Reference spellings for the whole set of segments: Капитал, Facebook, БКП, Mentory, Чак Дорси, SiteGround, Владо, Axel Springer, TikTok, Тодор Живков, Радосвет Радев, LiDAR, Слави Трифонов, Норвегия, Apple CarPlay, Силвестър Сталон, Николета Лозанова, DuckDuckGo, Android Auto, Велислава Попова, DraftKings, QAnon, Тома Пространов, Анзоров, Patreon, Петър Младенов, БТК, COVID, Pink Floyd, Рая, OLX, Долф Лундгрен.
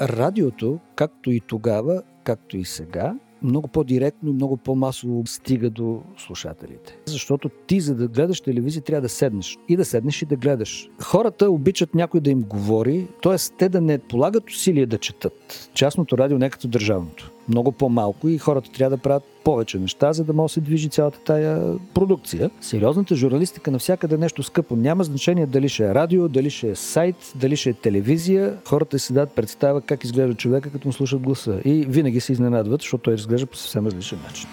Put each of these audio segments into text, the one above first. радиото, както и тогава, както и сега, много по-директно и много по-масово стига до слушателите. Защото ти, за да гледаш телевизия, трябва да седнеш. И да седнеш, и да гледаш. Хората обичат някой да им говори, т.е. те да не полагат усилия да четат. Частното радио не е като държавното. Много по-малко и хората трябва да правят повече неща, за да може да се движи цялата тая продукция. Сериозната журналистика навсякъде е нещо скъпо. Няма значение дали ще е радио, дали ще е сайт, дали ще е телевизия. Хората си дадат представа как изглежда човека, като му слушат гласа. И винаги се изненадват, защото той изглежда по съвсем различен начин.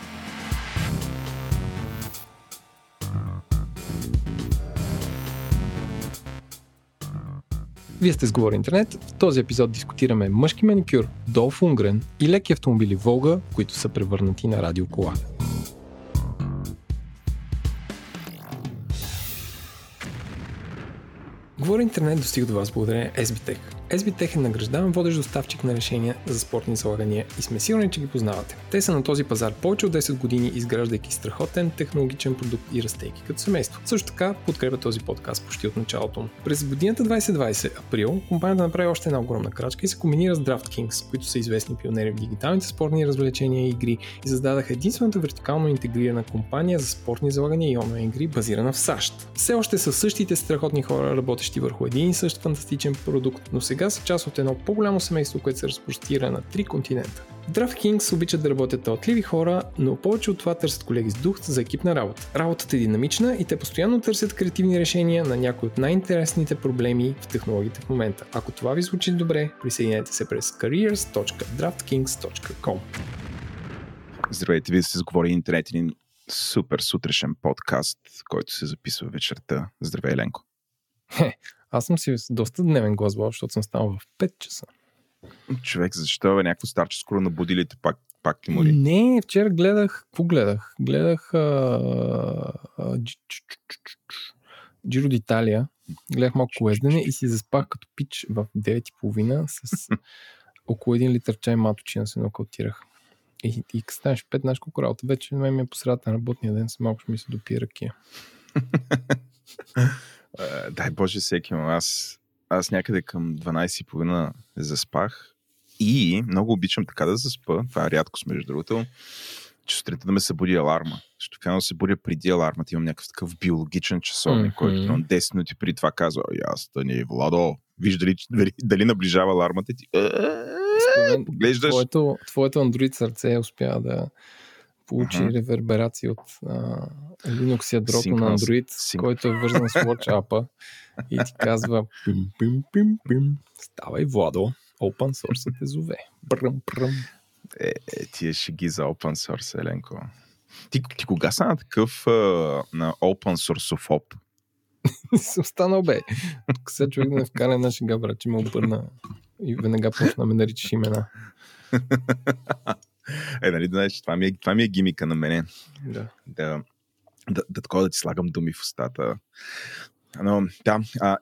Вие сте с Говори Интернет. В този епизод дискутираме мъжки маникюр, Долф Лундгрен и леки автомобили Волга, които са превърнати на радиокола. Говори Интернет достига до вас благодарение SBTech. SBTech е награждаван водещ доставчик на решения за спортни залагания и сме сигурни, че ги познавате. Те са на този пазар повече от 10 години, изграждайки страхотен технологичен продукт и растейки като семейство. Също така подкрепя този подкаст почти от началото му. През годината 2020 април компанията направи още една огромна крачка и се комбинира с DraftKings, които са известни пионери в дигиталните спортни развлечения и игри и създадаха единствената вертикално интегрирана компания за спортни залагания и онлайн игри, базирана в САЩ. Все още са същите страхотни хора, работещи върху един и същ фантастичен продукт, но сега са част от едно по-голямо семейство, което се разпростира на 3 континента. DraftKings обичат да работят талантливи хора, но повече от това търсят колеги с дух за екипна работа. Работата е динамична и те постоянно търсят креативни решения на някои от най-интересните проблеми в технологиите в момента. Ако това ви звучи добре, присъединете се през careers.draftkings.com. Здравейте, вие се сговорили интернет, един супер сутрешен подкаст, който се записва вечерта. Здравей, Ленко. Аз съм си доста дневен глас, защото съм станал в 5 часа. Човек, защо е някакво старче скоро на будилите пак ти мори? Не, вчера гледах... Какво гледах? Гледах Джиро д'Италия. Гледах малко колездене и си заспах като пич в 9:30 с около 1 литър чай маточина се нокаутирах. И като станеш 5, знаеш колко работа. Вече на мен ми е посредата на работния ден, с малко ще ми се допи ракия. Дай Боже всеки, аз някъде към 12:30 заспах и много обичам така да заспа, това е рядкост между другото, че сутринта да ме събуди аларма, защото финално се будя преди алармата, имам някакъв такъв биологичен часовник, който 10 минути преди това казва, ястани, Владо, виж дали наближава алармата и ти поглеждаш. Твоето андроид сърце успя да получи реверберации от Linux ядрото на Android, който е вързан с WhatsApp-а и ти казва пим-пим-пим-пим, ставай, Владо, open source те зове. Тия шеги за open source, Еленко. Ти кога стана такъв на open source-офоб? Съм станал, бе. Сега човек да не вкара една шега, брат, че ме обърна и веднага почна ме наричаш имена. Нали, да знаеш, това ми е гимика на мене. Да. Да ти слагам думи в устата. Но,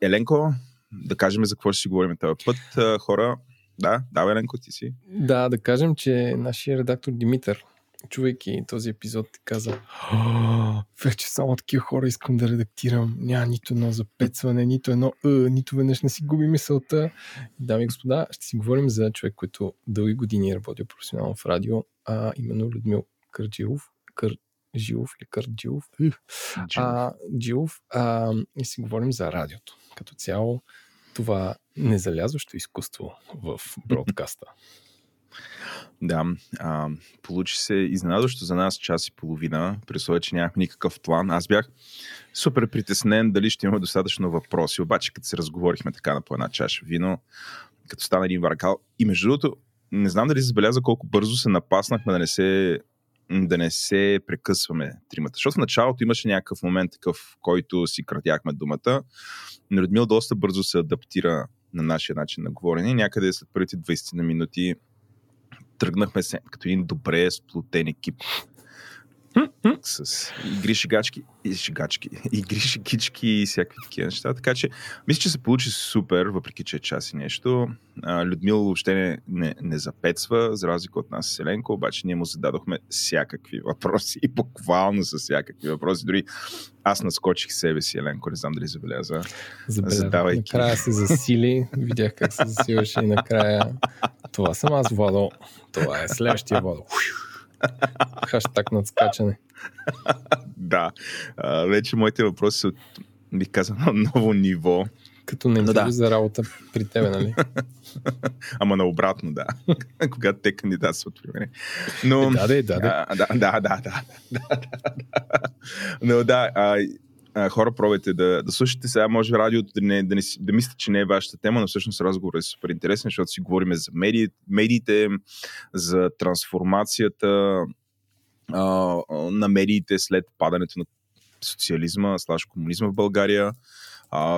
Еленко, да кажем за какво ще си говорим този път, хора. Да, Еленко, ти си. Да кажем, че нашия редактор Димитър, чувайки този епизод, ти каза: вече само такива хора искам да редактирам. Няма нито едно запецване, нито едно нито веднъж не си губи мисълта. Дами и господа, ще си говорим за човек, който дълги години е работил професионално в радио, именно Людмил Кърджилов. Джилов. И си говорим за радиото. Като цяло това незалязващо изкуство в бродкаста. Да, получи се изненадващо за нас 1.5 часа, при условие, че нямах никакъв план. Аз бях супер притеснен дали ще имаме достатъчно въпроси, обаче като се разговорихме така на по една чаша вино, като стана един варакал. И между другото, не знам дали се забеляза колко бързо се напаснахме да не се прекъсваме тримата. Защото в началото имаше някакъв момент такъв, в който си кратяхме думата, но Людмил доста бързо се адаптира на нашия начин на говорене. Някъде след първите 20 минути тръгнахме се като един добре сплотен екип. С игри шегички и всякакви такива неща. Така че, мисля, че се получи супер, въпреки че е час и нещо. Людмил въобще не запецва, за разлика от нас с Еленко, обаче ние му зададохме всякакви въпроси и буквално са всякакви въпроси. Дори аз наскочих себе си, Еленко, не знам дали забеляза. Накрая се засили, видях как се засилваше и накрая Това съм аз, Владо. Това е следващия Владо. Хаштаг надскачане. Да. Вече моите въпроси са, бих казал, на ново ниво. Като не да. За работа при тебе, нали? Ама наобратно, да. Когато те кандидатстват. Но, хора, пробайте да слушате. Сега може радиото да мислите, че не е вашата тема, но всъщност разговорът е супер интересен, защото си говорим за медиите, за трансформацията на медиите след падането на социализма, слаж комунизма в България,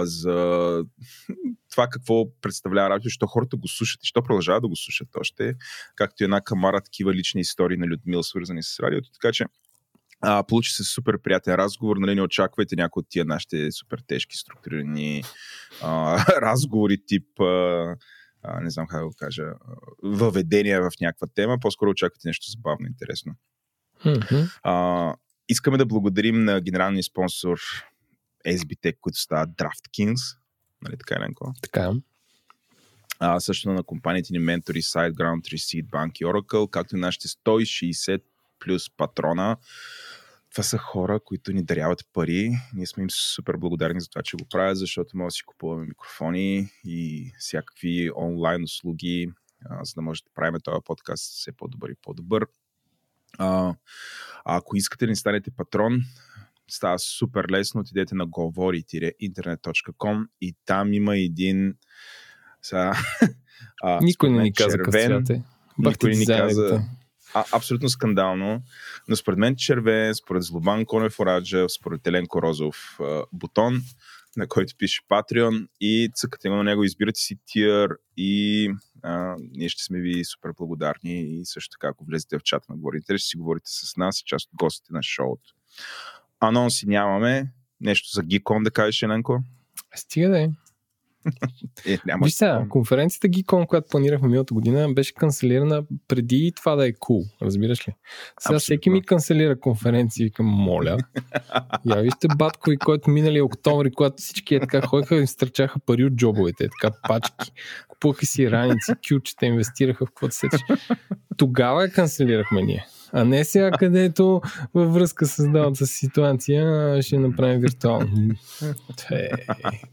за това какво представлява радиото, що хората го слушат и що продължават да го слушат още, както и една камара такива лични истории на Людмил, свързани с радиото, така че получи се супер приятен разговор, нали, не очаквайте някои от тия нашите супер тежки структурирани разговори тип не знам как да го кажа, въведения в някаква тема, по-скоро очаквайте нещо забавно, интересно. Искаме да благодарим на генералния спонсор SBTech, които стават DraftKings, нали така, Еленко? Така. Също на компаниите ни Mentory, SiteGround, Receipt Bank и Oracle, както и нашите 160 плюс патрона. Това са хора, които ни даряват пари. Ние сме им супер благодарни за това, че го правят, защото може да си купуваме микрофони и всякакви онлайн услуги, за да може да правим този подкаст все по-добър и по-добър. Ако искате да ни станете патрон, става супер лесно. Отидете на говори-интернет.com и там има един никой не ни каза късвяте. Никой не ни каза. Абсолютно скандално. Но според мен червен, според Злобан Конев Ораджев, според Еленко Розов бутон, на който пише Patreon, и цъкате на него, избирате си тиър и ние ще сме ви супер благодарни. И също така, ако влезете в чата на Говори Интернет, ще си говорите с нас и част от гостите на шоуто. Анонси нямаме. Нещо за Geekon да кажеш, Еленко? Стига да е. Виж сега, конференцията Geekon, която планирахме миналата година, беше канцелирана преди това да е кул. Разбираш ли? Сега всеки ми канцелира конференции, викам, моля. Я вижте баткови, който минали октомври, когато всички е така ходиха, им стърчаха пари от джобовете, е така пачки. Купуваха си раници, кючета, инвестираха в каквото сетиш. Тогава я канцелирахме ние. А не сега, където във връзка с дадата ситуация ще направим виртуално.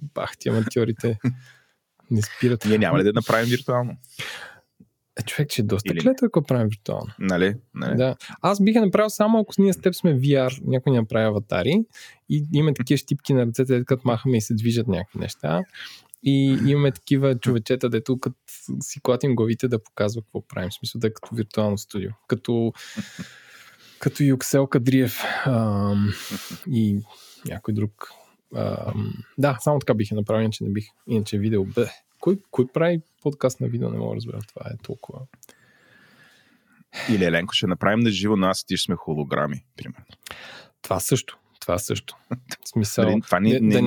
Бах, тия аматьорите не спират. Ние няма ли да направим виртуално? Човек, че е доста клето, ако правим виртуално. Нали? Да. Аз бих я направил само ако ние с теб сме VR, някой ни направи аватари и имаме такива щипки на ръцете, дето махаме и се движат някакви неща. И имаме такива човечета, дето като си клатим главите да показва какво правим. В смисъл да е като виртуално студио. Като Юксел Кадриев и някой друг. Да, само така бих я направил, че не бих. Иначе видео. Кой прави подкаст на видео? Не мога да разбера. Това е толкова. Или, Еленко, ще направим на живо, но аз и ти сме холограми, примерно. Това също. В смисъл, да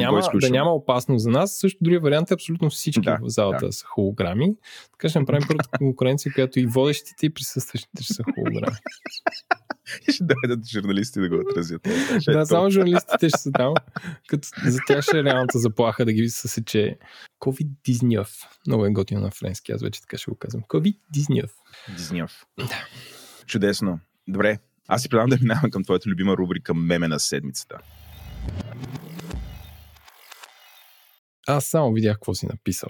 няма опасност за нас. Също другия вариант е абсолютно всички в залата са холограми. Така ще направим първата конкуренция, която и водещите, и присъстващите ще са холограми. И ще дойдат журналисти да го отразят. Да, само журналистите ще са там. Като за тях ще е реалната заплаха да ги съсече. Ковид Дизньов. Много е готино на френски, аз вече така ще го казвам. Ковид Дизньов. Дизньов. Да. Чудесно. Добре. Аз си предавам да минавам към твоята любима рубрика Меме на седмицата. Аз само видях какво си написал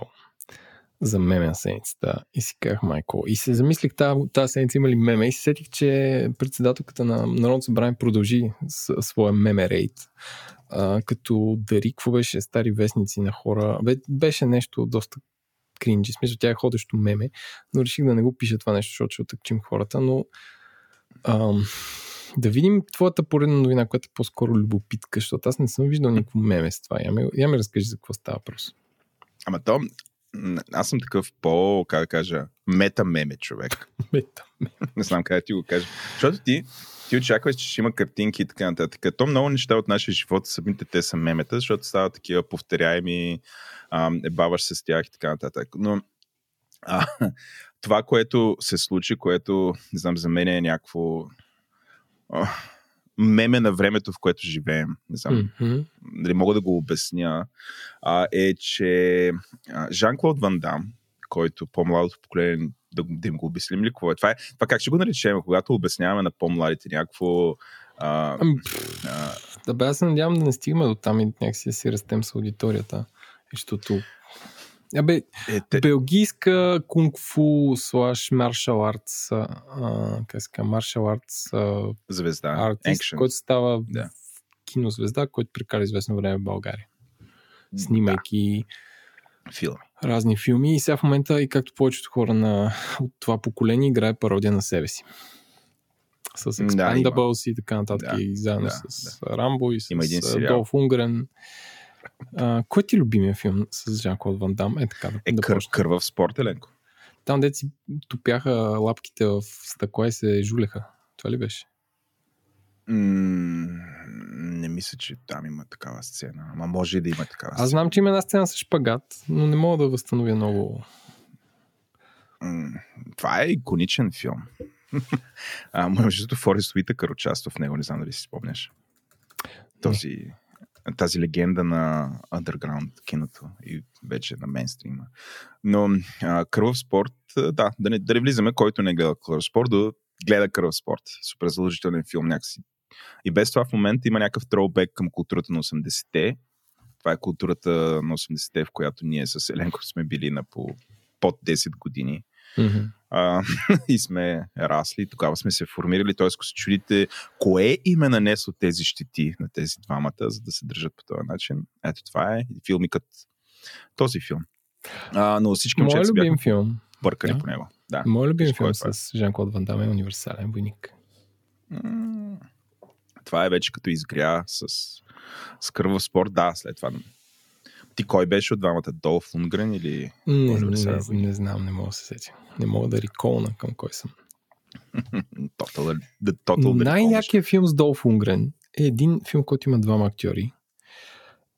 за меме на седмицата и си казах, майко. И се замислих тази седмица има ли меме и се сетих, че председателката на Народното събрание продължи своя меме рейд. Като дари, какво беше стари вестници на хора. Беше нещо доста кринджи. Смисъл, тя е ходещо меме, но реших да не го пиша това нещо, защото ще отъкчим хората, но да видим твоята поредна новина, която е по-скоро любопитка, защото аз не съм виждал никакво меме с това. Я ми разкажи за какво става въпрос. Ама то, аз съм такъв как да кажа, мета-меме човек. Не знам как да ти го кажа. Защото ти очакваш, че ще има картинки и така нататък. То много неща от нашия живот, самите те са мемета, защото стават такива повторяеми, ебаваш се с тях и така нататък. Но това, което се случи, което, не знам, за мен е някакво меме на времето, в което живеем. Не знам, дали мога да го обясня, е, че Жан-Клод Ван Дам, който по-младото поколение да им го обясним ли какво е? Това как ще го наречем, когато обясняваме на по-младите някакво... Да бе, аз се надявам да не стигаме до там и някакси да си растем с аудиторията. Защото... Абе, белгийска кунг-фу слаш маршал артс звезда, артист, Action. Който става кинозвезда, който прекара известно време в България. Снимайки разни филми и сега в момента, и както повечето хора от това поколение, играе пародия на себе си. С Expendables и така нататък, и заедно с Рамбо и с Долф Лундгрен. Кой ти любимия филм с Жан-Клод Ван Дам? Кървав спорт, Еленко. Там дето си топяха лапките в стъкла и се жулеха. Това ли беше? Не мисля, че там има такава сцена. Ама може и да има такава сцена. Аз знам, че има една сцена с шпагат, но не мога да възстановя много. Това е иконичен филм. Мъжето Форест Уитъкър участва в него, не знам дали си спомняш. Тази легенда на underground киното и вече на мейнстрима. Но Кръв спорт, да не влизаме, който не гледа Кръв спорт, да гледа Кръв спорт. Супер задължителен филм някакси. И без това в момента има някакъв тролбек към културата на 80-те. Това е културата на 80-те, в която ние с Еленко сме били на под 10 години. Mm-hmm. И сме расли, тогава сме се формирали, т.е. ако се чудите кое им е нанесло тези щети на тези двамата, за да се държат по този начин, ето това е филмикът, този филм. Но всички момчета бяха филм. Бъркани по него. Да. Мой любим филм с Жан-Клод Ван Дам е Универсален войник. Това е вече като изгря с Кръв спорт, след това. Ти кой беше от двамата? Долф Лундгрен или... Не знам, не мога да се сетя. Не мога да реколна към кой съм. Най-якият филм с Долф Лундгрен е един филм, който има двама актьори.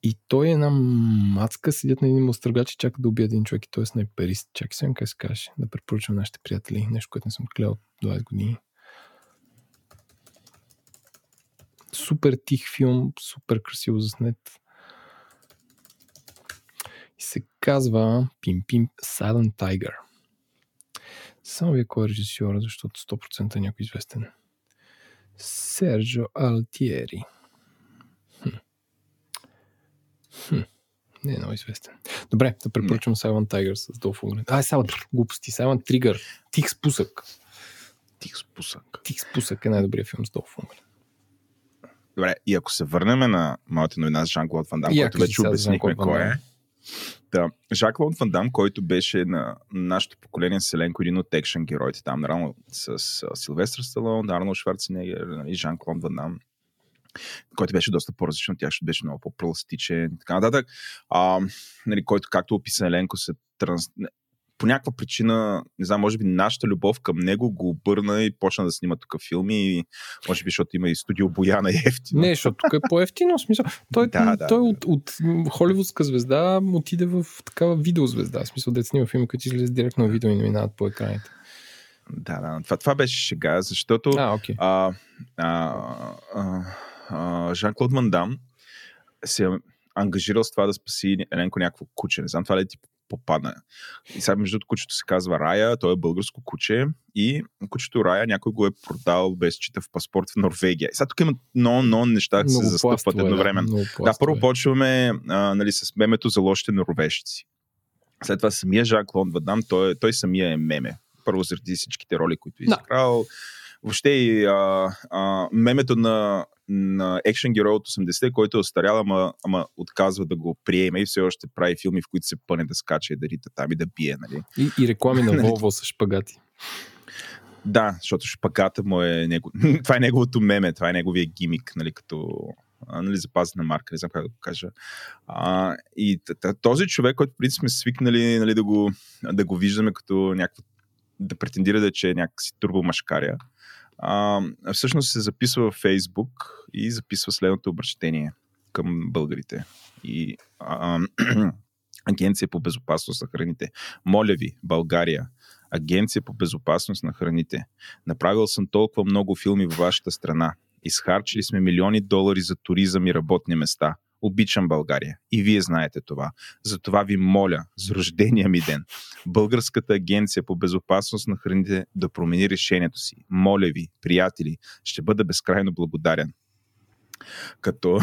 И той е една мацка, седят на един мостъргач и чака да убие един човек и той е снайперист. Чакай сега как се каже, да препоръчам нашите приятели. Нещо, което не съм гледал 20 години. Супер тих филм, супер красиво заснет. И се казва Пим-Пим Silent Tiger. Само вие кой е режисьора, защото 100% е някой известен. Серджо Алтиери. Не е много известен. Добре, да препоръчвам Silent Tiger с Долф Лундгрен. Silent Trigger. Тих спусък. Тих спусък е най-добрият филм с Долф Лундгрен. Добре, и ако се върнем на малата новина с Жан-Клод Ван Дам, който вече обяснихме кой е. Да, Жан-Клод Ван Дам, който беше на нашето поколение с Еленко, един от екшън героите там, наравно с Силвестър Сталон, Арнолд Шварценегер и Жан-Клод Ван Дам, който беше доста по-различен от тях, защото беше много по-пластичен и така нататък, който, както описа Еленко, по някаква причина, не знам, може би нашата любов към него го обърна и почна да снима тук филми, може би, защото има и студио Бояна ефтино. Не, защото тук е по-ефтино, в смисъл. Той от холивудска звезда отиде в такава видеозвезда, в смисъл да снима филми, които излизат директно на видео и не минават по екраните. Това беше шега, защото Жан-Клод Ван Дам се е ангажирал с това да спаси Еленко някакво куче, не знам, това ли ти попадна. И сега между кучето се казва Рая, той е българско куче и кучето Рая някой го е продал без читав паспорт в Норвегия. И сега тук има много неща, да се застъпват едновременно. Първо почваме с мемето за лошите норвежци. След това самия Жан-Клод Ван Дам, той самия е меме. Първо заради всичките роли, които изиграл. Въобще и мемето на екшен герой от 80-те, който е остарял, ама отказва да го приеме и все още прави филми, в които се пъне да скача и да рита там и да бие. Нали? И реклами на Volvo с шпагати. Да, защото шпагата му е... Това е неговото меме, това е неговия гимик, нали, като запазена марка, не знам как да го кажа. И този човек, който в принцип сме свикнали да го виждаме като някакво... да претендира че е някакси турбомашкария, всъщност се записва в Facebook и записва следното обращение към българите и Агенция по безопасност на храните. Моля ви, България, Агенция по безопасност на храните. Направил съм толкова много филми във вашата страна. Изхарчили сме милиони долари за туризъм и работни места. Обичам България и вие знаете това. Затова ви моля за рождения ми ден Българската агенция по безопасност на храните да промени решението си. Моля ви, приятели, ще бъда безкрайно благодарен. Като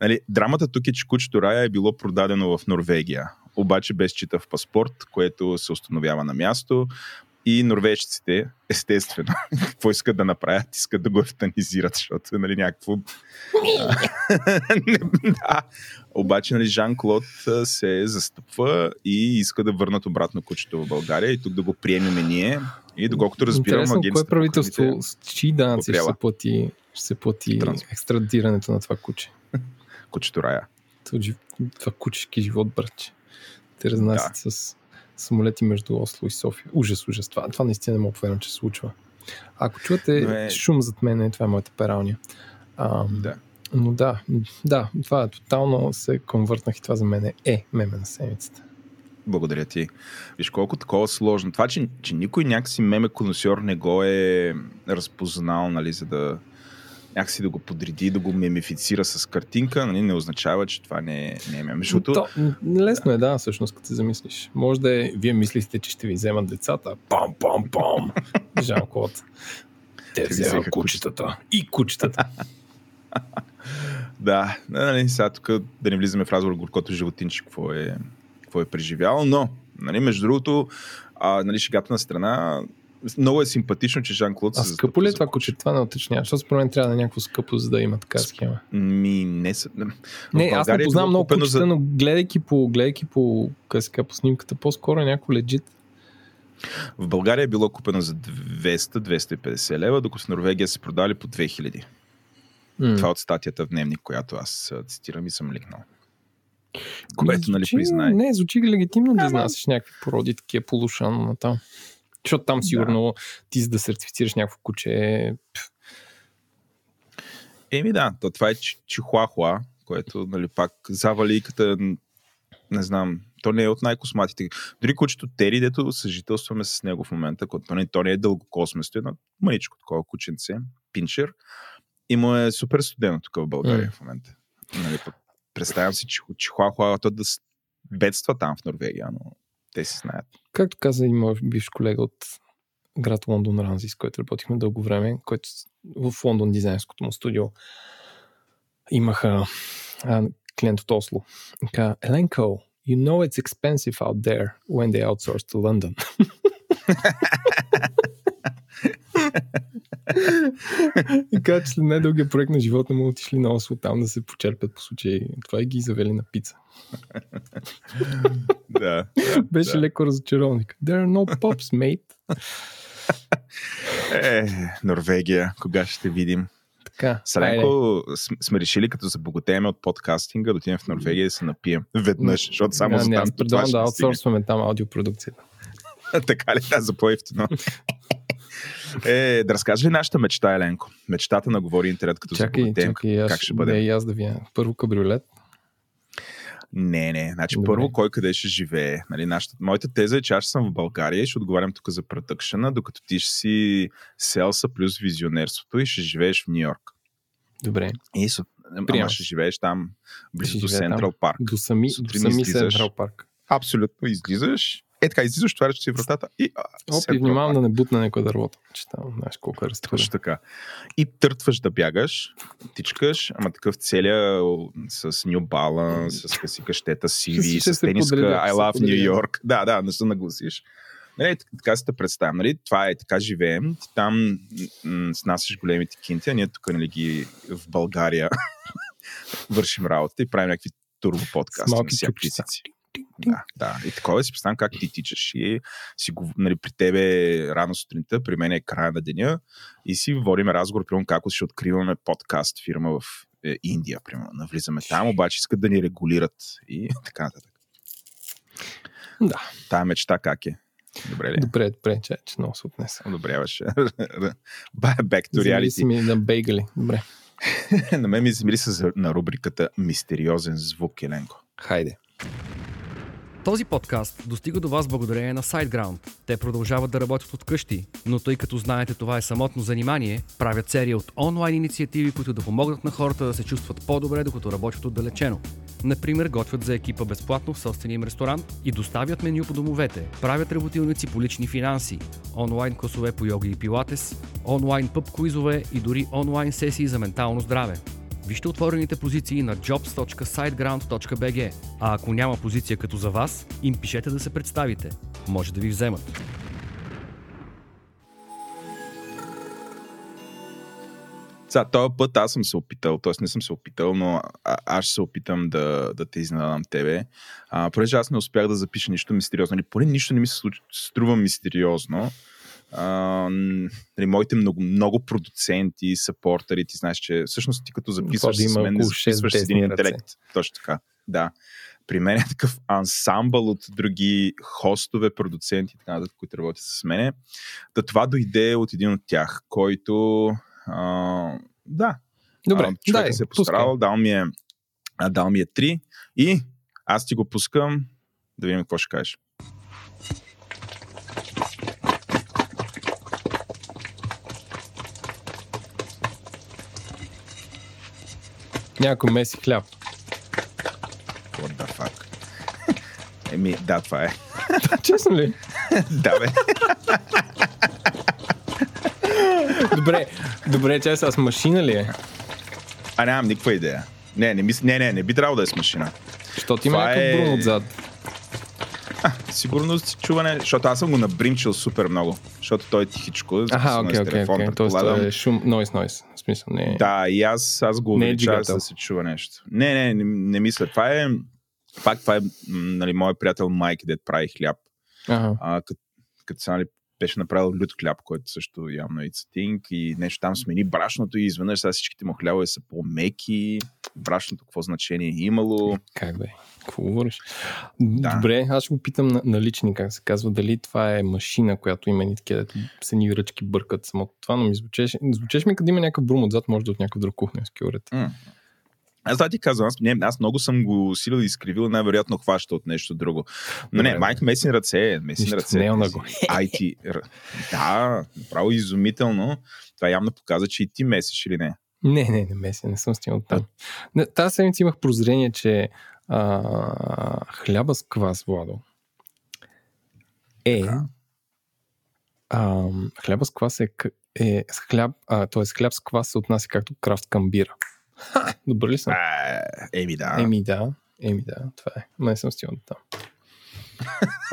нали, драмата тук е, че кучето Рая е било продадено в Норвегия, обаче без читав паспорт, което се установява на място. И норвежците, естествено, какво искат да направят, искат да го евтанизират, защото нали, някакво... да. Обаче нали, Жан-Клод се застъпва и иска да върнат обратно кучето в България и тук да го приемем ние. И доколкото разбирам, агенцията... Интересно, кое правителство, с чии данъци ще се плати екстрадирането на това куче? Кучето Рая. Това кучешки живот, братче. Те разнасят с... самолети между Осло и София. Ужас. Това наистина не мога повярвам, че се случва. Ако чувате шум зад мен, това е моята пералня. Но да, това е тотално се конвъртнах и това за мен е меме на седмицата. Благодаря ти. Виж колко такова сложно. Това, че никой някакси меме конусьор не го е разпознал, нали, за да някакси да го подреди, да го мемифицира с картинка, нали, не означава, че това не е мемешото. Лесно е, да, всъщност, като се замислиш. Може да е, вие мислихте, че ще ви вземат децата. Пам-пам-пам! Жан-Клод. Те взеха кучетата. И кучетата. Да, нали, сега тук да не влизаме в разговор горкото животинче, какво е преживяло, но, нали, между другото, нали, шегата на страна, много е симпатично, че Жан-Клод се застъпва. А скъпо ли е това куче? Това не уточня. Защото според мен трябва да е някакво скъпо, за да има така схема. Не, аз не познавам много кучета, но гледайки по къска, по снимката, по-скоро е някакво legit. В България е било купено за 200-250 лева, докато в Норвегия се продали по 2000. Това е от статията в Дневник, която аз цитирам и съм ликнал. Което, нали, признай. Не, звучи легитимно да изнасяш някакви породи, такива полушано на там. Защото там сигурно ти за да сертифицираш някакво куче. То това е чихуахуа, което, нали, пак завалийката, не знам, то не е от най-косматите. Дори кучето Тери, дето съжителстваме с него в момента, то не е дългокосместо, едно мъничко такова кученце, пинчер, и му е супер студено тук в България в момента. Нали, представям си чихуахуа, то да бедства там в Норвегия, но те си знаят. Както каза и мой бивш колега от град Лондон Ранзи, с който работихме дълго време, който в Лондон дизайнското му студио имаха клиент от Осло. Еленко, you know it's expensive out there when they outsource to London. И каза, че след най-дългия проект на живота му отишли на Осло там да се почерпят по случай. Това и ги завели на пица. Беше леко разочаровник. There are no pops, mate. Норвегия, кога ще видим? Саленко, сме решили, като забогатеем от подкастинга, да отидем в Норвегия да се напием веднъж, защото само за там предлагам да аутсорсваме там аудиопродукцията. Така ли, за по-евтино? Да разкажи ли нашата мечта, Еленко? Мечтата на Говори Интернет, като забогатеем, как ще бъде? И аз да вия. Първо кабриолет. Не. Значи добре. Първо, кой къде ще живее. Нали, моята теза е, че аз ще съм в България и ще отговарям тук за продъкшена, докато ти ще си селса плюс визионерството и ще живееш в Ню Йорк. Добре. И ама ще живееш там близо до Сентрал Парк. До сами Сентрал Парк. Абсолютно. Излизаш. Така, излизаш, отваряш си вратата и... и внимавам да не бутна някоя дървото. Че там, знаеш колко е разтвора. Точно така. И търтваш да бягаш, тичкаш, ама такъв целия с New Balance, с къси къщета, CV, с тениска, I love New York. Да, не се нагласиш. Нали, така си те представям. Нали? Това е така живеем. Ти там снасяш големите кинти, а ние тук, нали, ги в България вършим работа и правим някакви турбоподкасти на всяка писици. Да. И такова си представям как ти тичаш и си, нали, при тебе рано сутринта, при мен е края на деня и си водим разговор, примерно как ще откриваме подкаст фирма в Индия, примерно. Навлизаме там, обаче искат да ни регулират и така нататък. Да. Тая мечта как е? Добре ли? Добре, че много се отнеса. Добре, беше. Back to reality. Си ми на бейгали. Добре. На мен ми замири на рубриката Мистериозен звук, Еленко. Хайде. Този подкаст достига до вас благодарение на SiteGround. Те продължават да работят от къщи, но тъй като знаете това е самотно занимание, правят серия от онлайн инициативи, които да помогнат на хората да се чувстват по-добре, докато работят отдалечено. Например, готвят за екипа безплатно в собствения им ресторант и доставят меню по домовете, правят работилници по лични финанси, онлайн класове по йога и пилатес, онлайн пъб куизове и дори онлайн сесии за ментално здраве. Вижте отворените позиции на jobs.siteground.bg, а ако няма позиция като за вас, им пишете да се представите. Може да ви вземат. Този път аз съм се опитал, т.е. не съм се опитал, но аз ще се опитам да те изненадам тебе. Понеже аз не успях да запиша нищо мистериозно, или поне нищо не ми се струва мистериозно. Моите много продуценти, съпортери, ти знаеш, че всъщност ти като записваш с мен, не записваш с един интелект. Точно така, да. При мен е такъв ансамбъл от други хостове, продуценти, така, които работят с мене. Да, това дойде от един от тях, който... Добре, човекът се е постарал, дал ми е 3 и аз ти го пускам да видим какво ще кажеш. Някой меси хляб. What the fuck? Еми, да, това е. Честно ли? Да, бе. Добре, че е с машина ли е? Нямам никаква идея. Не би трябвало да е с машина. Що ти има някакъв брун отзад? Сигурно си чуване, защото аз съм го набримчил супер много, защото той е тихичко. Окей, предполагам. Т.е. шум, нойс, в смисъл не е. Да, и аз го увеличавам, за да се чува нещо. Не мисля. Това е нали, мой приятел Майки, дед прави хляб. Като са, нали, беше направил лют хляб, който също явно е цитинг и нещо там смени брашното и изведнъж сега всичките му хлябове са по-меки. Брашното какво значение е имало? Как бе? Какво говориш? Да. Добре, аз ще го питам на лични, как се казва, дали това е машина, която има ни такива се ни ръчки бъркат самото това, но ми звучеше ми къде има някакъв брум отзад, може да от някакъв друг кухненски уред. Аз това ти казвам, аз много съм го усилил и изкривил, най-вероятно хваща от нещо друго. Но не, Майк месин ръце. IT. Да, направо изумително. Това явно показва, че и ти месиш или не. Не меся, не съм стигнал там. Тази седмица имах прозрение, че хляба с квас, Владо, хляба с квас е хляб с квас се отнася както крафт към бира. Добър ли съм? Еми да, това е. Но не съм стигнал там.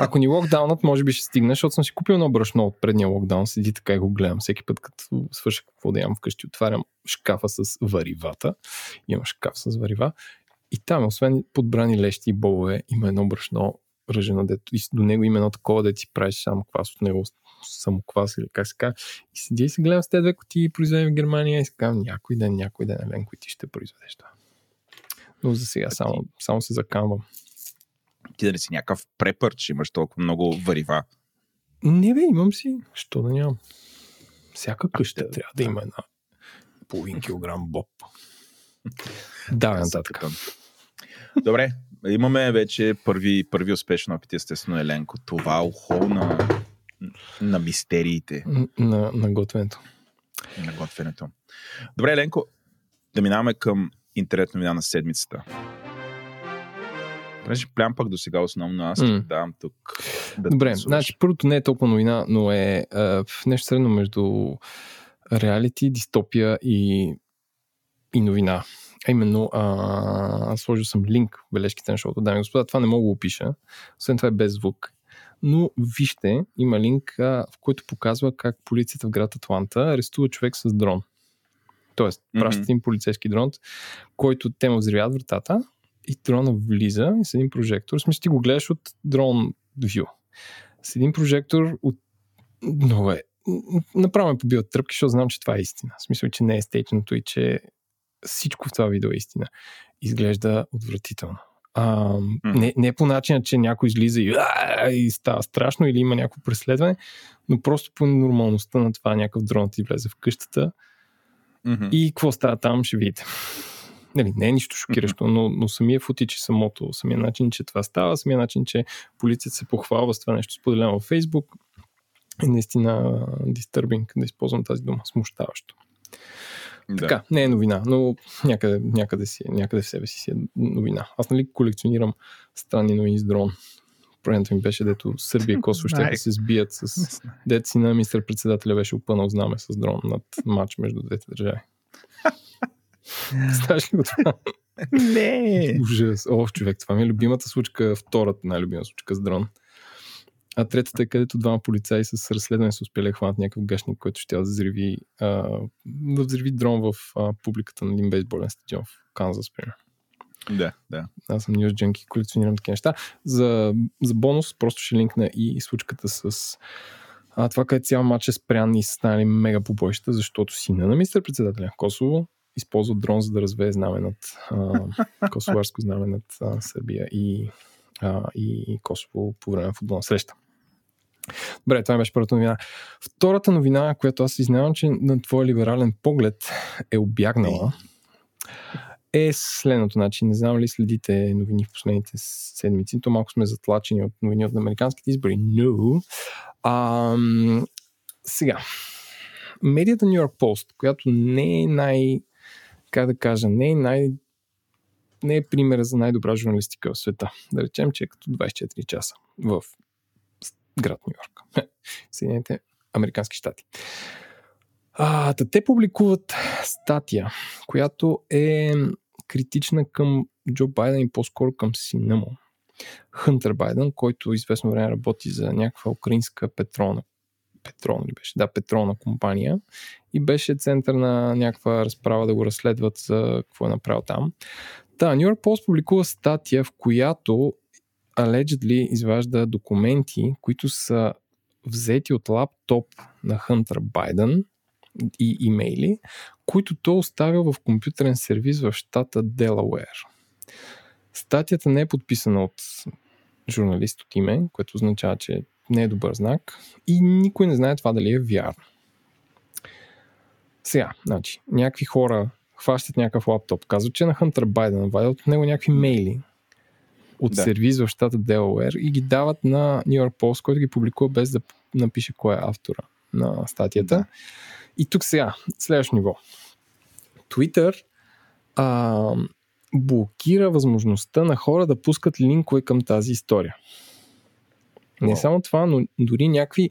Ако ни локдаунът, може би ще стигна, защото съм си купил едно брашно от предния локдаун, седи така и го гледам всеки път, като свърша какво да ям вкъщи, отварям шкафа с варивата, имам шкаф с варива и там, освен подбрани лещи и бобове, има едно брашно ръжено, дето и до него има едно такова, дето си правиш само квас от него, само квас или как се казва, и седи и се гледам с тези две кутии, произведем в Германия и се казвам някой ден, Еленко, и ти ще произведеш това. Но за сега само се закамвам. Ти да не си някакъв препър, че имаш толкова много варива? Не бе, имам си. Що да нямам? Всяка къща трябва да има една половин килограм боб. Да, нататък. Добре, имаме вече първи успешен опит, естествено, Еленко. Това е ухол на мистериите. На готвенето. Добре, Еленко, да минаваме към интернет новина на седмицата. Понеже плям пак до сега основно аз давам тук. Добре, значи първото не е толкова новина, но е в нещо средно между реалити, дистопия и новина. А именно, аз сложил съм линк в бележките на шоуто. Дами и господа, това не мога да го опиша. Освен това е без звук. Но вижте, има линк, в който показва как полицията в град Атланта арестува човек с дрон. Тоест, пращат им полицейски дрон, който те му взривят вратата, и дрона влиза и с един прожектор. В смисъл, ти го гледаш от дрон вю. С един прожектор от... Много е. Направо ме побиват тръпки, защото знам, че това е истина. В смисъл, че не е стейчното и че всичко в това видео е истина. Изглежда отвратително. Не по начина, че някой излиза и става страшно или има някакво преследване, но просто по нормалността на това някакъв дрон ти влезе в къщата. И какво става там, ще видите. Нали, не е нищо шокиращо, но самия футич и самия начин, че това става, самия начин, че полицията се похвалва с това нещо споделено във Facebook, е наистина disturbing, да използвам тази дума, смущаващо. Да. Така, не е новина, но някъде в себе си е новина. Аз, нали, колекционирам странни новини с дрон. Проектът ми беше, дето Сърбия и Косово ще да се сбият с... Дето си на министър-председателя беше опънал знаме с дрон над матч между двете държави. Знаеш ли го това? Не! Ужас. О, човек, това ми е любимата случка, втората най-любима случка с дрон. А третата е, където двама полицаи с разследване са успели да хванат някакъв гашник, който ще да взриви дрон в публиката на един бейсболен стадион в Канзас, примерно. Да, да. Аз съм News Junkie, колекционирам такива неща. За бонус просто ще линкна и случката с това, където цял матч е спрян и са станали мега побоища, защото сина на министър-председателя Косово използва дрон, за да развее знаме над косоварско знаме над Сърбия и Косово по време на футболна среща. Добре, това беше първата новина. Втората новина, която аз изненавам, че на твой либерален поглед е обягнала, е следното начин. Не знам ли следите новини в последните седмици, то малко сме затлачени от новини от американските избори. Но. Сега. Медията New York Post, която не е не е примера за най-добра журналистика в света. Да речем, че е като 24 часа в град Ню Йорк. Съединените американски щати. Те публикуват статия, която е критична към Джо Байден и по-скоро към сина му. Хънтер Байден, който известно време работи за някаква украинска петролна компания и беше център на някаква разправа да го разследват за какво е направил там. New York Post публикува статия, в която allegedly изважда документи, които са взети от лаптоп на Хънтер Байден и имейли, които той оставил в компютърен сервиз в щата Делауер. Статията не е подписана от журналист от име, което означава, че не е добър знак и никой не знае това дали е вярно. Сега, значи, някакви хора хващат някакъв лаптоп, казват, че на Хънтер Байден вадят от него някакви мейли от сервиз в щата Делауер и ги дават на New York Post, който ги публикува без да напише кой е автора на статията. Да. И тук сега, следващо ниво. Twitter блокира възможността на хора да пускат линкове към тази история. Не само това, но дори някакви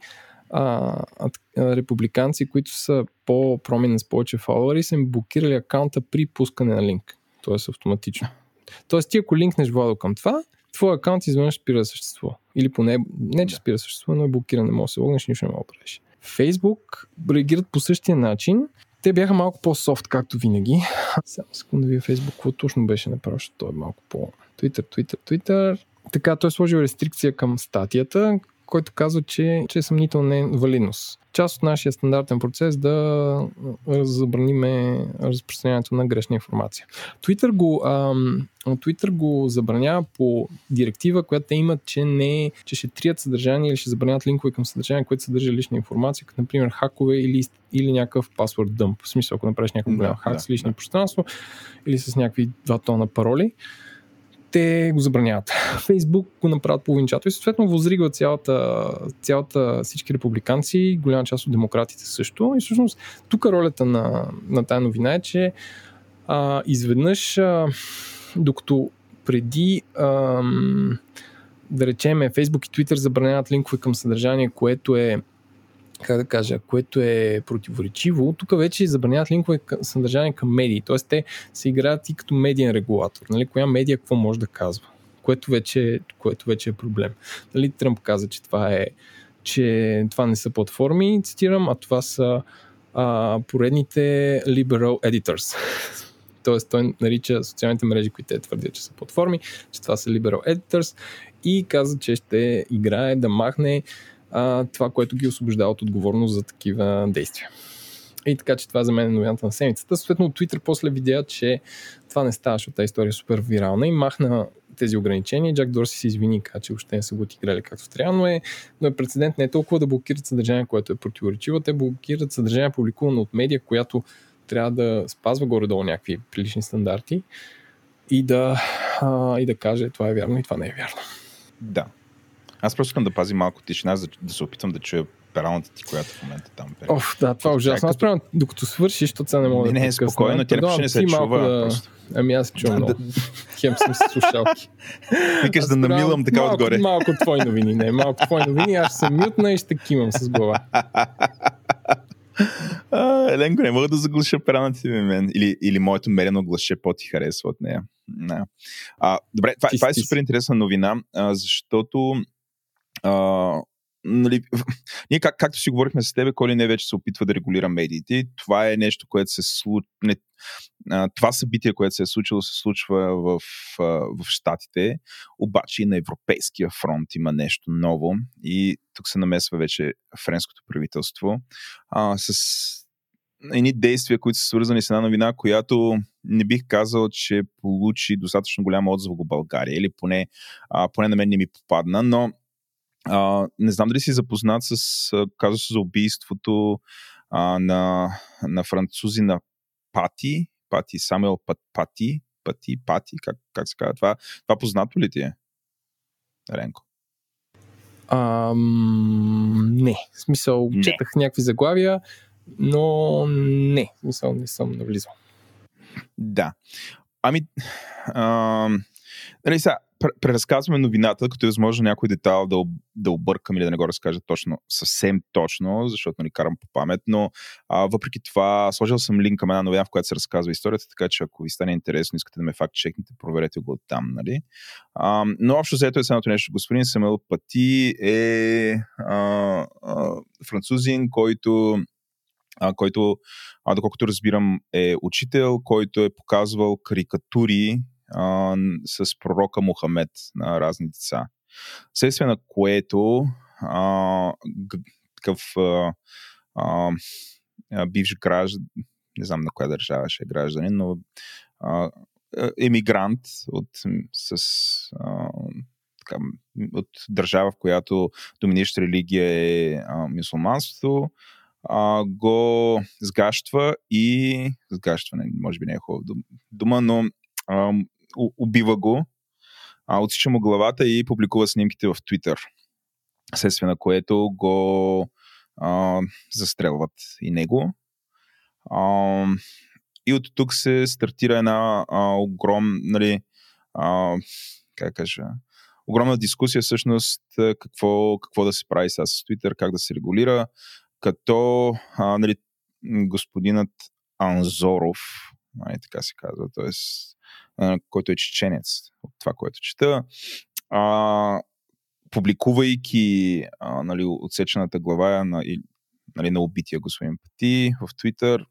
републиканци, които са по-променен с повече фолуари, са им блокирали акаунта при пускане на линк. Тоест автоматично. Тоест ти ако линкнеш Владо към това, твой акаунт изведнъж спира да съществува. Или поне, не че спира да съществува, но е блокиран, не може да се логнеш, нищо не може да правиш. Фейсбук реагират по същия начин. Те бяха малко по-софт, както винаги. Само секунда вие Фейсбук, какво точно беше направо, защото той е малко по... Twitter. Така, той е сложил рестрикция към статията, който казва, че е съмнителна валидност. Част от нашия стандартен процес да забраниме разпространението на грешна информация. Twitter го забранява по директива, която те имат, че ще трият съдържание или ще забранят линкове към съдържание, което съдържа лична информация, като например хакове или някакъв password dump. В смисъл, ако направиш някакъв голям хак с лично пространство или с някакви 2 тона пароли, те го забраняват. Фейсбук го направят половинчато и съответно възригва всички републиканци, голяма част от демократите също. И всъщност тук ролята на тая новина е, че изведнъж, докато преди да речеме Фейсбук и Twitter забраняват линкове към съдържание, което е противоречиво, тук вече забраняват линкове съдържание към медии. Т.е. те се играят и като медиен регулатор. Нали? Коя медия какво може да казва? Което вече е проблем. Нали? Тръмп каза, че това не са платформи, цитирам, а това са поредните liberal editors. Т.е. той нарича социалните мрежи, които твърдят, че са платформи, че това са liberal editors и каза, че ще играе да махне това, което ги освобождава от отговорност за такива действия. И така, че това за мен е новината на седмицата. Съответно, от Twitter после видя, че това не става, защото тази история е супер вирална и махна тези ограничения. Джак Дорси се извини, че още не са го отиграли както трябва, но е прецедент не е толкова да блокират съдържание, което е противоречиво. Те блокират съдържание, публикувано от медия, която трябва да спазва горе-долу някакви прилични стандарти и да каже това е вярно и това не е вярно. Да. Аз просто искам да пази малко тишина, за да се опитам да чуя пералната ти, която в момента там пери. Оф, да, това е ужасно. Аз правилно, докато свършиш, защото сега не мога да подкъсна. Не, спокойно, тя не се чува. Ами аз се чувам много. Хем съм с слушалки. Викаш да намилам така отгоре. Малко твои новини, не, малко твои новини, аз съм мютна и ще кимам с глава. Еленко, не мога да заглуша пералната ти мен. Или моето мерено глаше по-ти харесва от нея. No. Добре, това е супер интересна новина, защото нали, ние както си говорихме с тебе, Коли не вече се опитва да регулира медиите. Това е нещо, което се случва. Това събитие, което се е случило, се случва в Щатите, обаче и на европейския фронт има нещо ново и тук се намесва вече френското правителство с едни действия, които са свързани с една новина, която не бих казал, че получи достатъчно голям отзвук в България, или поне на мен не ми попадна, но не знам дали си запознат с казуса за убийството на французи на Пати, Самуел Пати, как се казва това? Това познато ли ти е, Ренко? Не, в смисъл, четах някакви заглавия, но не, в смисъл не съм навлизал. Да. Ами, нали сега, преразказваме новината, като е възможно някой детайл да объркам или да не го разкажа точно, съвсем точно, защото не карам по памет, но въпреки това сложил съм линк към една новина, в която се разказва историята, така че ако ви стане интересно, искате да ме факт чекнете, проверете го оттам, нали? Но общо взето е следното нещо. Господин Самуел Пати е французин, който, доколкото разбирам, е учител, който е показвал карикатури с пророка Мохамед на разни деца. Следствие на което такъв бивш граждан, не знам на коя държава ще е гражданин, но емигрант от държава, в която доминираща религия е мюсюлманството, го сгащва и сгащване, може би не е хубава дума, но убива го, отсича му главата и публикува снимките в Twitter, следствие на което го застрелват и него. И от тук се стартира една огромна дискусия всъщност какво да се прави сега с Twitter, как да се регулира, като господинът Анзоров, така се казва, т.е. който е чеченец от това, което чета, публикувайки отсечената глава на убития господин Пати в Twitter,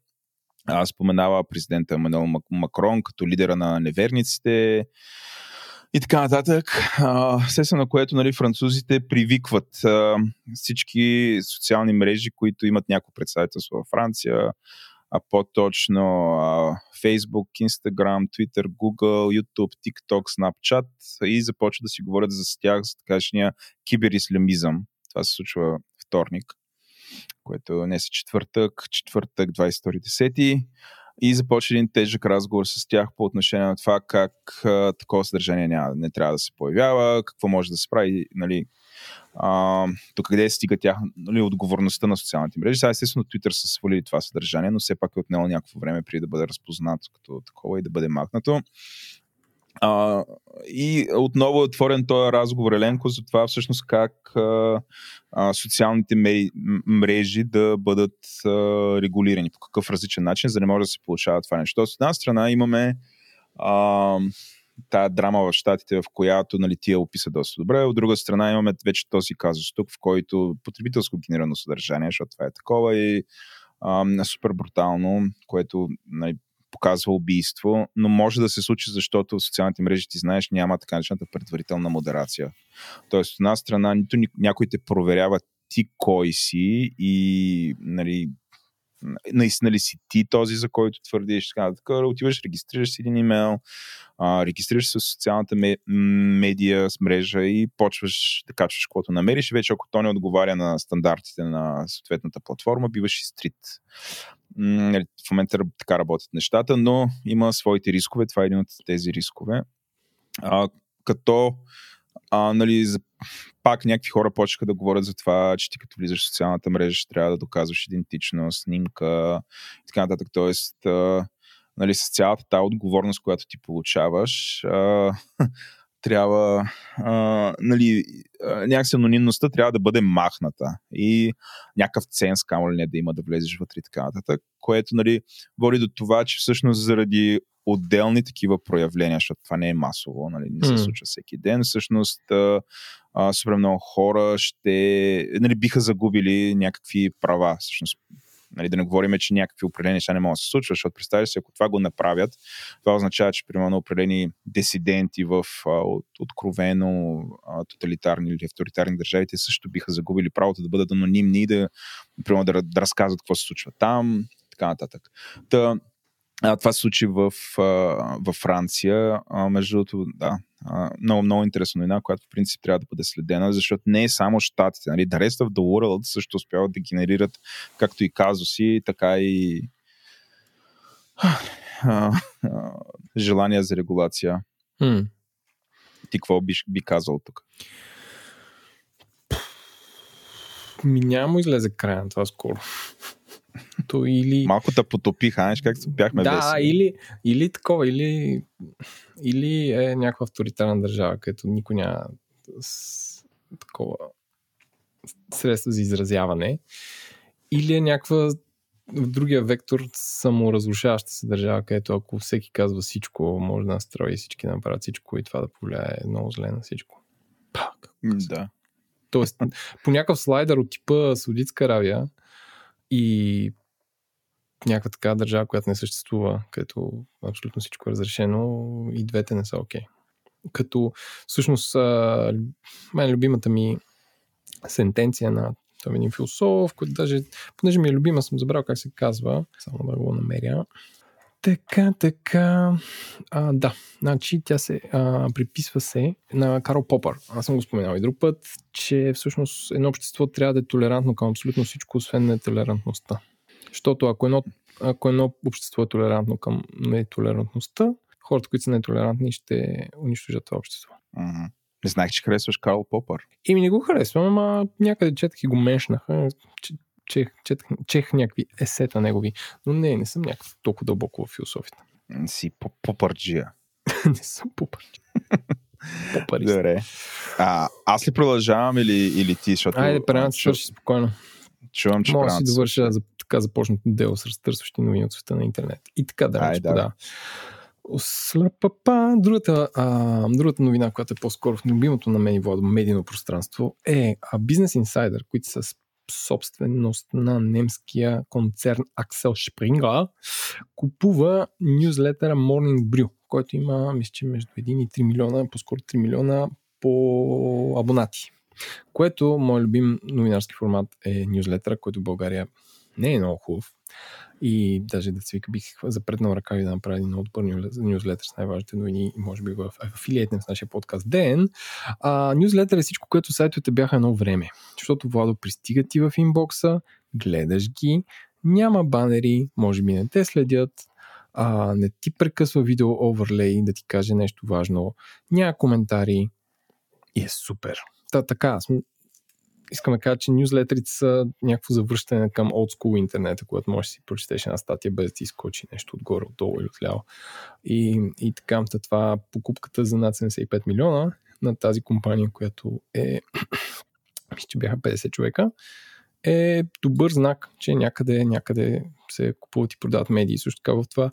споменава президента Емануел Макрон като лидера на неверниците и така нататък, следствие на което французите привикват всички социални мрежи, които имат някакво представителство във Франция, по-точно Facebook, Instagram, Twitter, Google, YouTube, TikTok, Snapchat, и започва да си говорят за тях, за така наречения киберислямизъм. Това се случва вторник, което не е четвъртък 22.10. И започва един тежък разговор с тях по отношение на това как такова съдържание не трябва да се появява, какво може да се прави, тук къде стига тях, отговорността на социалните мрежи. Сега естествено Twitter са свалили това съдържание, но все пак е отнело някакво време преди да бъде разпознато като такова и да бъде махнато. И отново е отворен този разговор, Еленко, за това всъщност как социалните мрежи да бъдат регулирани, по какъв различен начин, за да не може да се получава това нещо. От една страна имаме тая драма в щатите, в която тия описа доста добре, от друга страна имаме вече този казус тук, в който потребителско генерирано съдържание, защото това е такова и супер брутално, което показва убийство, но може да се случи, защото в социалните мрежи, ти знаеш, няма така начината предварителна модерация. Тоест, от една страна, нито някой те проверява ти кой си и наистина ли си ти този, за който твърдиш, така, отиваш, регистрираш си един имейл, регистрираш се в социалната медия, с мрежа и почваш да качваш каквото намериш и вече ако то не отговаря на стандартите на съответната платформа, биваш изтрит. В момента така работят нещата, но има своите рискове. Това е един от тези рискове. Като нали, пак някакви хора почнаха да говорят за това, че ти като влизаш в социалната мрежа ще трябва да доказваш идентичност, снимка и така нататък. Тоест, нали, с цялата тази отговорност, която ти получаваш, трябва нали, някакси анонимността трябва да бъде махната и някакъв ценз, камо ли не да има да влезеш вътре и така нататък, което нали, води до това, че всъщност заради отделни такива проявления, защото това не е масово, нали, не се случва всеки ден, всъщност супер много хора ще, нали, биха загубили някакви права, всъщност. Нали, да не говорим, че някакви определени неща не могат да се случват, защото представиш се, ако това го направят, това означава, че примерно определени дисиденти в откровено тоталитарни или авторитарни държави, те също биха загубили правото да бъдат анонимни и да, примерно, да разказват какво се случва там, така нататък. Та, това се случи във Франция, между другото, да. Много, много интересна новина, която в принцип трябва да бъде следена, защото не е само щатите. Нали? The Rest of the World също успяват да генерират както и казуси, така и желания за регулация. Ти какво би казал тук? Няма излезе края на това скоро. То или... Малко да потопих, както бяхме весели. Да, или такова, или е някаква авторитарна държава, където никой няма такова средство за изразяване, или е някаква в другия вектор саморазрушаваща се държава, където ако всеки казва всичко, може да настрои всички, да направят всичко и това да повлияе много зле на всичко. Да. Тоест, по някакъв слайдър от типа Саудитска Аравия и някаква така държава, която не съществува, където абсолютно всичко е разрешено, и двете не са окей. Като всъщност мен любимата ми сентенция на този един философ, който даже, понеже ми е любима, съм забрал как се казва, само да го намеря. Така, да, значи тя се приписва се на Карл Попър. Аз съм го споменал и друг път, че всъщност едно общество трябва да е толерантно към абсолютно всичко, освен нетолерантността. Защото ако едно общество е толерантно към нетолерантността, хората, които са нетолерантни, ще унищожат това общество. Не знаех, че харесваш Карл Попър. Ими не го харесвам, ама някъде четах и го меншнаха. Чех някакви есета негови, но не съм някакъв толкова дълбоко в философията. Си попърджия. Не съм попърджия. Попарист. Добре. Аз ли продължавам или ти? Защото... Айде, Пренат, свърши спокойно. Чувам, че Пренат. Може да си довърша така започнато дело с разтърсващи новини от света на интернет. И така, да, че подава. Другата новина, която е по-скоро в любимото на мен и Владо медийно пространство, е Business Insider, които са собственост на немския концерн Аксел Шпрингър, купува нюзлетъра Morning Brew, който има, мисля, че между 1 и 3 милиона, по-скоро 3 милиона по абонати. Което, мой любим новинарски формат е нюзлетъра, който в България не е много хубав. И даже да се вика, бих запретнал ръкави да направя един много добър нюзлетър с най-важните новини и може би в афилиейтен с нашия подкаст ДН. Нюзлетър е всичко, което сайтовете бяха едно време. Защото, Владо, пристига ти в инбокса, гледаш ги, няма банери, може би не те следят, не ти прекъсва видео оверлей да ти каже нещо важно, няма коментари и е супер. Така, искам да кажа, че нюзлетерите са някакво завръщане към олдскул интернета, когато можеш да си прочетеш една статия без да ти изкочи нещо отгоре, отдолу или отляво. И така, това покупката за над 75 милиона на тази компания, която е, мисля, че бяха 50 човека, е добър знак, че някъде се купуват и продават медии. Също така в това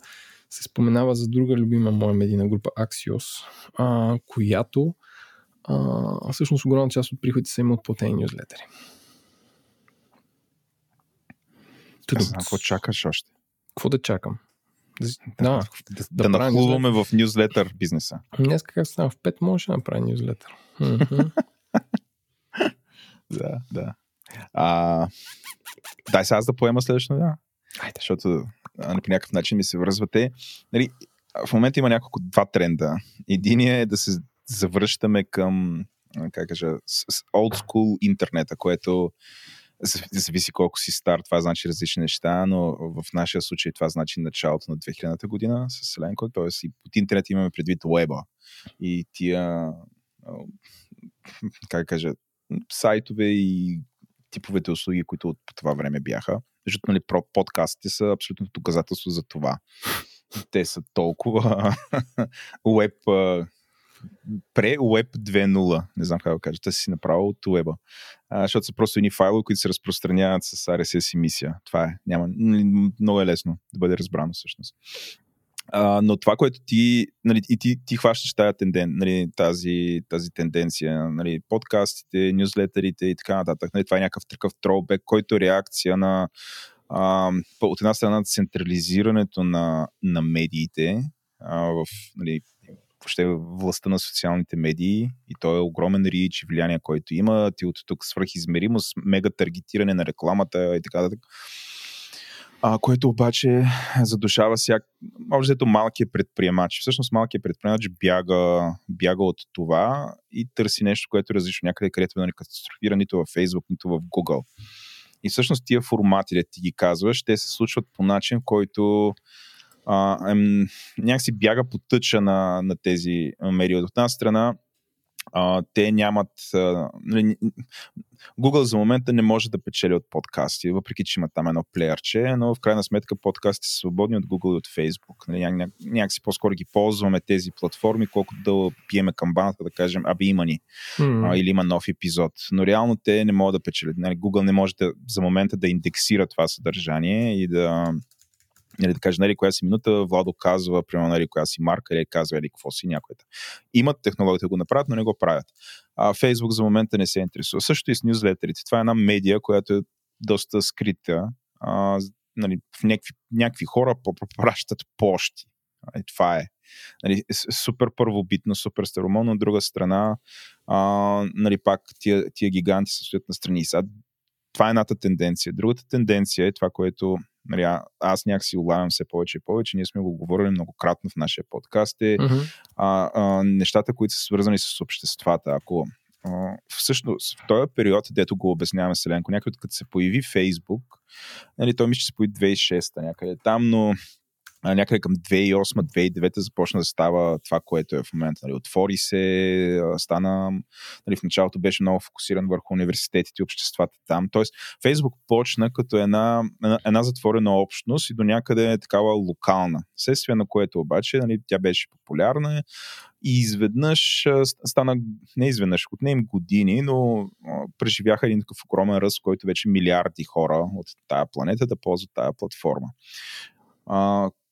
се споменава за друга любима моя медийна група Axios, която всъщност огромна част от приходите са има от платени нюзлетери. Какво чакаш още? Какво да чакам? Да нахлуваме в нюзлетър бизнеса. Днес как стана в 5, може да направя нюзлетър. Да. Дай сега аз да поема следващото, да. Защото по някакъв начин ми се връзвате. Нали, в момента има няколко два тренда. Единият е да се завръщаме към old school интернета, което зависи колко си стар, това значи различни неща, но в нашия случай това значи началото на 2000-та година с Еленко, т.е. и от интернет имаме предвид уеба и тия, как кажа, сайтове и типовете услуги, които от това време бяха. Защото, нали, подкастите са абсолютно доказателство за това. Те са толкова уеб, пре-уеб 2.0, не знам как да кажа, те си направил от уеба. Защото са просто едни файлове, които се разпространяват с RSS емисия. Това е, няма, много е лесно да бъде разбрано всъщност. Но това, което ти, нали, и ти хващаш тази тенденция, нали, подкастите, нюзлетърите и така нататък, нали, това е някакъв такъв тролбек, който е реакция на от една страна централизирането на медиите, в, нали, въобще властта на социалните медии, и то е огромен рич и влияние, който има, ти от тук свръхизмеримост, мега таргетиране на рекламата и така нататък. Което обаче задушава общо малкият предприемач. Всъщност малкият предприемач бяга от това и търси нещо, което е различно, някъде където е катастрофира нито във Facebook, нито в Google. И всъщност тия формати, да ти ги казваш, те се случват по начин, който някакси бяга по тъча на тези медии. От една страна, те нямат... Google за момента не може да печели от подкасти, въпреки че има там едно плеерче, но в крайна сметка подкасти са свободни от Google и от Facebook. Някакси по-скоро ги ползваме тези платформи, колкото да пиеме камбаната, да кажем, абе има ни, или има нов епизод. Но реално те не могат да печелят. Google не може за момента да индексира това съдържание и да... Или да кажа, нали, коя си минута, Владо казва, примерно, нали, коя си марка, или казва, или какво си, някоята. Имат технологията да го направят, но не го правят. Фейсбук за момента не се интересува. Също и с нюзлетерите. Това е една медия, която е доста скрита. Нали, някакви хора пращат пощи. Това е. Нали, супер първобитно, супер старомодно. От друга страна, нали, пак тия гиганти се стоят на страни. Това е едната тенденция. Другата тенденция е това, което аз някакси улавям все повече и повече. Ние сме го говорили многократно в нашия подкаст. Нещата, които са свързани с обществата. Ако всъщност в този период, дето го обясняваме с Еленко, някъде като се появи Фейсбук, нали, той мисля, че се появи 2006-та някъде там, но някъде към 2008-2009 започна да става това, което е в момента. Нали, отвори се, стана... Нали, в началото беше много фокусиран върху университетите и обществата там. Тоест, Фейсбук почна като една затворена общност и до някъде е такава локална. Следствие на което обаче, нали, тя беше популярна и изведнъж стана... Не изведнъж, отнем години, но преживяха един такъв огромен ръст, в който вече милиарди хора от тая планета да ползват тая платформа.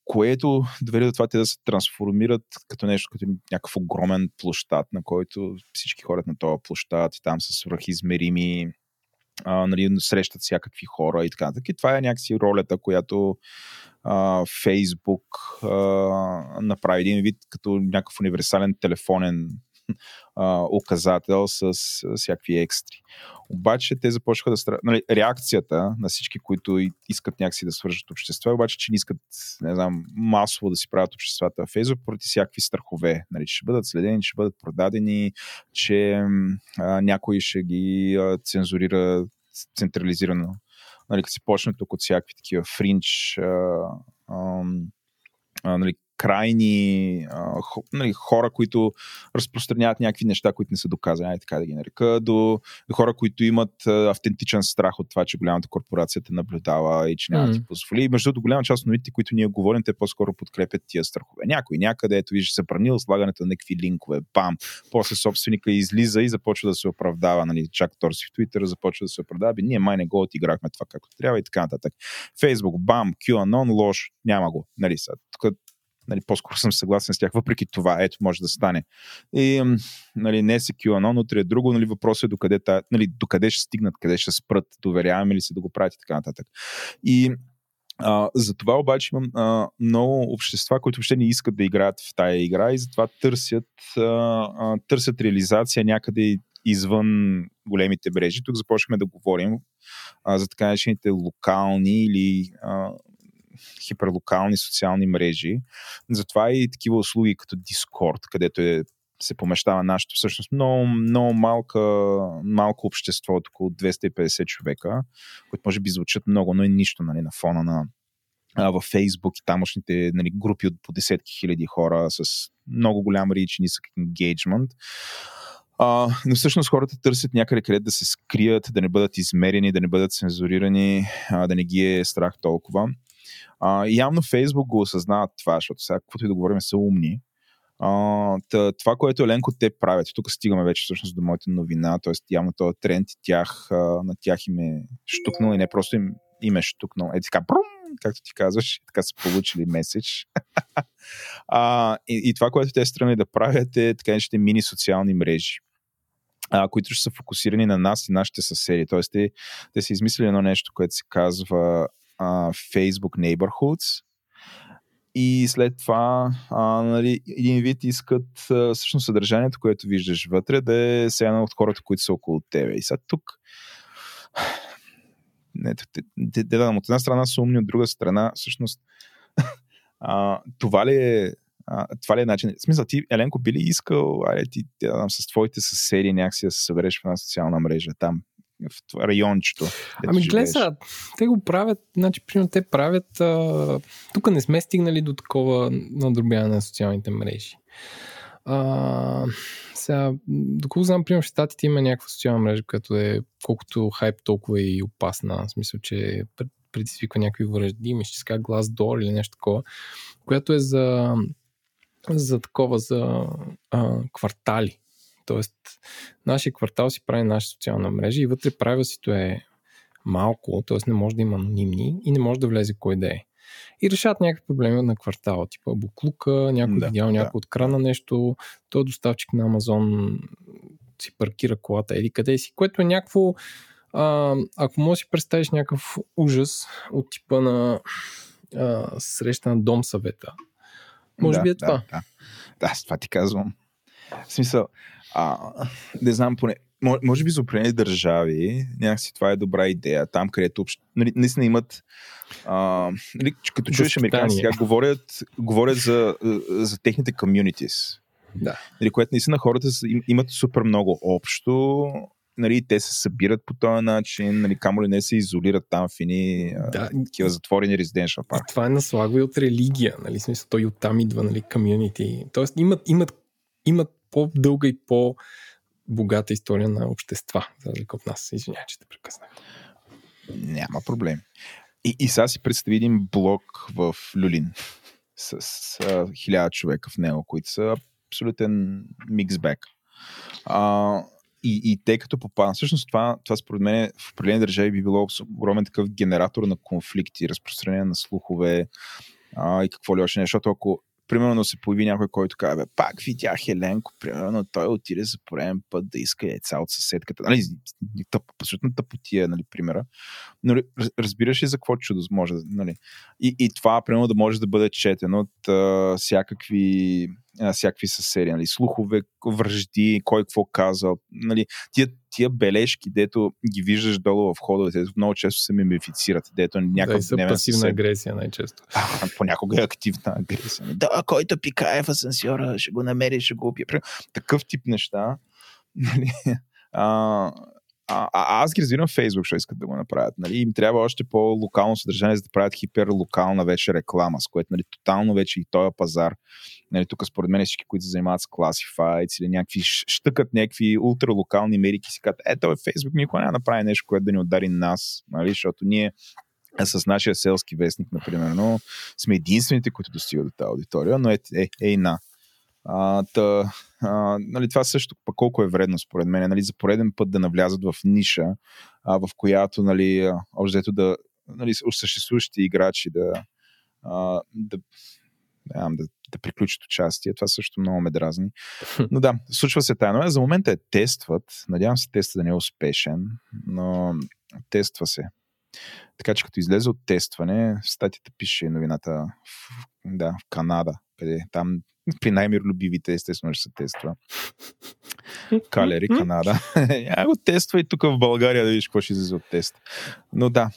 Което доведе до това те да се трансформират като нещо, като някакъв огромен площад, на който всички ходят на този площад и там са свръхизмерими, нали, срещат всякакви хора и така нататък. И това е някакси ролята, която Фейсбук направи един вид като някакъв универсален телефонен указател с всякакви екстри. Обаче те започнаха да нали, реакцията на всички, които искат някакси да свържат общества, обаче, че не искат, не знам, масово да си правят обществата в Фейсбук, поради всякакви страхове. Нали, ще бъдат следени, ще бъдат продадени, че някой ще ги цензурира централизирано. Нали, като си почне тук от всякакви такива фриндж, нали, крайни нали, хора, които разпространяват някакви неща, които не са доказани, така да ги нарека, до хора, които имат автентичен страх от това, че голямата корпорация те наблюдава и че няма ти позволи. И между другото, голяма част от новите, които ние говорим, те по-скоро подкрепят тия страхове. Някой някъде, ето виж, забранил слагането на някакви линкове, бам, после собственика излиза и започва да се оправдава, нали, чак Торси в Twitter започва да се оправдава, бе, ние май не го отиграхме това както трябва и така нататък. Фейсбук, бам, QAnon, лош, няма го, нали са. Нали, по-скоро съм съгласен с тях, въпреки това, ето може да стане. И нали, не се QAnon, утре е друго, нали, въпросът е докъде ще стигнат, къде ще спрат, доверяваме ли се да го правят и така нататък. И за това обаче имам много общества, които въобще не искат да играят в тая игра и затова търсят реализация някъде извън големите мрежи. Тук започваме да говорим за така наречените локални или... хиперлокални социални мрежи. Затова и такива услуги като Discord, където е се помещава нашето. Всъщност много, много малко общество от около 250 човека, които може би звучат много, но е нищо, нали, на фона на във Фейсбук и тамошните, нали, групи от по десетки хиляди хора с много голям рич и нисък енгейджмент. Но всъщност хората търсят някъде къде да се скрият, да не бъдат измерени, да не бъдат цензурирани, да не ги е страх толкова. Явно Фейсбук го осъзнават това, защото сега, каквото и да говорим, са умни. Това, което Еленко те правят, тук стигаме вече всъщност до моята новина, т.е. явно този тренд тях, на тях им е штукнал и не просто им е штукнал. Е така, брум, както ти казваш, така са получили меседж. И това, което те странно да правят, е така нещите мини социални мрежи, които ще са фокусирани на нас и нашите съседи. Т.е. те са измислили едно нещо, което се казва Facebook Neighborhoods. И след това, нали, един вид искат всъщност съдържанието, което виждаш вътре, да е сега една от хората, които са около тебе. И сега тук от една страна са умни, от друга страна всъщност това ли е начин? В смисъл, ти, Еленко, би ли искал с твоите съседи някакси да се събереш в една социална мрежа там, в райончето? Ами гледа, те го правят, значи, примерно, те правят... тук не сме стигнали до такова надробяване на социалните мрежи. Сега, доколко знам, примерно в щатите има някаква социална мрежа, която е колкото хайп, толкова и опасна, в смисъл, че предизвиква някакви вражди, мисля, че казва Glassdoor или нещо такова, която е за квартали. Тоест, нашия квартал си прави наша социална мрежа и вътре правилството е малко, т.е. не може да има анонимни и не може да влезе кой да е. И решават някакви проблеми на квартала, типа буклука, някой видял, някой открадна нещо, той доставчик на Амазон си паркира колата или къде си, което е някакво... ако можеш да си представиш някакъв ужас от типа на среща на дом съвета, може би е това. Да, с това ти казвам. В смисъл, не знам, поне, може би за определени държави някакси това е добра идея. Там, където наистина имат като чуеш американци, как говорят за техните communities. Да. Нали, което наистина хората имат супер много общо. Нали, те се събират по този начин, нали, камо ли не се изолират там в едни такива затворени резиденшъл парк. Това е наслагва и от религия, нали, смисъл, той оттам идва, нали, community. Тоест имат по-дълга и по-богата история на общества, за разлика от нас. Извинявай, че те прекъснах. Няма проблем. И сега си представи един блок в Люлин с 1000 човека в него, които са абсолютен миксбек. И те като попадна. Всъщност това според мен в определени държави би било огромен такъв генератор на конфликти, разпространение на слухове и какво ли още не. Защото ако примерно се появи някой, който казва, пак видях Еленко, примерно той отиде за пореден път да иска яйца от съседката. Нали, абсолютно тъпотия, нали, примера. Но разбираш ли за какво чудо може, нали? И това, примерно, да може да бъде четено от всякакви съседи, нали, слухове, вражди, кой какво казал, нали, тия бележки, дето ги виждаш долу в ходовете, много често се мимифицират, дето някакъв дневен пасивна съсед... агресия най-често. Понякога е активна агресия. Да, който пикае в асансьора, ще го намери, ще го убие. Такъв тип неща. Нали? Аз ги разбирам в Фейсбук, що искат да го направят. Нали? Им трябва още по-локално съдържание, за да правят хиперлокална вече реклама, с което, нали, тотално вече и този пазар. Нали, тук според мен всички, които се занимават с класифайци или някакви щъкат някакви ултралокални мерики, си казват, ето Фейсбук никога няма да направи нещо, което да ни удари нас, нали? Защото ние с нашия селски вестник, например, но сме единствените, които достигат до тази аудитория, но нали, това също пък колко е вредно според мен, нали, за пореден път да навлязат в ниша, в която, нали, общо да, нали, съществуващите играчи да приключат участие. Това също много ме дразни. Но да, случва се тайно. За момента тестват. Надявам се теста да не е успешен, но тества се. Така че като излезе от тестване, в статията пише новината в Канада, къде там при най-миролюбивите, естествено, ще се тества. Калери, Канада. Го тества и тук в България да видиш какво ще излезе от тест. Но да,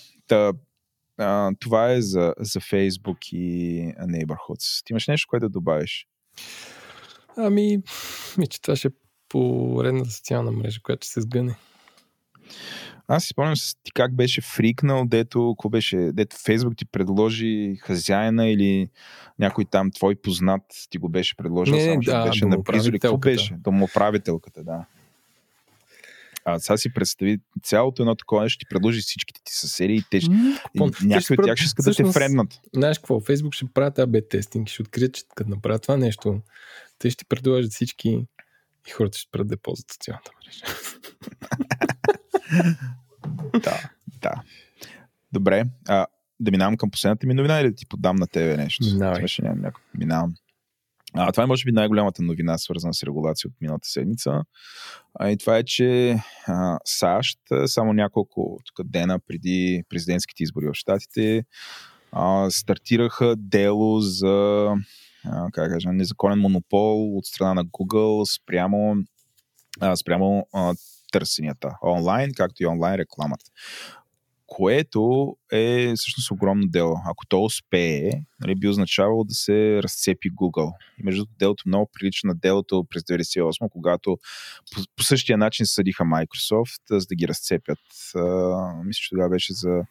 това е за Facebook и Neighborhoods. Ти имаш нещо, което да добавиш? Ами, че това ще е поредната социална мрежа, която ще се сгъне. Аз си спомням ти как беше фрикнал, дето Фейсбук ти предложи хазяина или някой там твой познат ти го беше предложил, защото беше на призори. Какво беше? Домоуправителката, да. А сега си представи цялото едно такова нещо, ти предложи всичките ти съседи и те някои от тях ще искат да те френднат. Знаеш какво, Фейсбук ще правят АБ-тестинг, ще открият, че като направят това нещо, те ще предложат всички и хората ще спрат да ползват социалната мрежа. Да. Добре, да минавам към последната ми новина или да ти поддам на тебе нещо? Минавам. Това е може би най-голямата новина, свързана с регулация от миналата седмица. И това е, че САЩ само няколко дена преди президентските избори в Щатите стартираха дело за незаконен монопол от страна на Google спрямо търсенията онлайн, както и онлайн рекламата. Което е всъщност огромно дело. Ако то успее, би означавало да се разцепи Google. И между делото много прилича на делото през 1998, когато по същия начин съдиха Microsoft, за да ги разцепят. Мисля, че тогава беше за...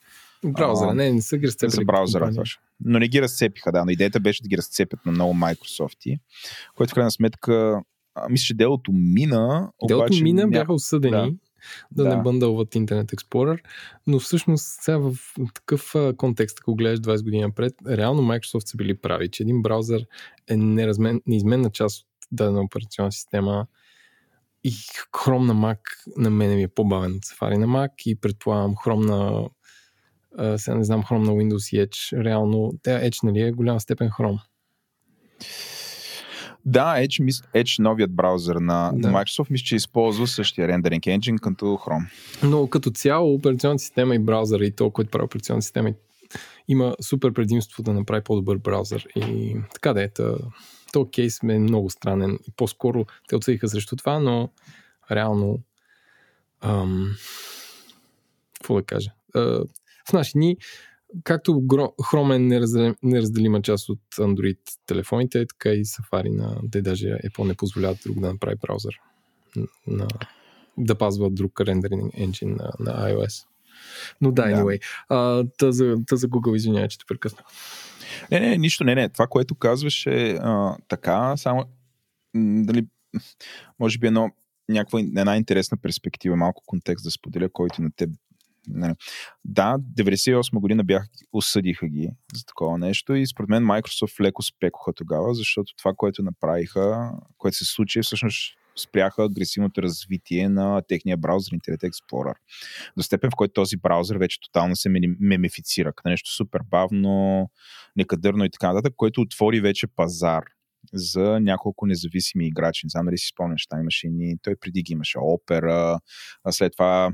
браузъра, не са ги разцепили. За браузъра, точно. Но не ги разцепиха, да. Но идеята беше да ги разцепят на много Microsoft-и, което в крайна сметка... мисля, че делото мина... бяха осъдени. Да. Да не бъндълват Internet Explorer, но всъщност сега в такъв контекст, ако гледаш 20 години напред, реално Microsoft са били прави, че един браузър е неизменна част от дадена операционна система и Chrome на Mac на мен ми е по-бавен от Safari на Mac и предполагам Chrome на Chrome на Windows и Edge. Реално, Edge нали е голяма степен Chrome? Да, Edge новият браузър на Microsoft, мисля, че използва същия рендеринг енджин като Chrome. Но като цяло операционната система и браузъра и толкова прави операционната система има супер предимство да направи по-добър браузър. И така да е, този кейс е много странен. И по-скоро те отсъдиха срещу това, но реално какво да кажа? В наши дни, както Chrome е неразделима част от Android телефоните, така и Safari те даже Apple не позволяват друг да направи браузър. Да пазва друг рендеринг енджин на iOS. Но да, anyway. За Google, извинявай, че те прекъснах. Не, нищо, не. Това, което казваш е така, само дали може би една интересна перспектива, малко контекст да споделя, който на теб. Да, 1998 година осъдиха ги за такова нещо и според мен Microsoft леко спекоха тогава, защото това, което направиха, което се случи, всъщност спряха агресивното развитие на техния браузър Internet Explorer. До степен, в който този браузър вече тотално се мемифицира на нещо супер бавно, некадърно и така нататък, което отвори вече пазар за няколко независими играчи. Не знам дали си спомняш, там имаше той преди ги имаше Opera, а след това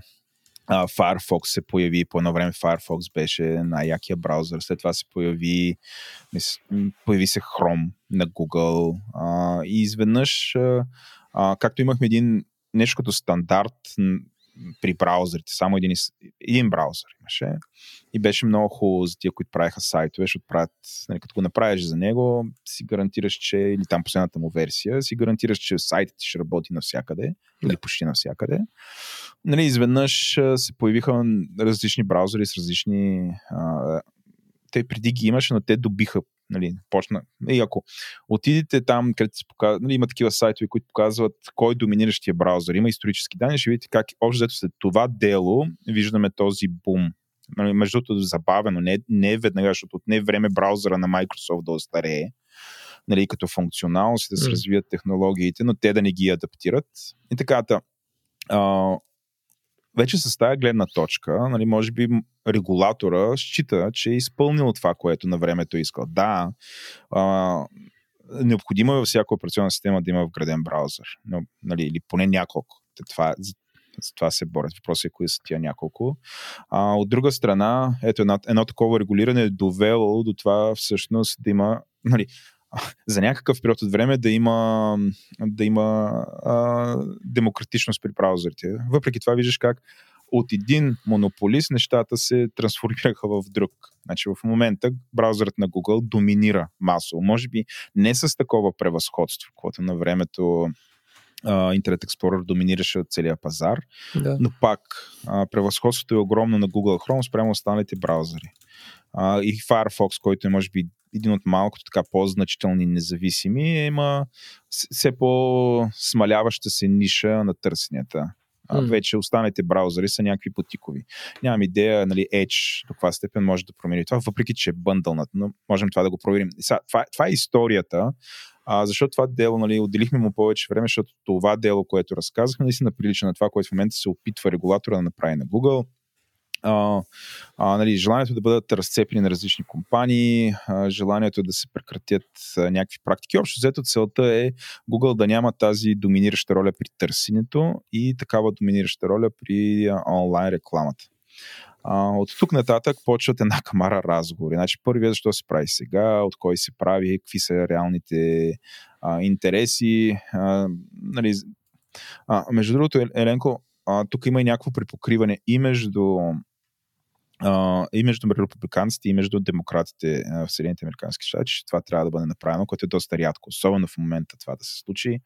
Firefox се появи, по едно време Firefox беше най-якия браузър, след това се появи се Chrome на Google и изведнъж както имахме един нещо като стандарт при браузърите, само един браузър имаше и беше много хубаво за тия, които правиха сайтове, защото правят, като го направиш за него, си гарантираш, че или там последната му версия, си гарантираш, че сайтът ще работи навсякъде или почти навсякъде. Изведнъж се появиха различни браузъри с различни... те преди ги имаше, но те добиха. И ако отидете там, където се показва, има такива сайтове, които показват кой е доминиращия браузър, има исторически данни, ще видите как общо взето след това дело виждаме този бум. Между другото, забавено, не веднага, защото отне време браузъра на Microsoft да остарее, като функционалност, да се развият технологиите, но те да не ги адаптират. И таката. Вече с тази гледна точка, може би регулатора счита, че е изпълнил това, което на времето е искал. Да, необходимо е във всяка операционна система да има вграден браузър. Но, или поне няколко. За това се борят. Въпросът е кои са тия няколко. От друга страна, едно такова регулиране е довело до това всъщност да има... за някакъв период от време да има демократичност при браузърите. Въпреки това виждаш как от един монополист нещата се трансформираха в друг. Значи в момента браузърът на Google доминира масово. Може би не с такова превъзходство, което на времето Internet Explorer доминираше целия пазар, да. Но пак превъзходството е огромно на Google Chrome спрямо останалите браузъри. И Firefox, който е може би един от малкото така по-значителни независими, има все по-смаляваща се ниша на търсенията. Вече останалите браузъри са някакви потикови. Нямам идея, нали, Edge до каква степен може да промени това, въпреки че е бъндълнат, но можем това да го проверим. Това е историята, защото това дело, нали, отделихме му повече време, защото това дело, което разказахме, наистина прилича на това, което в момента се опитва регулатора да направи на Google. Нали, желанието да бъдат разцепени на различни компании, желанието да се прекратят някакви практики. Общо взето целта е Google да няма тази доминираща роля при търсенето и такава доминираща роля при онлайн рекламата. От тук нататък почват една камара разговори. Значи, първият защо се прави сега, от кой се прави, какви са реалните интереси. Нали, между другото, Еленко, тук има и някакво припокриване и между републиканците и между демократите в Съединените американски щати, че това трябва да бъде направено, което е доста рядко, особено в момента това да се случи,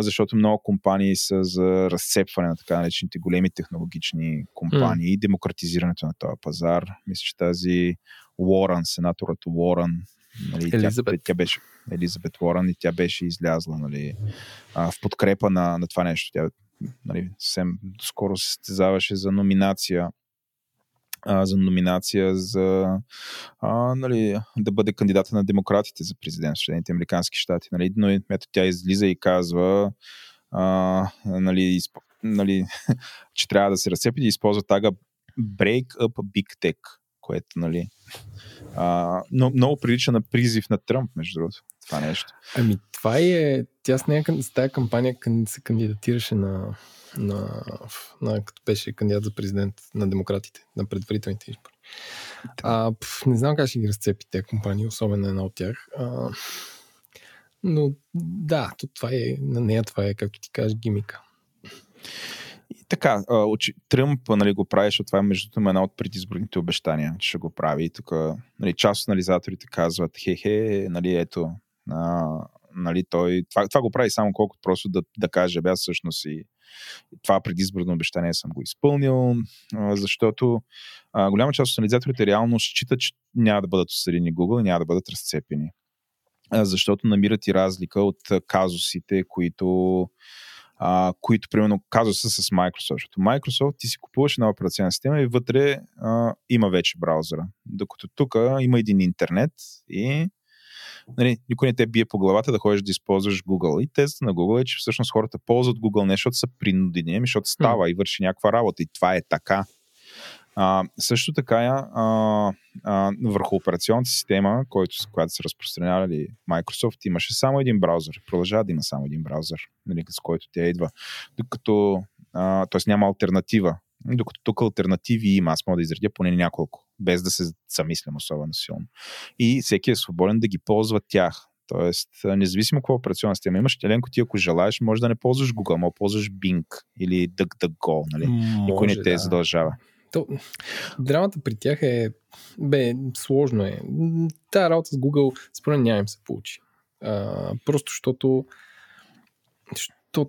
защото много компании са за разцепване на така наречените големи технологични компании и демократизирането на този пазар. Мисля, че тази Уорън, сенаторът Уорън, нали, Елизабет Уорън, и тя беше излязла, нали, в подкрепа на това нещо. Тя, нали, съвсем скоро се състезаваше за номинация за нали, да бъде кандидата на демократите за президент в Съединените американски щати. Нали, но ето тя излиза и казва, нали, че трябва да се разцепи и използва тага Break Up Big Tech, което, нали, много прилича на призив на Тръмп, между другото, това нещо. Ами това е, тя с нея, с тази кампания се кандидатираше на като беше кандидат за президент на демократите, на предварителните избори. Не знам как ще ги разцепи тези компании, особено една от тях. Но да, това е, на нея това е, както ти кажеш, гимика. И така, Тръмп, нали, го прави, защото това е между една от предизборните обещания, че ще го прави. Тук, нали, част от анализаторите казват, хе-хе, нали, ето, нали, той това го прави само колкото просто да каже, бе, аз всъщност и това предизборно обещание съм го изпълнил, защото голяма част от анализаторите реално считат, че няма да бъдат осъдени Google, няма да бъдат разцепени. Защото намират и разлика от казусите, които, примерно, казуса с Microsoft. Защото Microsoft, ти си купуваш една операционна система и вътре има вече браузъра. Докато тук има един интернет и, нали, никой не те бие по главата да ходиш да използваш Google. И тезата на Google е, че всъщност хората ползват Google не защото са принудени, ами защото става и върши някаква работа. И това е така. Също така, върху операционната система, която са разпространявали Microsoft, имаше само един браузър. Продължава да има само един браузър, нали, с който тя идва. Т.е. няма алтернатива. Докато тук алтернативи има, аз мога да изредя поне няколко, без да се замислям особено силно. И всеки е свободен да ги ползва тях. Тоест, независимо каква операционна система имаш, Еленко, ти ако желаеш, може да не ползваш Google, може да ползваш Bing или DuckDuckGo. Нали? Никой не те задължава. Драмата при тях е, сложно е. Тая работа с Google според няма им се получи. Просто защото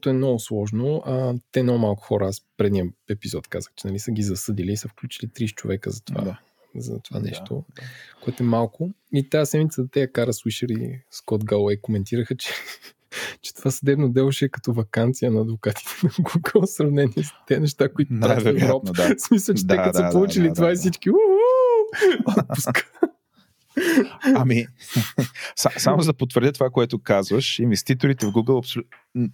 е много сложно. Те много малко хора, аз предния епизод казах, че, нали, са ги засъдили и са включили 30 човека за това, за това нещо, което е малко. И тази седмица те я кара Суишер и Скот Галуей коментираха, че това съдебно дело ще е като ваканция на адвокатите на Google в сравнение с те неща, които правят в Европа. В смисъл, че те като са получили това и всички отпуска. Ами, само за да потвърдя това, което казваш, инвеститорите в Google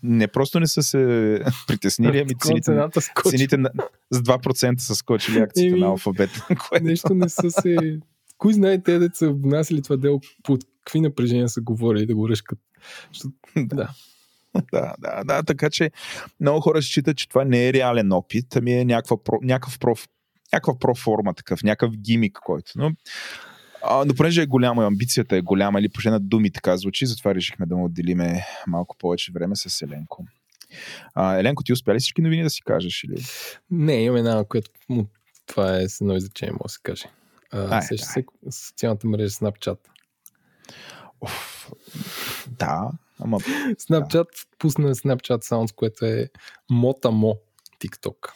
не просто не са се притеснили, ами цените с 2% са скочили акциите на Алфабет. Нещо не са се... Кой знае те, деца внасили това дело, под какви напрежения са говорили да го ръшкат. Да, така че много хора считат, че това не е реален опит, ами е някаква проформа, такъв, някакъв гимик, който... Но понеже е голяма, амбицията е голяма, или почне на думите така звучи, затова решихме да му отделиме малко повече време с Еленко. Еленко, ти успя ли всички новини да си кажеш? Или? Не, имаме една, която това е с едно изречение, може да се каже. Сеща се социалната мрежа Snapchat. Да. Ама... Snapchat, да. Пусна Snapchat Sounds, което е мотамо TikTok.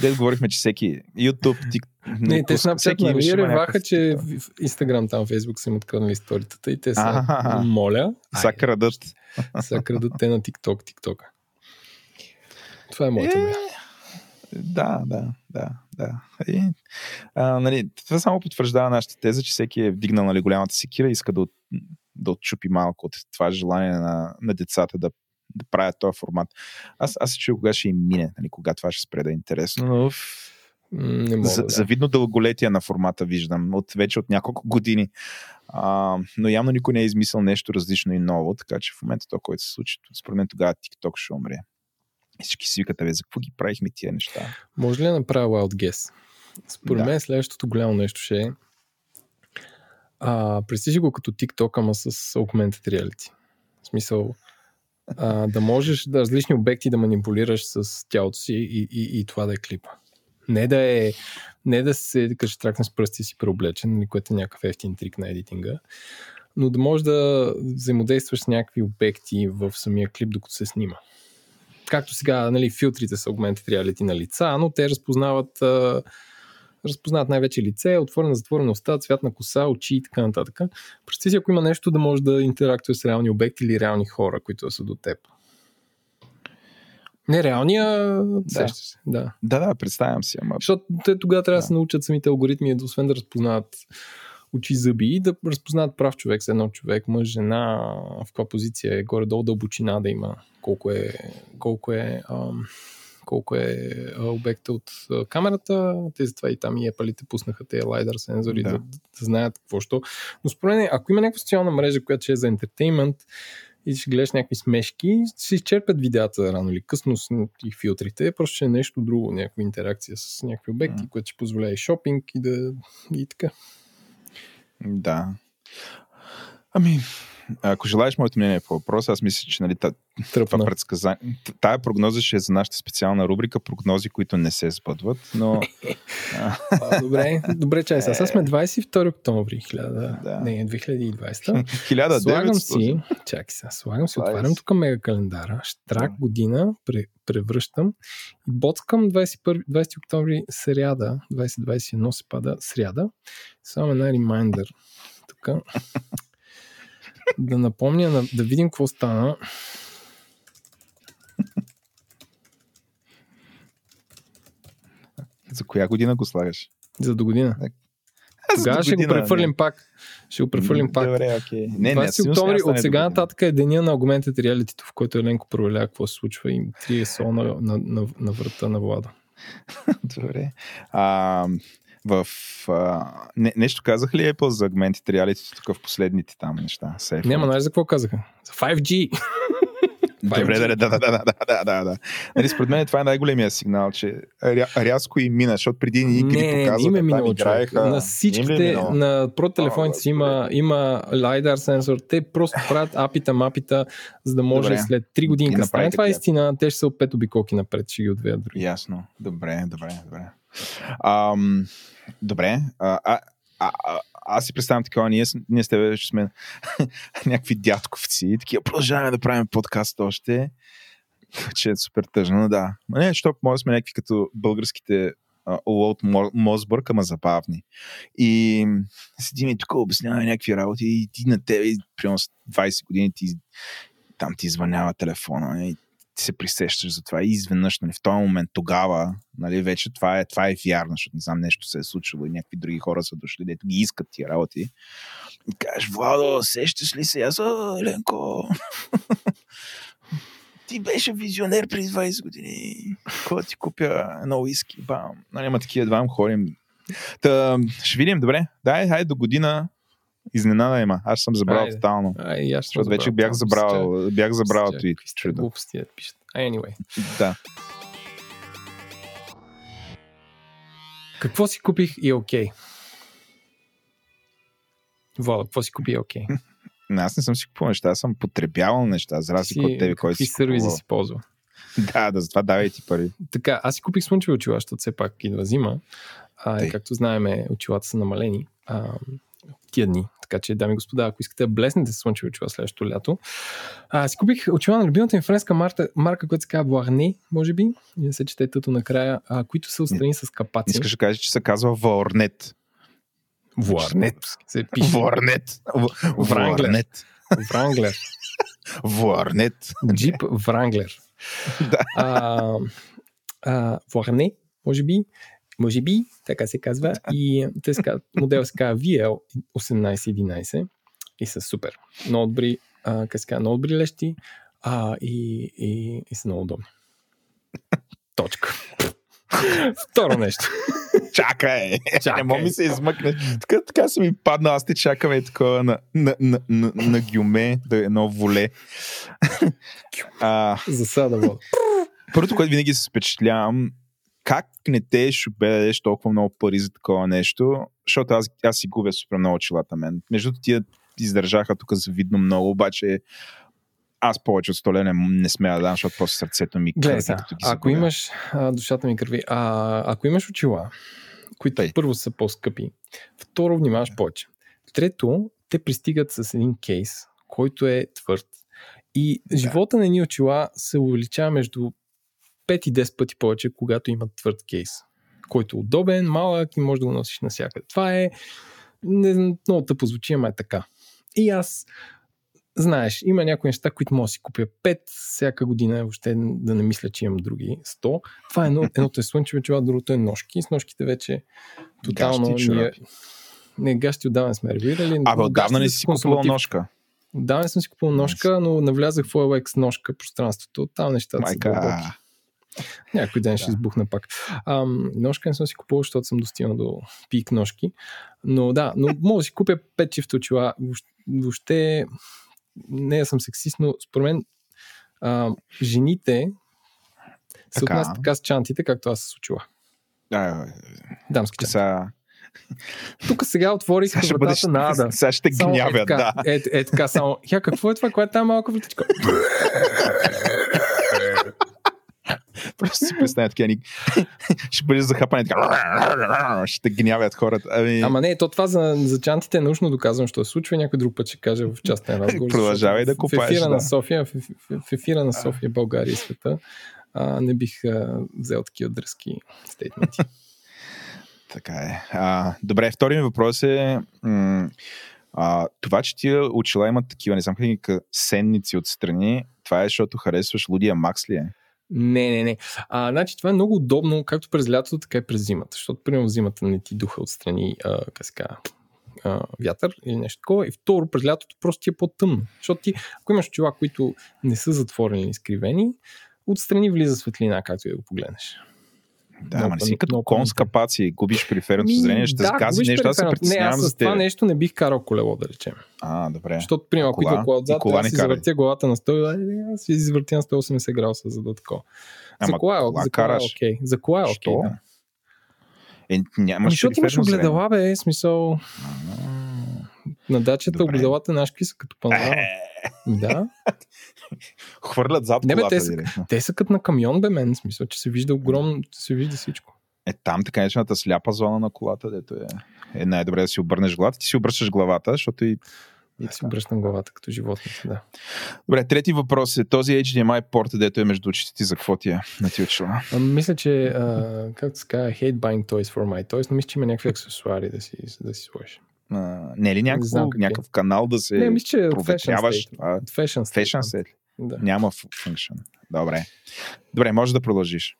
Дед говорихме, че всеки YouTube, TikTok... Не, те Snapchat нали реваха, че Instagram, там Facebook са им откраднали историята и те са моля. Са крадат. Са крадат те на TikTok. Това е моето мнение. Да. Нали, това само потвърждава нашата теза, че всеки е вдигнал нали, голямата секира и иска да отчупи малко от това желание на децата да правят този формат. Аз се чуя кога ще им мине, нали, кога това ще спре да е интересно, но не мога, завидно дълголетие на формата виждам, вече от няколко години. Но явно никой не е измислил нещо различно и ново, така че в момента това, което се случи, според мен тогава TikTok ще умре. Всички си викат, за какво ги правихме тия неща? Може ли да направя wild guess? Според мен следващото голямо нещо ще е престижи го като TikTok, ама с augmented reality. В смисъл да можеш да различни обекти да манипулираш с тялото си и това да е клипа. Не да се тракне с пръсти си преоблечен, което е някакъв ефтин трик на едитинга, но да можеш да взаимодействаш с някакви обекти в самия клип, докато се снима. Както сега, нали, филтрите са augmented reality на лица, но те разпознават най-вече лице, отворена, затворена уста, цвят на коса, очи и така нататък. Представи си, ако има нещо да може да интерактува с реални обекти или реални хора, които са до теб. Не реалния, сещаш се. Да, представям си. Ама... Защото те тогава трябва да се научат самите алгоритми, освен да разпознават очи, зъби и да разпознават прав човек с едно човек, мъж, жена, в каква позиция е, горе-долу дълбочина да има, колко е обекта от камерата, те затова и там и Apple-ите пуснаха тези LiDAR сензори да знаят какво ще. Но според мен, ако има някаква социална мрежа, която ще е за ентертеймент и ще гледаш някакви смешки, ще изчерпят видеата рано или късно и филтрите, просто ще е нещо друго, някаква интеракция с някакви обекти, което ще позволява и шопинг и така. Да. Ами, ако желаеш моето мнение по въпроса, аз мисля, че нали, това предсказание, тая прогноза ще е за нашата специална рубрика прогнози, които не се сбъдват, но... Добре, чай сега. Сега сме 22 октомври 2020. 1900. Слагам си, отварям тук мега календара, штрак година, превръщам и боцкам 20 октомври сряда, 2021 се пада сряда. Само една ремайндър тук. Да напомня, да видим какво стана. За коя година го слагаш? За до година. Тогава ще го префърлим пак. Добре, окей. 20 октомври от сега нататък е деня на augmented reality, в който Еленко проверява какво се случва и трие сол на врата на Владо. Добре. Нещо казах ли Apple за augmented reality тук в последните там неща? Няма, знаеш за какво казаха? За 5G! Добре, да. Нали, според мен това е най-големия сигнал, че рязко им мина, защото преди ни игри показваха, там играеха. На всичките, на протелефоните си има LiDAR сенсор, те просто правят апита, мапита, за да може след 3 години да стане това истина, те ще са от 5 обиколки напред, ще ги отвеят други. Ясно, добре. Добре, аз си представям такова, ние с тебе ще сме някакви дядковци, такива продължаваме да правим подкаст още, че е супер тъжно, но да. Но не, защото може да сме някакви като българските Лоуд Мозбърг, ама забавни. И седим и тук обясняваме някакви работи и ти на тебе, примерно с 20 години ти извънява телефона и ти се присещаш за това и изведнъж, нали, в този момент тогава, нали, вече това е вярно, защото не знам, нещо се е случило и някакви други хора са дошли, дето ги искат тия работи. И кажеш, Владо, сещаш ли се? Аз, Еленко, ти беше визионер преди 20 години. Кога ти купя едно уиски? Бам. Нали, има такива, едва ходим. Ще видим, добре. Хайде до година. Изненада има. Аз съм забрал тотално. Защото вече бях забрал твит. Глупости да пишат. Anyway. Да. Какво си купих и окей? Вала, какво си купи и окей? Аз не съм си купувал неща, аз съм потребявал неща, за разлика от тебе, кой си купувал. Какви сервизи си ползвал? Да, затова давай ти пари. Така, аз си купих слънчеви очила, защото все пак идва зима. Както знаем, очилата са намалени тия дни. Така че, дами и господа, ако искате да блеснете слънчеви очила следващото лято, си купих очила на любимата ми френска марка, която се казва Vuarnet, може би, и да се чете тъто накрая, които са отстрани с капаци. Искаш да кажеш, че се казва Vuarnet. Vuarnet. Се пише. Vuarnet. Вранглер. Вранглер. Vuarnet. Джип Вранглер. Vuarnet, може би, така се казва. И модел се казва VL 1811 и са супер. Много добри, много добри лещи и са много удобни. Точка. Второ нещо. Чакай. Не мога ми се измъкне. Така се ми падна, аз те чакаме и такова на гюме, да е едно воле. Засада вода. Първото, което винаги се впечатлявам, как не те ще дадеш толкова много пари за такова нещо, защото аз си губя супер много очилата мен. Между тия издържаха тук завидно много, обаче аз повече от 100 лева не смея да дам, защото просто сърцето ми кръви. Ако имаш, душата ми кръви, ако имаш очила, които първо са по-скъпи, второ внимаваш повече. Трето, те пристигат с един кейс, който е твърд. И живота на едни очила се увеличава между 5 и 10 пъти повече, когато имат твърд кейс, който е удобен, малък и можеш да го носиш навсякъде. Това е много тъпо звучи, ама е така. И аз, знаеш, има някои неща, които мога да си купя 5 всяка година, въобще да не мисля, че имам други 100. Това е едното е слънчеви очила, другото е ножки. С ножките вече тотално... Гащи отдавна сме ревирали. Абе, отдавна не си купувал ножка. Отдавна съм си купувал ножка, но навлязах в OLX ножка пространството. Там нещата са дълбоки. Някой ден ще избухна пак. Ножка не съм си купувал, защото съм достигнал до пик ножки. Но мога да си купя 5 чифта очила. Въобще не съм сексист, но според мен жените се отнасят така с чантите, както аз се случила. Дамски чанти. Тук сега отворих вратата на Ада. Сега ще гнявят, да. Е така само. Какво е това? Коя е тази малка вратичка? Просто си представя такива. Ще бъдеш захапане така. Ще гнявят хората. Ама не, то това за чантите е научно доказано, що се случва. Някой друг път ще каже в частен разговор. Продължавай да купаеш. В ефира на София, България и света не бих взел такива дръзки стейтменти. Така е. Добре, втори ми въпрос е това, че тия очила имат такива, не знам как сенници отстрани, това е, защото харесваш лудия Макс ли е? Не. Значи това е много удобно, както през лятото, така и през зимата, защото примерно зимата не ти духа отстрани вятър или нещо такова. И второ, през лятото просто ти е по-тъмно, защото ти, ако имаш очила, които не са затворени или изкривени, отстрани влиза светлина, както и да го погледнеш. Да, ама не си като кон с капаци, губиш периферното зрение, ще казвам нещо, аз се притеснявам за това нещо не бих карал колело, да речем. Добре. Защото, примерно, ако идва кола отзад, аз си завъртя главата на 100, аз си извъртя на 180 градуса, за да такова. За кола е окей. За кола е окей, да. Защото имаш огледала, бе, смисъл... На дачата огледалата нашки са като панорама. Да. Хвърлят зад колата. Те са като на камион, бе, мен. В смисъл, че се вижда огромно, се вижда всичко. Там така нещата сляпа зона на колата, дето е най-добре да си обърнеш главата. Ти си обръщаш главата, защото и си обръщам главата като животно. Да. Добре, трети въпрос е този HDMI порта, дето е между очите, за какво ти е на ти очила? Мисля, че както се казва, hate buying toys for my toys, но мисля, че има някакви аксесуари да си сложиш. Не е ли някакъв канал да се проветряваш? Fashion set. Да. Няма function. Добре, може да продължиш.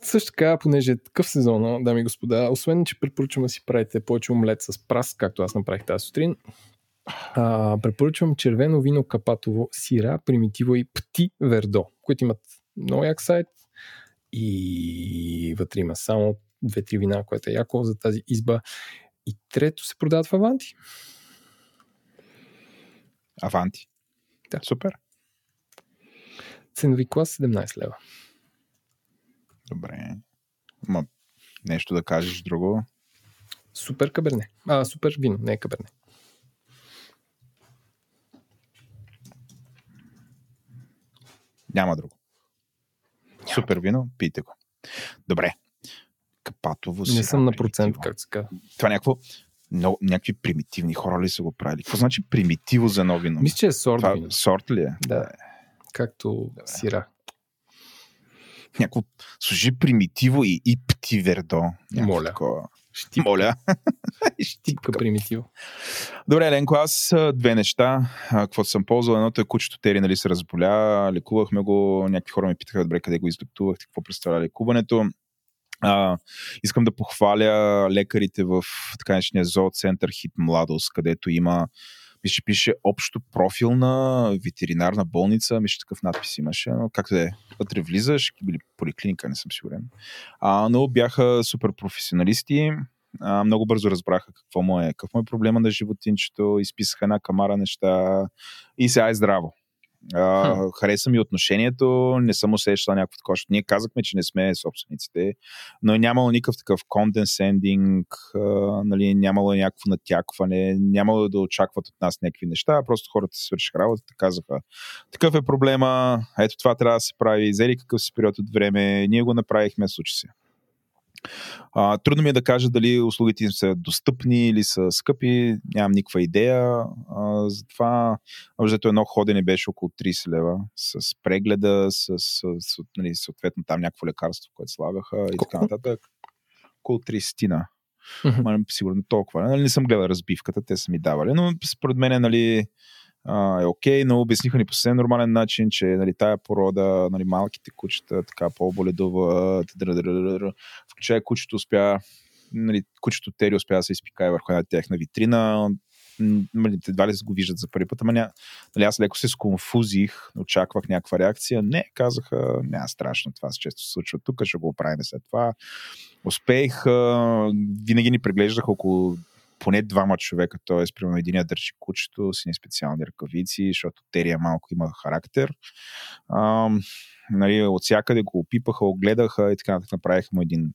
Също така, понеже е такъв сезон, дами и господа, освен, че препоръчвам да си правите повече омлет с прас, както аз направих тази сутрин, препоръчвам червено вино, капатово, сира, примитиво и пти вердо, които имат много як сайт и вътре има само 2-3 вина, което е яко за тази изба. И трето се продават в Аванти. Аванти? Да. Супер. Ценови клас 17 лева. Добре. Ма нещо да кажеш друго? Супер каберне. Супер вино, не е каберне. Няма друго. Няма. Супер вино, пийте го. Добре. Капатово си. Не съм на процент, как се казва. Това някакво... Много, някакви примитивни хора ли са го правили? Какво значи примитиво за нови номер? Мисля, че е сорт. Това, сорт ли е? Да. Както да, сира. Някакво, служи примитиво и птивердо. Моля. Такова. Штипка. Моля. Штипка примитиво. Добре, Ленко, аз две неща. Какво съм ползвал? Едното е кучето Тери, нали се разболя. Лекувахме го. Някакви хора ме питаха, добре, къде го излектувахте, какво представлява лекуването. Искам да похваля лекарите в така наречения зооцентър Хит Младост, където има, пише общо профилна ветеринарна болница, такъв надпис имаше, но както да е, вътре влизаш, били поликлиника, не съм сигурен. Но бяха супер професионалисти, много бързо разбраха какво му е проблема на животинчето, изписаха една камара неща и сега е здраво. Хареса ми отношението, не съм усещал някакво такова, защото ние казахме, че не сме собствениците, но нямало никакъв такъв конденсендинг, нали, нямало някакво натякване, нямало да очакват от нас някакви неща, просто хората си свършиха работата, казаха, такъв е проблема, ето това трябва да се прави, взели какъв си период от време, ние го направихме, случи се. Трудно ми е да кажа дали услугите им са достъпни или са скъпи, нямам никаква идея, затова защото едно ходене беше около 30 лева с прегледа, с нали, съответно там някакво лекарство, което слагаха. Колко? И така нататък, около 30-тина. Сигурно толкова, нали, не съм гледал разбивката, те са ми давали, но според мен, нали, е окей, но обясниха ни по съвсем нормален начин, че нали, тая порода, нали, малките кучета, така по-боледува, включая кучето успя, нали, кучето Тери успя да се изпикае върху една тяхна витрина, едва ли го виждат за първи път, ама нали, аз леко се сконфузих, очаквах някаква реакция, не, казаха, няма страшно, това се често случва тук, ще го оправим след това. Успех, винаги ни преглеждаха около поне двама човека, т.е. примерно единия държи кучето с специални ръкавици, защото Терия малко има характер. Нали, от всякъде го опипаха, огледаха и така нататък, направиха му един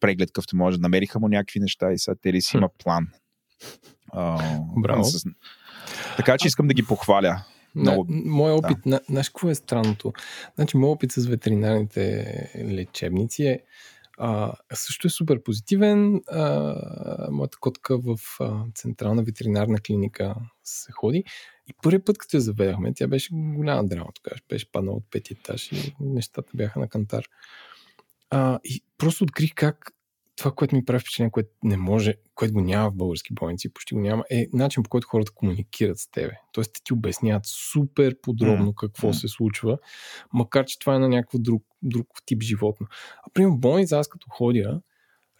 преглед, къвто може, намериха му някакви неща и сега Тери си има план. Браво. Така че искам да ги похваля. Много... Мой опит, да. Знаеш какво е странното? Значи, мой опит с ветеринарните лечебници е също е супер позитивен. Моята котка в Централна ветеринарна клиника се ходи и първият път, като я заведахме, тя беше голяма драма, тогава беше паднала от пети етаж и нещата бяха на кантар. И просто открих как това, което ми прави впечатление, което не може, което го няма в български болници, почти го няма, е начин, по който хората комуникират с тебе. Тоест, те ти обясняват супер подробно какво се случва, макар че това е на някакъв друг тип животно. А примерно в болница, аз като ходя,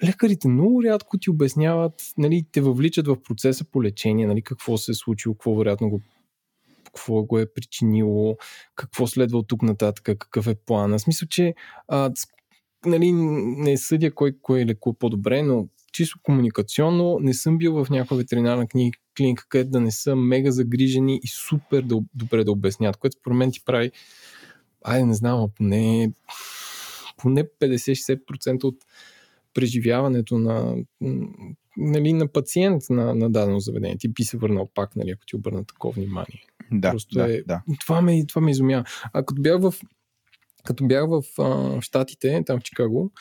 лекарите много рядко ти обясняват, нали, те въвличат в процеса по лечение, нали, какво се е случило, какво вероятно го какво е причинило, какво следва от тук нататък, какъв е план. В смисъл, че нали, не съдя кой е лекува по-добре, но чисто комуникационно не съм бил в някаква ветеринарна клиника, където да не са мега загрижени и супер добре да обяснят, което според мен ти прави, айде не знам, поне 50-60% от преживяването на, нали, на пациент на дадено заведение. Ти би се върнал пак, нали, ако ти обърна такова внимание. Да, просто да. Това ме изумява. А като бях в Щатите, там в Чикаго,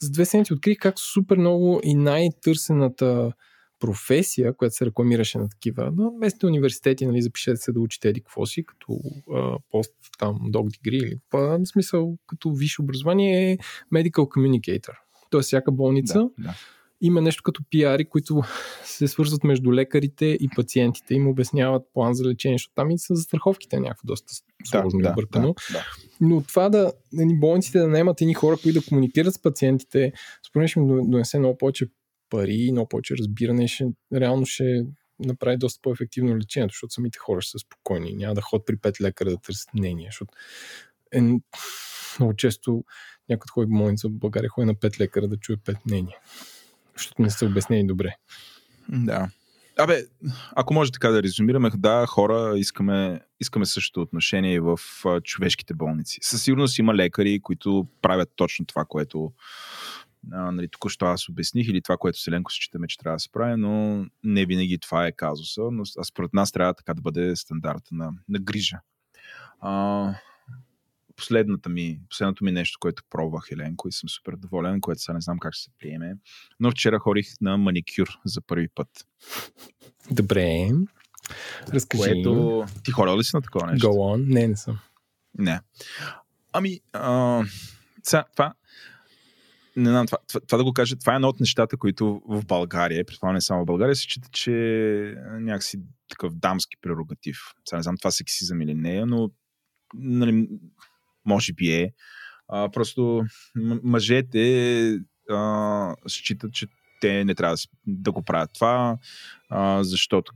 за 2 седмици открих как супер много и най-търсената професия, която се рекламираше на такива, на местни университети, нали, запишете се да учите еди какво си, като пост там dog degree, или в смисъл като висше образование е medical communicator. Тоест всяка болница има нещо като пиари, които се свързват между лекарите и пациентите, им обясняват план за лечение, защото там и са застраховките някакво доста сложно и объркано. Но това да болниците да наемат едни хора, които да комуникират с пациентите, според ще им донесе много повече пари, много повече разбиране, реално ще направи доста по-ефективно лечението, защото самите хора ще са спокойни, няма да ходят при 5 лекара да търсят мнение, защото много често някой ходи в болница в България, ходи на 5 лекара да чуе 5 мнения. Защото не се обясняли добре. Да. Абе, ако може така да резюмираме, да, хора, искаме същото отношение и в човешките болници. Със сигурност има лекари, които правят точно това, което нали, току-що аз обясних, или това, което Селенко се считаме, че трябва да се прави, но не винаги това е казуса. Но според нас трябва така да бъде стандарта на грижа. Последното ми нещо, което пробвах, Еленко, и съм супер доволен, което сега не знам как ще се приеме, но вчера ходих на маникюр за първи път. Добре. Разкажи. Което... Ти ходил ли си на такова нещо? Go on. Не съм. Не. Ами, сега, това... Не знам, това да го кажа, това е едно от нещата, които в България, предполагам не само в България, се счита, че някакси такъв дамски прерогатив. Сега не знам това сексизъм или не, но нали, може би е. Просто мъжете считат, че те не трябва да го правят това, защото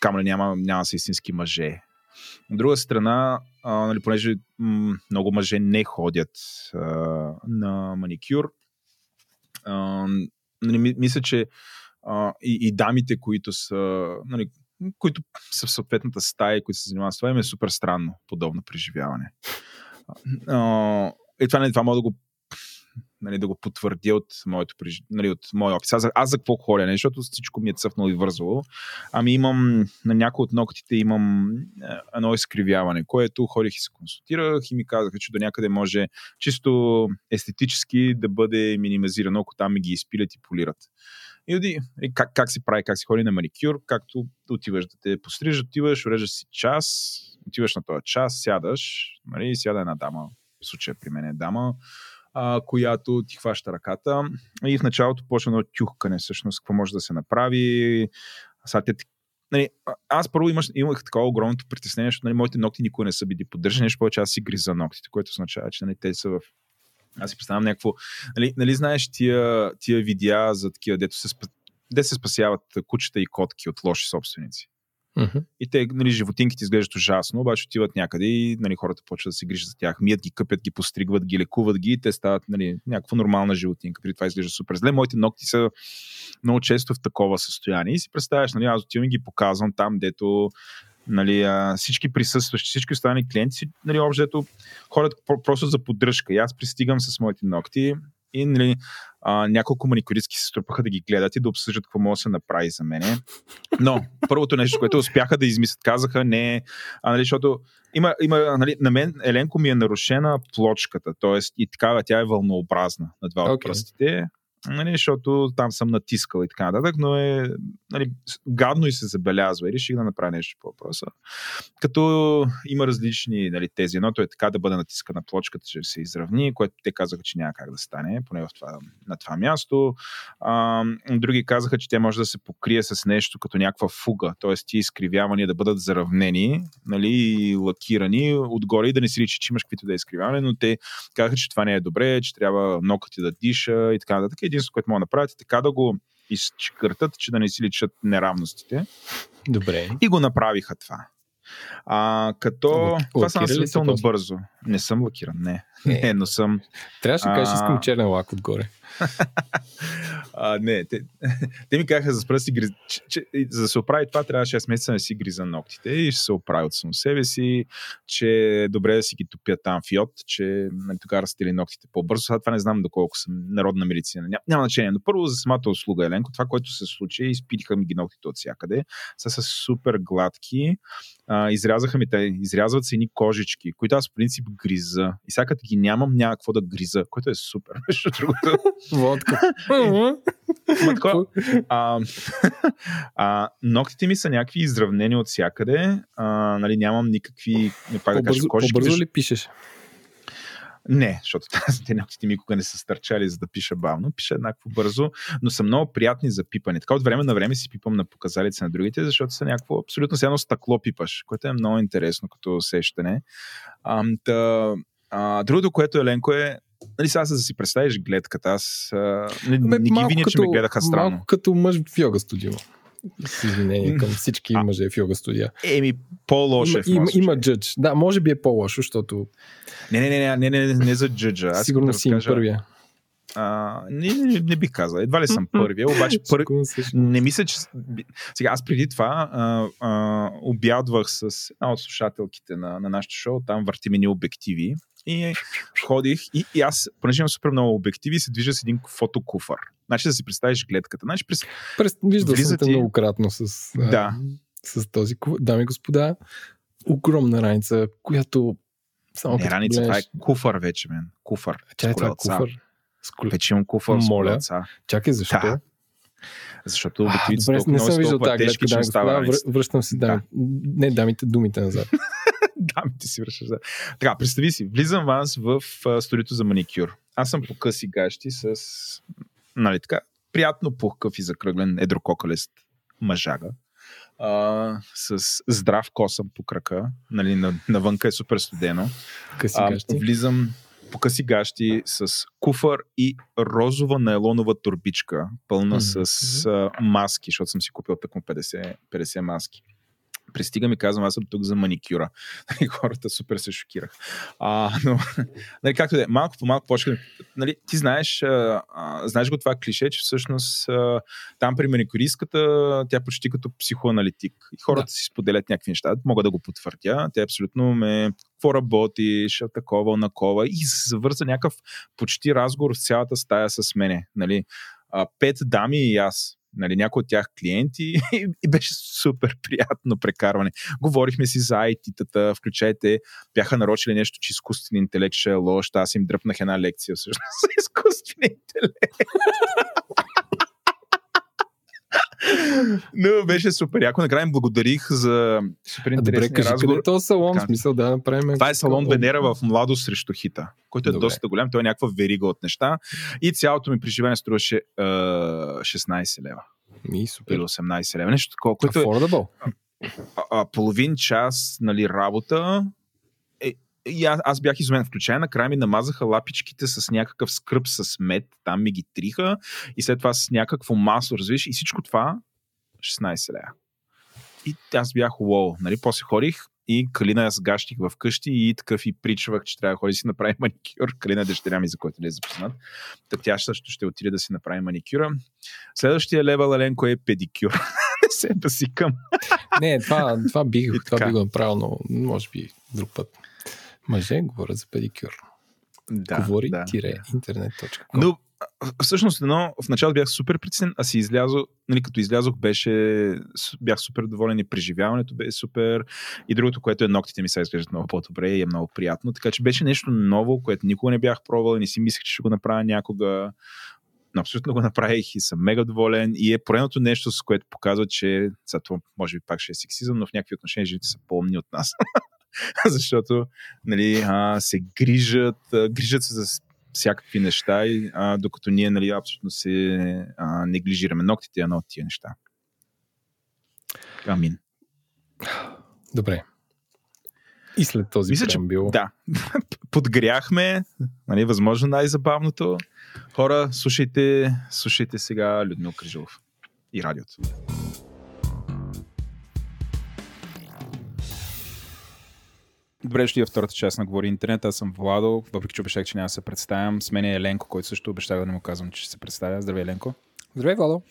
камо ли няма са истински мъже. От друга страна, нали, понеже много мъже не ходят на маникюр, нали, мисля, че и дамите, които са, нали, които са в съответната стая, които се занимават с това, им е супер странно подобно преживяване. И това, нали, това мога да го, нали, да го потвърдя от моето, нали, от моя опис. Аз за какво ходя? Не, защото всичко ми е цъфнало и вързало. Ами имам, на някои от ногтите имам едно изкривяване, което ходих и се консултирах и ми казаха, че до някъде може чисто естетически да бъде минимизирано, ако там ми ги изпилят и полират. И как се прави, как се ходи на маникюр, както отиваш да те пострижат, отиваш, уреждаш си час, отиваш на този час, сядаш, нали, сяда една дама, в случая при мен е дама, която ти хваща ръката и в началото почва едно тюхкане всъщност, какво може да се направи. Нали, аз първо имах такова огромното притеснение, защото нали, моите ногти никога не са били поддържани, нещо повече аз си гриза ногтите, което означава, че нали, те са в... Аз си представям някакво... Нали знаеш тия видеа за такива, дето се спасяват кучета и котки от лоши собственици. Mm-hmm. И те, нали, животинките изглеждат ужасно, обаче отиват някъде и нали, хората почват да се грижат за тях. Мият ги, къпят ги, постригват ги, лекуват ги и те стават нали, някаква нормална животинка. При това изглежда супер зле. Моите ногти са много често в такова състояние. И си представяш, нали, аз отивам и ги показвам там, дето нали, всички присъстващи, всички останали клиенти, нали, общо ходят просто за поддръжка. И аз пристигам с моите ногти и нали, няколко маникюристки се струпаха да ги гледат и да обсъждат какво може да се направи за мене. Но първото нещо, което успяха да измислят, казаха не, нали, защото има нали, на мен, Еленко, ми е нарушена плочката, т.е. и такава тя е вълнообразна на два от пръстите. Нали, защото там съм натискал и така нататък, но е нали, гадно и се забелязва и реших да направя нещо по въпроса. Като има различни нали, тези. Едното е така да бъде натискана плочката, че се изравни, което те казаха, че няма как да стане, поне на това място. Други казаха, че тя може да се покрие с нещо като някаква фуга, т.е. тия изкривявания да бъдат заравнени, нали, лакирани отгоре и да не си личи, че имаш каквито да е изкривяване, но те казаха, че това не е добре, че трябва нокъти да диша и така нататък. Единството, което мога да направят е така да го изчекъртат, че да не си личат неравностите. Добре. И го направиха това. Това съм сравнително бързо. Не съм лакиран, не, но съм... Трябваше да кажеш, искам черен лак отгоре. Не, те ми казаха, за да се оправи това, трябва 6 месеца не си гриза ногтите и ще се оправи от само себе си, че добре да си ги топя там в йод, че нали, тогава растели ногтите по-бързо. Сега това не знам доколко съм народна медицина. Няма значение, но първо за самата услуга, Еленко, това, което се случи, изпитаха ми ги ногтите от всякъде, са супер гладки, изрязват се едни кожички, които аз в принцип гриза. И сега като ги нямам, няма какво да гриза, което е супер. Между другото. Водка. Ногтите ми са някакви изравнени от всякъде. Нали, нямам никакви... По-бързо ли пишеш? Не, защото те ногтите ми никога не са стърчали, за да пиша бавно. Пиша еднакво бързо, но са много приятни за пипане. Така от време на време си пипам на показалица на другите, защото са някакво абсолютно едно стъкло пипаш, което е много интересно като усещане. Другото, което Еленко е, нали сега да си представиш гледката, аз не ги виня, че ме гледаха странно. Малко като мъж в йога студио. С извинение към всички мъже в йога студия. Еми, по-лошо е в моя случай. Има джъдж. Да, може би е по-лошо, защото... Не за джъджа. Сигурно си им първия. Не бих казал. Едва ли съм първия, обаче не мисля, че... Сега, аз преди това обядвах с една от слушателките на нашото шоу, там върти мини обективи и ходих и аз, понеже имам супер много обективи, се движа с един фотокуфър. Значи да си представиш гледката. Значи, виждал съм те многократно с този куфър. Дами и господа, огромна раница, която само като раница, гледаш... това е куфар вече, мен. Куфар. Чай, това е куфар. Вече имам куфар с колеца. Чакай, защо? Да. Защото обикновено толкова много стопа тежки, че не става раницата. Връщам си, да. Не, дамите, думите назад. Дамите си връщаш, да. Така, представи си, влизам аз в студиото за маникюр. Аз съм по къси гащи с, нали така, приятно пухкав и закръглен едрококалест мъжага. С здрав косъм по крака, нали, навънка е супер студено. Влизам по къси гащи с куфар и розова найлонова турбичка, пълна с маски, защото съм си купил тъкмо 50 маски. Пристигам и казвам, аз съм тук за маникюра. Хората супер се шокирах. Но, нали, както да е, малко по малко почвам. Нали, ти знаеш, знаеш го това клише, че всъщност там при маникюристката тя почти като психоаналитик. И хората си споделят някакви неща. Мога да го потвърдя. Тя абсолютно ме... Какво работиш, такова, накова. И завърза някакъв почти разговор в цялата стая с мене. Нали. 5 дами и аз. Нали, някой от тях клиенти и беше супер приятно прекарване. Говорихме си за IT-тата, включайте, бяха нарочили нещо, че изкуствен интелект ще е лош, аз им дръпнах една лекция всъщност за изкуствен интелект. Но беше супер яко. Накрая им благодарих за супер интересния разговор. Къде е този салон? Смисъл, да направим. Това е салон Венера в Младост срещу хита, който е доста голям. Той е някаква верига от неща. И цялото ми преживение струваше 16 лева. И супер. Или 18 лева. Нещо такова, което е... половин час, нали, работа. И аз бях изумен. Включая накрая ми намазаха лапичките с някакъв скръб с мед. Там ми ги триха. И след това с някакво масло, развиш. И всичко това 16 лева. И аз бях уоу. Нали? После ходих и Калина я сгащих в къщи и такъв и причвах, че трябва да ходи да си направи маникюр. Калина дъщеря ми, за който не е запознат. Та тя също ще отиде да си направи маникюра. Следващия левел, Еленко, е педикюр. Не се пасикам. Не, това бих го направил, но може би друг път. Мъже говорят за педикюр. Да, говори интернет.com. Но всъщност в началото бях супер притеснен, а си излязох, нали, като излязох бях супер доволен и преживяването бе супер. И другото, което е, ногтите ми сега изглеждат много по-добре и е много приятно. Така че беше нещо ново, което никога не бях пробвал и не си мислех, че ще го направя някога. Но абсолютно го направих и съм мега доволен. И е поредното нещо, с което показва, че това може би пак ще е сексизъм, но в някакви отношения жените са по-умни от нас. Защото, нали, се грижат се за всякакви неща, докато ние, нали, абсолютно се неглижираме. Ноктите, едно от тия неща. Амин. Добре. И след този преамбюл. Да. Подгряхме, нали, възможно най-забавното. Хора, слушайте сега Людмил Кърджилов и радиото. Добре, дошли във втората част на Говори Интернет. Аз съм Владо, въпреки че обещах, че няма да се представям. С мен е Еленко, който също обещах да не му казвам, че ще се представя. Здравей, Еленко. Здравей, Владо.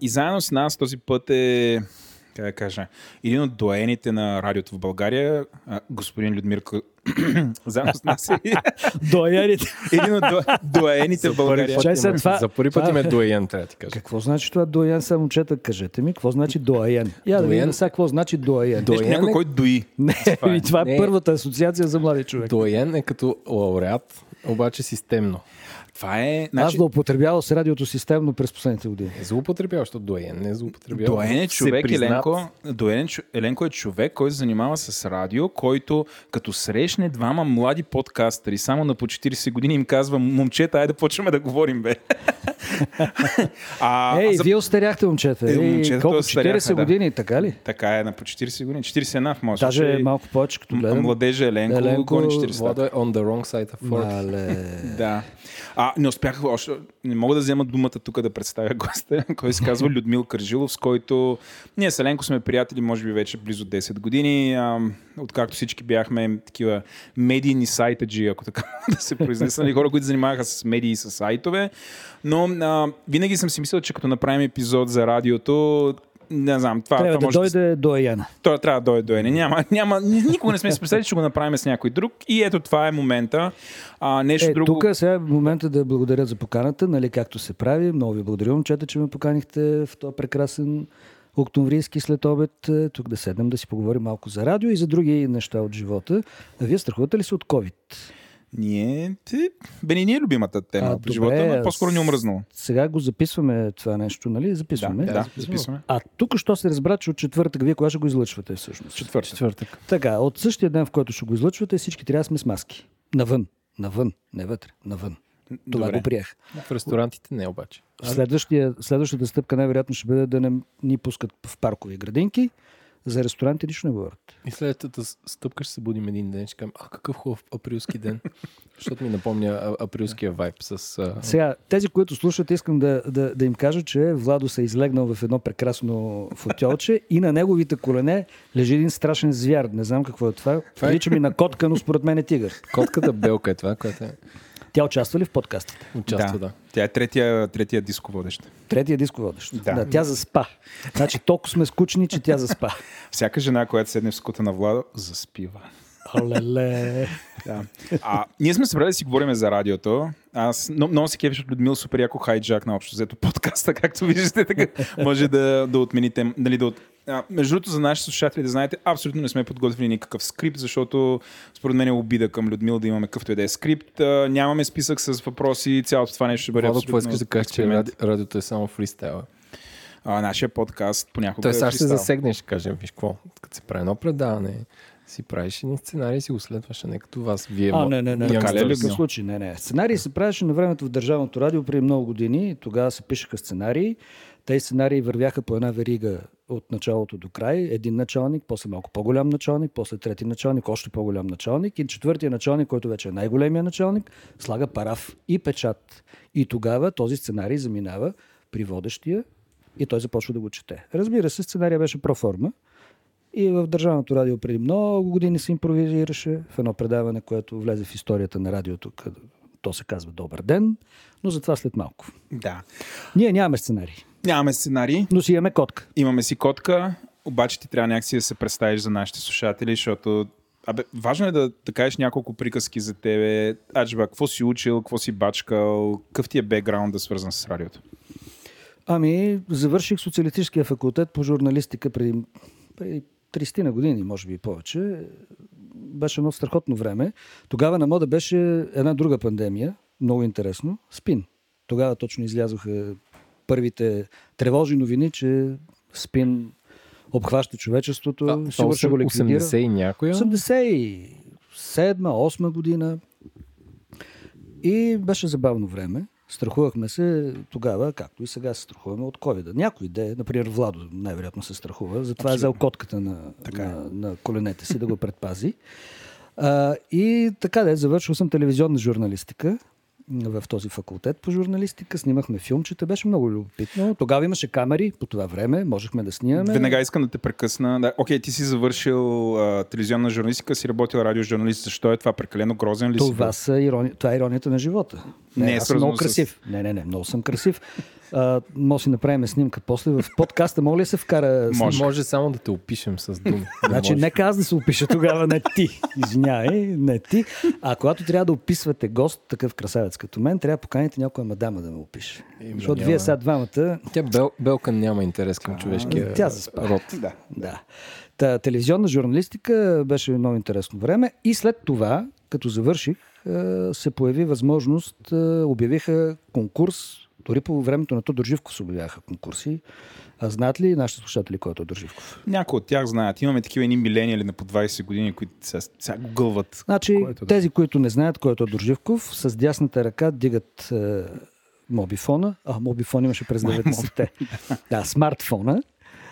И заедно с нас този път е, как да кажа, един от доените на радиото в България, господин Людмил Кърджилов. Заедно с нас е един от доените в България. За първи път им е доен, трябва да ти кажа. Какво значи това доен, са момчета? Кажете ми, какво значи доен? Я да видим сега какво значи доен. Някой, който дои. Това е първата асоциация за млади човек. Доен е като лауреат, обаче системно. Това е... Аз злоупотребявал с радиото системно през последните години. Злоупотребявал, защото доен не е злоупотребявал. Доен е човек, Еленко е човек, който се занимава с радио, който като срещне двама млади подкастери, само на по 40 години им казва: момчета, айде да почваме да говорим, бе. Вие остаряхте, момчета. Колко, 40 години, така ли? Така е, на по 40 години. 41 в моята. Даже малко повече, като гледам. Младежа Еленко гони 40. On the wrong side of 40. Да. Не успях още, не мога да взема думата тук да представя госта, който се казва Людмил Кърджилов, с който ние с Еленко сме приятели, може би вече близо 10 години, откакто всички бяхме такива медийни сайтаджи, ако така да се произнесат, хора, които занимаваха с медии и с сайтове, но винаги съм си мислил, че като направим епизод за радиото, не знам, това трябва да дойде до Яна. Това трябва да дойде до Яна. Няма, никога не сме се представили, че го направим с някой друг. И ето това е момента. Нещо друго. Тук сега е момента да благодаря за поканата, нали, както се прави. Много ви благодаря, момчета, че ме поканихте в този прекрасен октомврийски след обед, тук да седнем да си поговорим малко за радио и за други неща от живота. А вие страхувате ли се от COVID? Не е любимата тема от живота, но по-скоро ни омръзнало. Сега го записваме това нещо, нали? Записваме. Да, записваме. А тук що се разбра, че от четвъртък, вие кога ще го излъчвате всъщност? Четвъртък. Така, от същия ден, в който ще го излъчвате, всички трябва да сме с маски. Навън, не вътре, навън. Това добре. Го приех. В ресторантите не обаче. Следващата стъпка най-вероятно ще бъде да не ни пускат в паркови градинки. За ресторанти лично не говорят. И следващата стъпка ще се будим един ден. Ще кажем, какъв хубав априлски ден. Защото ми напомня априлския вайб. Сега, тези, които слушат, искам да им кажа, че Владо се е излегнал в едно прекрасно фотелче и на неговите колене лежи един страшен звяр. Не знам какво е това. Прилича ми на котка, но според мен е тигър. Котката белка е това, което е... Тя участва ли в подкастите? Участва. Тя е третия дисководещ. Да, тя заспа. Значи толкова сме скучни, че тя заспа. Всяка жена, която седне в скута на Владо, заспива. Оле-ле. Да. Ние сме събрали да си говорим за радиото. Аз много се кефиш от Людмил, супер яко хайджак на общо взето подкаста, както виждате, така може да отмените. Нали, между другото, за нашите слушатели, да знаете, абсолютно не сме подготвили никакъв скрипт, защото според мен е обида към Людмил да имаме какъвто и да е скрипт. Нямаме списък с въпроси, цялото това нещо ще бъде абсолютно експеримент. Какво искаш да кажеш, че радиото е само фристайла? Нашия подкаст понякога е фристайл. Той сега ще засегнеш, кажем, виж какво, като се прави едно предаване, си правиш един сценарий, си го следваше, не като вас. Не. Сценарий се правеше на времето в Държавното радио преди много години. Тогава се пишеха сценарии. Тези сценарии вървяха по една верига от началото до край. Един началник, после малко по-голям началник, после трети началник, още по-голям началник и четвъртия началник, който вече е най-големия началник, слага параф и печат. И тогава този сценарий заминава при водещия и той започва да го чете. Разбира се, сценария беше проформа. И в Държавното радио преди много години се импровизираше в едно предаване, което влезе в историята на радиото, където то се казва Добър ден, но затова след малко. Да. Ние нямаме сценарий. Но си имаме котка. Имаме си котка, обаче ти трябва някакси да се представиш за нашите слушатели, защото важно е да кажеш няколко приказки за тебе. Аджба, какво си учил, какво си бачкал, какъв ти е бекграундът свързан с радиото? Завърших социалистическия факултет по журналистика преди 30 на години, може би повече. Беше едно страхотно време. Тогава на мода беше една друга пандемия, много интересно, СПИН. Тогава точно излязоха първите тревожни новини, че СПИН обхваща човечеството. 80 и някоя? 87-8 година. И беше забавно време. Страхувахме се тогава, както и сега се страхуваме от COVID-а. Някой иде, например Владо най-вероятно се страхува, затова е взел котката на коленете си да го предпази. И така завършил съм телевизионна журналистика в този факултет по журналистика. Снимахме филмчета, беше много любопитно. Тогава имаше камери по това време, можехме да снимаме. Веднага искам да те прекъсна. Ти си завършил телевизионна журналистика, си работил радиожурналист. Защо е това? Прекалено грозен ли си? Това е иронията на живота. Аз съм много красив. Не, много съм красив. Може си направим снимка после. В подкаста мога ли се вкара? Може само да те опишем с думи. Значи, нека аз да се опиша тогава, не ти. Извинявай, не ти. А когато трябва да описвате гост, такъв красавец като мен, трябва да поканите някоя мадама да ме опише. Защото вие сега двамата... Тя белка няма интерес към човешкия род. Да. Телевизионна журналистика беше много интересно време. И след това, като завърших, се появи възможност, обявиха конкурс. Дори по времето на Тодор Живков се обявяха конкурси. Знаят ли нашите слушатели, кой е Тодор Живков? Някои от тях знаят. Имаме такива едни милениали на по 20 години, които сега го гълват. Значи, тези, които не знаят кой е Тодор Живков, с дясната ръка дигат мобифона. Мобифон имаше през 90-те. Да, смартфона.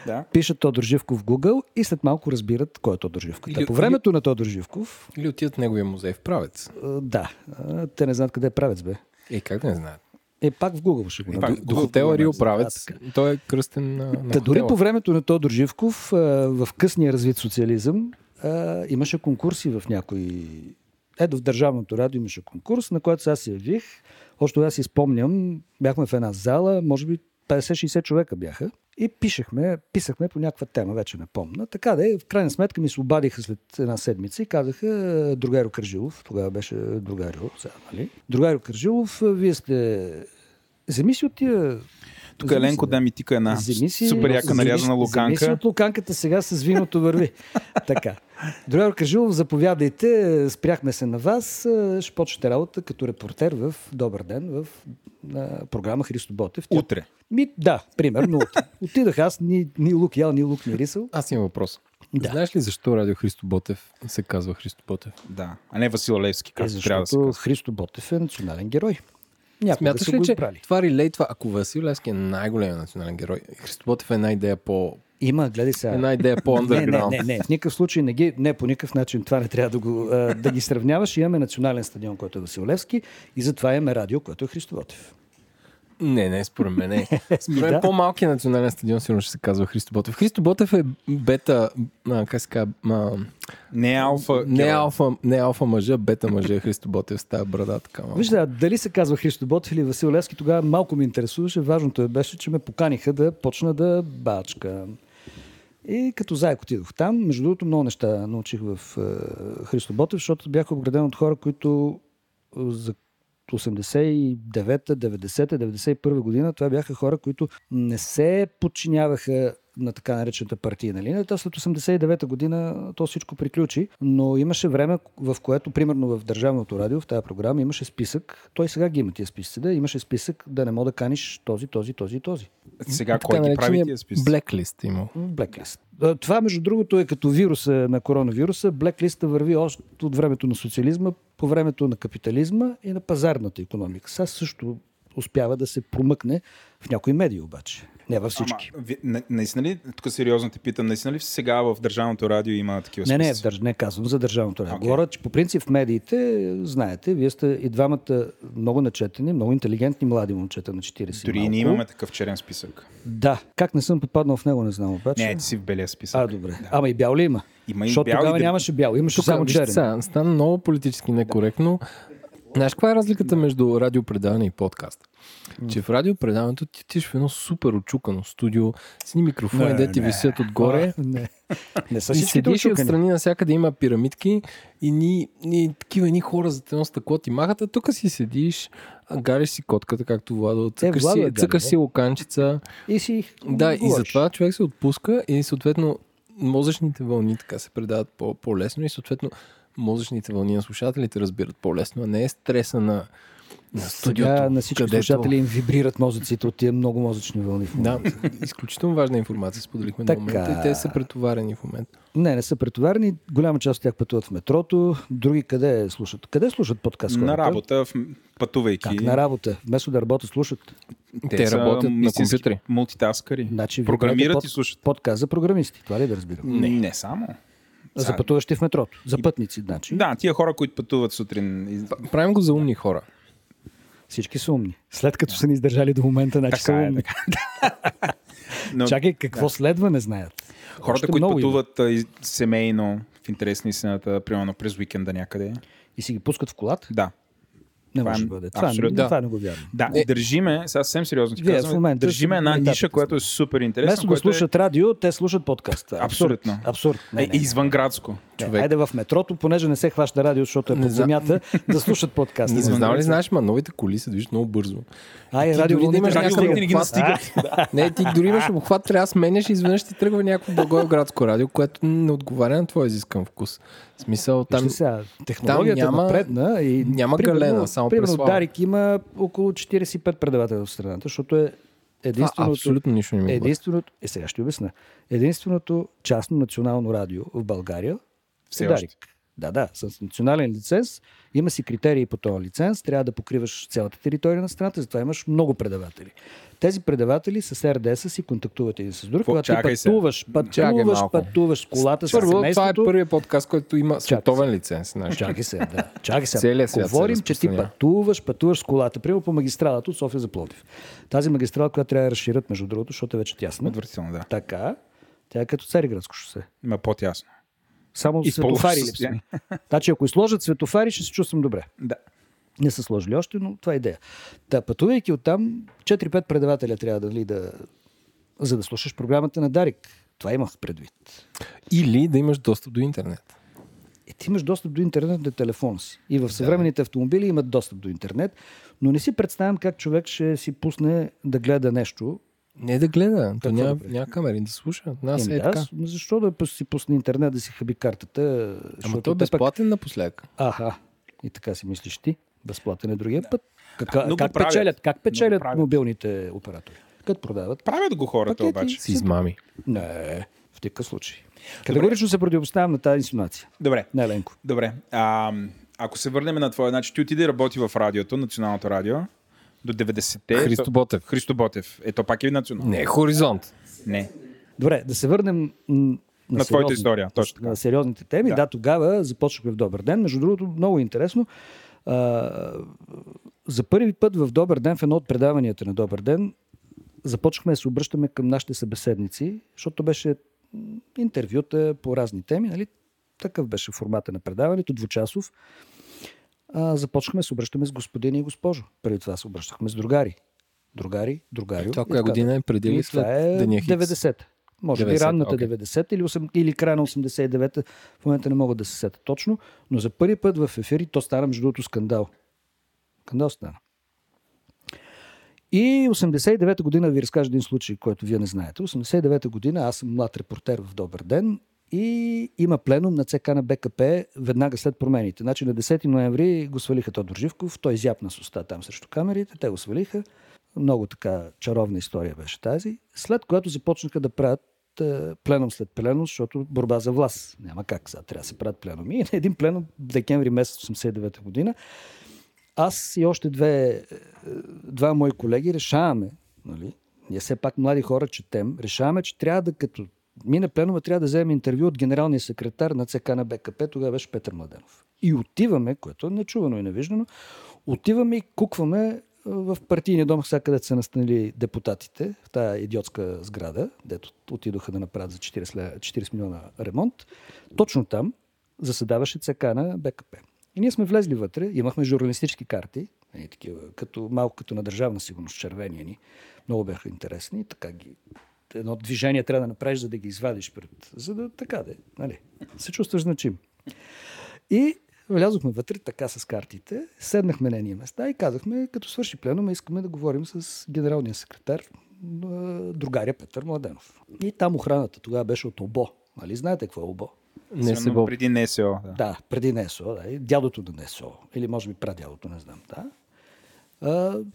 Да. Пишат Тодор Живков в Google и след малко разбират кой е Тодор Живков. По времето на Тодор Живков... Или отидат в неговия музей в Правец. Да. Те не знаят къде е Правец, бе. Как не знаят? Пак в Google ще го има. До хотела Рио Правец. Той е кръстен на хотела. Дори по времето на Тодор Живков, в късния развит социализъм, имаше конкурси в някои... в Държавното радио имаше конкурс, на който сега се явих. Още аз си спомням, бяхме в една зала, може би 50-60 човека бяха. И писахме по някаква тема, вече не помня. Така да е, в крайна сметка ми се обадиха след една седмица и казаха: другарю Кърджилов, тогава беше другарю, сега, нали? Другарю Кърджилов, вие сте... Вземи си от тия Тук Еленко да ми тика една супер яка нарязана луканка. Земи си от луканката, сега с виното върви. Така. Доляр Кърджилов, заповядайте. Спряхме се на вас. Ще почнете работа като репортер в Добър ден в програма Христо Ботев. Утре. Да, примерно. Отидах аз, ни лук ял, ни лук не рисал. Аз имам въпрос. Да. Знаеш ли защо радио Христо Ботев се казва Христо Ботев? Да. А не Васил Левски, както трябва да се казва. Христо Ботев е национален герой. Смяташ ли, че това релейтва, ако Васил Левски е най-големият национален герой, Христо Ботев е една идея по... Има, гледай сега. Една идея по-underground. Не, в никакъв случай не по никакъв начин това не трябва да ги сравняваш. Имаме национален стадион, който е Васил Левски, и затова имаме радио, което е Христо Ботев. Не, според мен не. Според мен по-малкият национален стадион сигурно ще се казва Христо Ботев. Христо Ботев е бета, как се казва... Не алфа мъжа, бета мъжа Христо Ботев с тая брада. Вижда, дали се казва Христо Ботев или Васил Левски, тогава малко ми интересуваше. Важното беше, че ме поканиха да почна да бачка. И като заек отидох там. Между другото, много неща научих в Христо Ботев, защото бях обграден от хора, които за 89-та, 90-та, 91-та година, това бяха хора, които не се подчиняваха на така наречената партийна линия. Та след 89-та година то всичко приключи, но имаше време, в което, примерно в Държавното радио, в тази програма, имаше списък, той сега ги има тия списъци, да, имаше списък да не мога да каниш този. Сега кой ги прави тия списък? Блеклист има. Блеклист. Това, между другото, е като вируса на коронавируса. Блеклиста върви още от времето на социализма, по времето на капитализма и на пазарната икономика. Сега също успява да се промъкне в някои медии обаче. Не във всички. Наистина ли, тук сериозно те питам, наистина ли сега в Държавното радио има такива списъци? Не казвам за Държавното радио. Okay. Говоря, че по принцип в медиите, знаете, вие сте и двамата много начетени, много интелигентни млади момчета на 40. Дори и ние имаме такъв черен списък. Да. Как не съм попаднал в него, не знам обаче. Не, ти си в белия списък. А, добре. Да. Ама и бял ли има? Има и бял. Защото тогава нямаше бял, имаше тук само черен. Стана много политически некоректно. Знаеш, каква е разликата между радиопредаване и подкаст? Че в радиопредаването ти тиш в едно супер очукано студио, с ни микрофони, де ти висят отгоре. Не са седиш и отстрани навсякъде има пирамидки и ни такива едни хора за едно стъкло ти махат, а тук си седиш, гариш си котката, както Владо, цъкаш си локанчица. И си да, и затова човек се отпуска и съответно мозъчните вълни така се предават по-лесно и съответно мозъчните вълни на слушателите разбират по-лесно, а не е стреса на студиото. Сега на всички слушатели им вибрират мозъците от тия много мозъчни вълни в момента. Да, изключително важна информация споделихме на момента и те са претоварени в момента. Не са претоварени. Голяма част от тях пътуват в метрото. Други къде слушат? Къде слушат подкаст? На работа, пътувайки. Как на работа? Вместо да работят, слушат. Те работят на компютри. Мултитаскъри. Значи, програмират и слушат. Подкаст за програмисти. Това ли да разбирам? Не само. За пътуващи в метрото. За пътници, значи. Да, тия хора, които пътуват сутрин. Правим го за умни хора. Всички са умни. След като са ни издържали до момента, значи са умни. Но, чакай, какво следва, не знаят. Хората, които пътуват семейно в интерес на истината, примерно през уикенда някъде. И си ги пускат в колата? Да. Не може да бъде. Това не го вярвам. Да, държиме, сега съвсем сериозно ти казвам, държиме една ниша, която е супер интересна. Вместо да слушат радио, те слушат подкаст. Абсолютно. Извънградско. Айде в метрото, понеже не се хваща радио, защото е под земята, да слушат подкаст. Не знам ли, знаеш, ма новите коли се движат много бързо. Ай, радио, да имаш някакви ги настигат. Не, ти дори имаш обхват, трябва да сменяш и изведнъж ти тръгва някакво благоевградско радио, което не отговаря на твоя изискан вкус. В смисъл, технологията е напредна и няма галена. Примерно Дарик има около 45 предавателя в страната, защото е единственото... Абсолютно нищо не ми единственото, сега ще обясна. Единственото частно национално радио в България е Дарик. Да, с национален лиценз. Има си критерии по този лиценз. Трябва да покриваш цялата територия на страната, затова имаш много предаватели. Тези предаватели с РДС-а си контактуват един с друг. Когато ти пътуваш колата с семейството... Това е първият подкаст, който има световен лиценз. Чакай се. Говорим, че ти пътуваш с колата. Примерно по магистралата от София за Пловдив. Тази магистрала, която трябва да разширят, между другото, защото е вече тясна. Отвратително, да. Така, тя е като Цариградско шосе. Има по-тясно. Само светофари липсват. Значи, ако изложат светофари, ще се чувствам добре. Да. Не са сложили още, но това е идея. Та, пътувайки оттам, 4-5 предавателя трябва за да слушаш програмата на Дарик. Това имах предвид. Или да имаш достъп до интернет. Ти имаш достъп до интернет на телефона си. И в съвременните автомобили имат достъп до интернет, но не си представям как човек ще си пусне да гледа нещо Не да гледа, то няма камери, да слуша. Нас е така. Защо да си пусне интернет, да си хаби картата? Ама то е безплатен напоследък. Аха, и така си мислиш ти. Безплатен е другия път. Как печелят мобилните оператори? Как продават? Правят го хората пакети, обаче. С измами. Не, в такъв случай. Категорично се противопоставям на тази инсинуация. Добре. Не, Ленко. Добре. Ако се върнем на твоя начин, ти отиде и работи в радиото, националното радио, до 90-те. Христо Ботев. Христо Ботев. Ето пак е национално. Не, Хоризонт. Не. Добре, да се върнем на твоята история. Точно така. На сериозните теми. Да, тогава започнахме в Добър ден. Между другото, много интересно. За първи път в Добър ден, в едно от предаванията на Добър ден, започнахме да се обръщаме към нашите събеседници, защото беше интервюта по разни теми. Нали? Такъв беше формата на предаването, двучасов. Започнахме да се обръщаме с господин и госпожо. Преди това се обръщахме с другари. Другари. Това коя година е преди ли след Деня Хикс? 90-та. Може би ранната 90-та или края на 89-та. В момента не мога да се сета точно. Но за първи път в ефири то стана между другото скандал. Скандал стана. И 89-та година ви разкажа един случай, който вие не знаете. 89-та година аз съм млад репортер в Добър ден и има пленум на ЦК на БКП веднага след промените. Значи на 10 ноември го свалиха Тодор Живков, той зяпна с уста там срещу камерите, те го свалиха. Много така чаровна история беше тази. След което започнаха да правят пленум след пленум, защото борба за власт. Няма как, сега трябва да се правят пленуми. И на един пленум декември месец 89-та година аз и още два мои колеги решаваме, нали, ние все пак млади хора четем, решаваме, че трябва да като мине пленума, трябва да вземем интервю от генералния секретар на ЦК на БКП, тогава беше Петър Младенов. И отиваме, което е нечувано и невиждано, отиваме и кукваме в партийния дом, сега където са настанили депутатите, в тази идиотска сграда, дето отидоха да направят за 40 милиона ремонт. Точно там заседаваше ЦК на БКП. И ние сме влезли вътре, имахме журналистически карти, такива, малко като на държавна сигурност, червения ни, много бяха интересни. Така ги, едно движение трябва да направиш, за да ги извадиш пред, за да така да е, нали, се чувстваш значим. И влязохме вътре така с картите, седнахме на ние места и казахме, като свърши пленума, искаме да говорим с генералния секретар, другаря Петър Младенов. И там охраната тогава беше от ОБО. Нали, знаете какво е ОБО? НСО. Преди НСО. Да, преди НСО. Да. Дядото на НСО. Или може би прадядото, не знам. Да.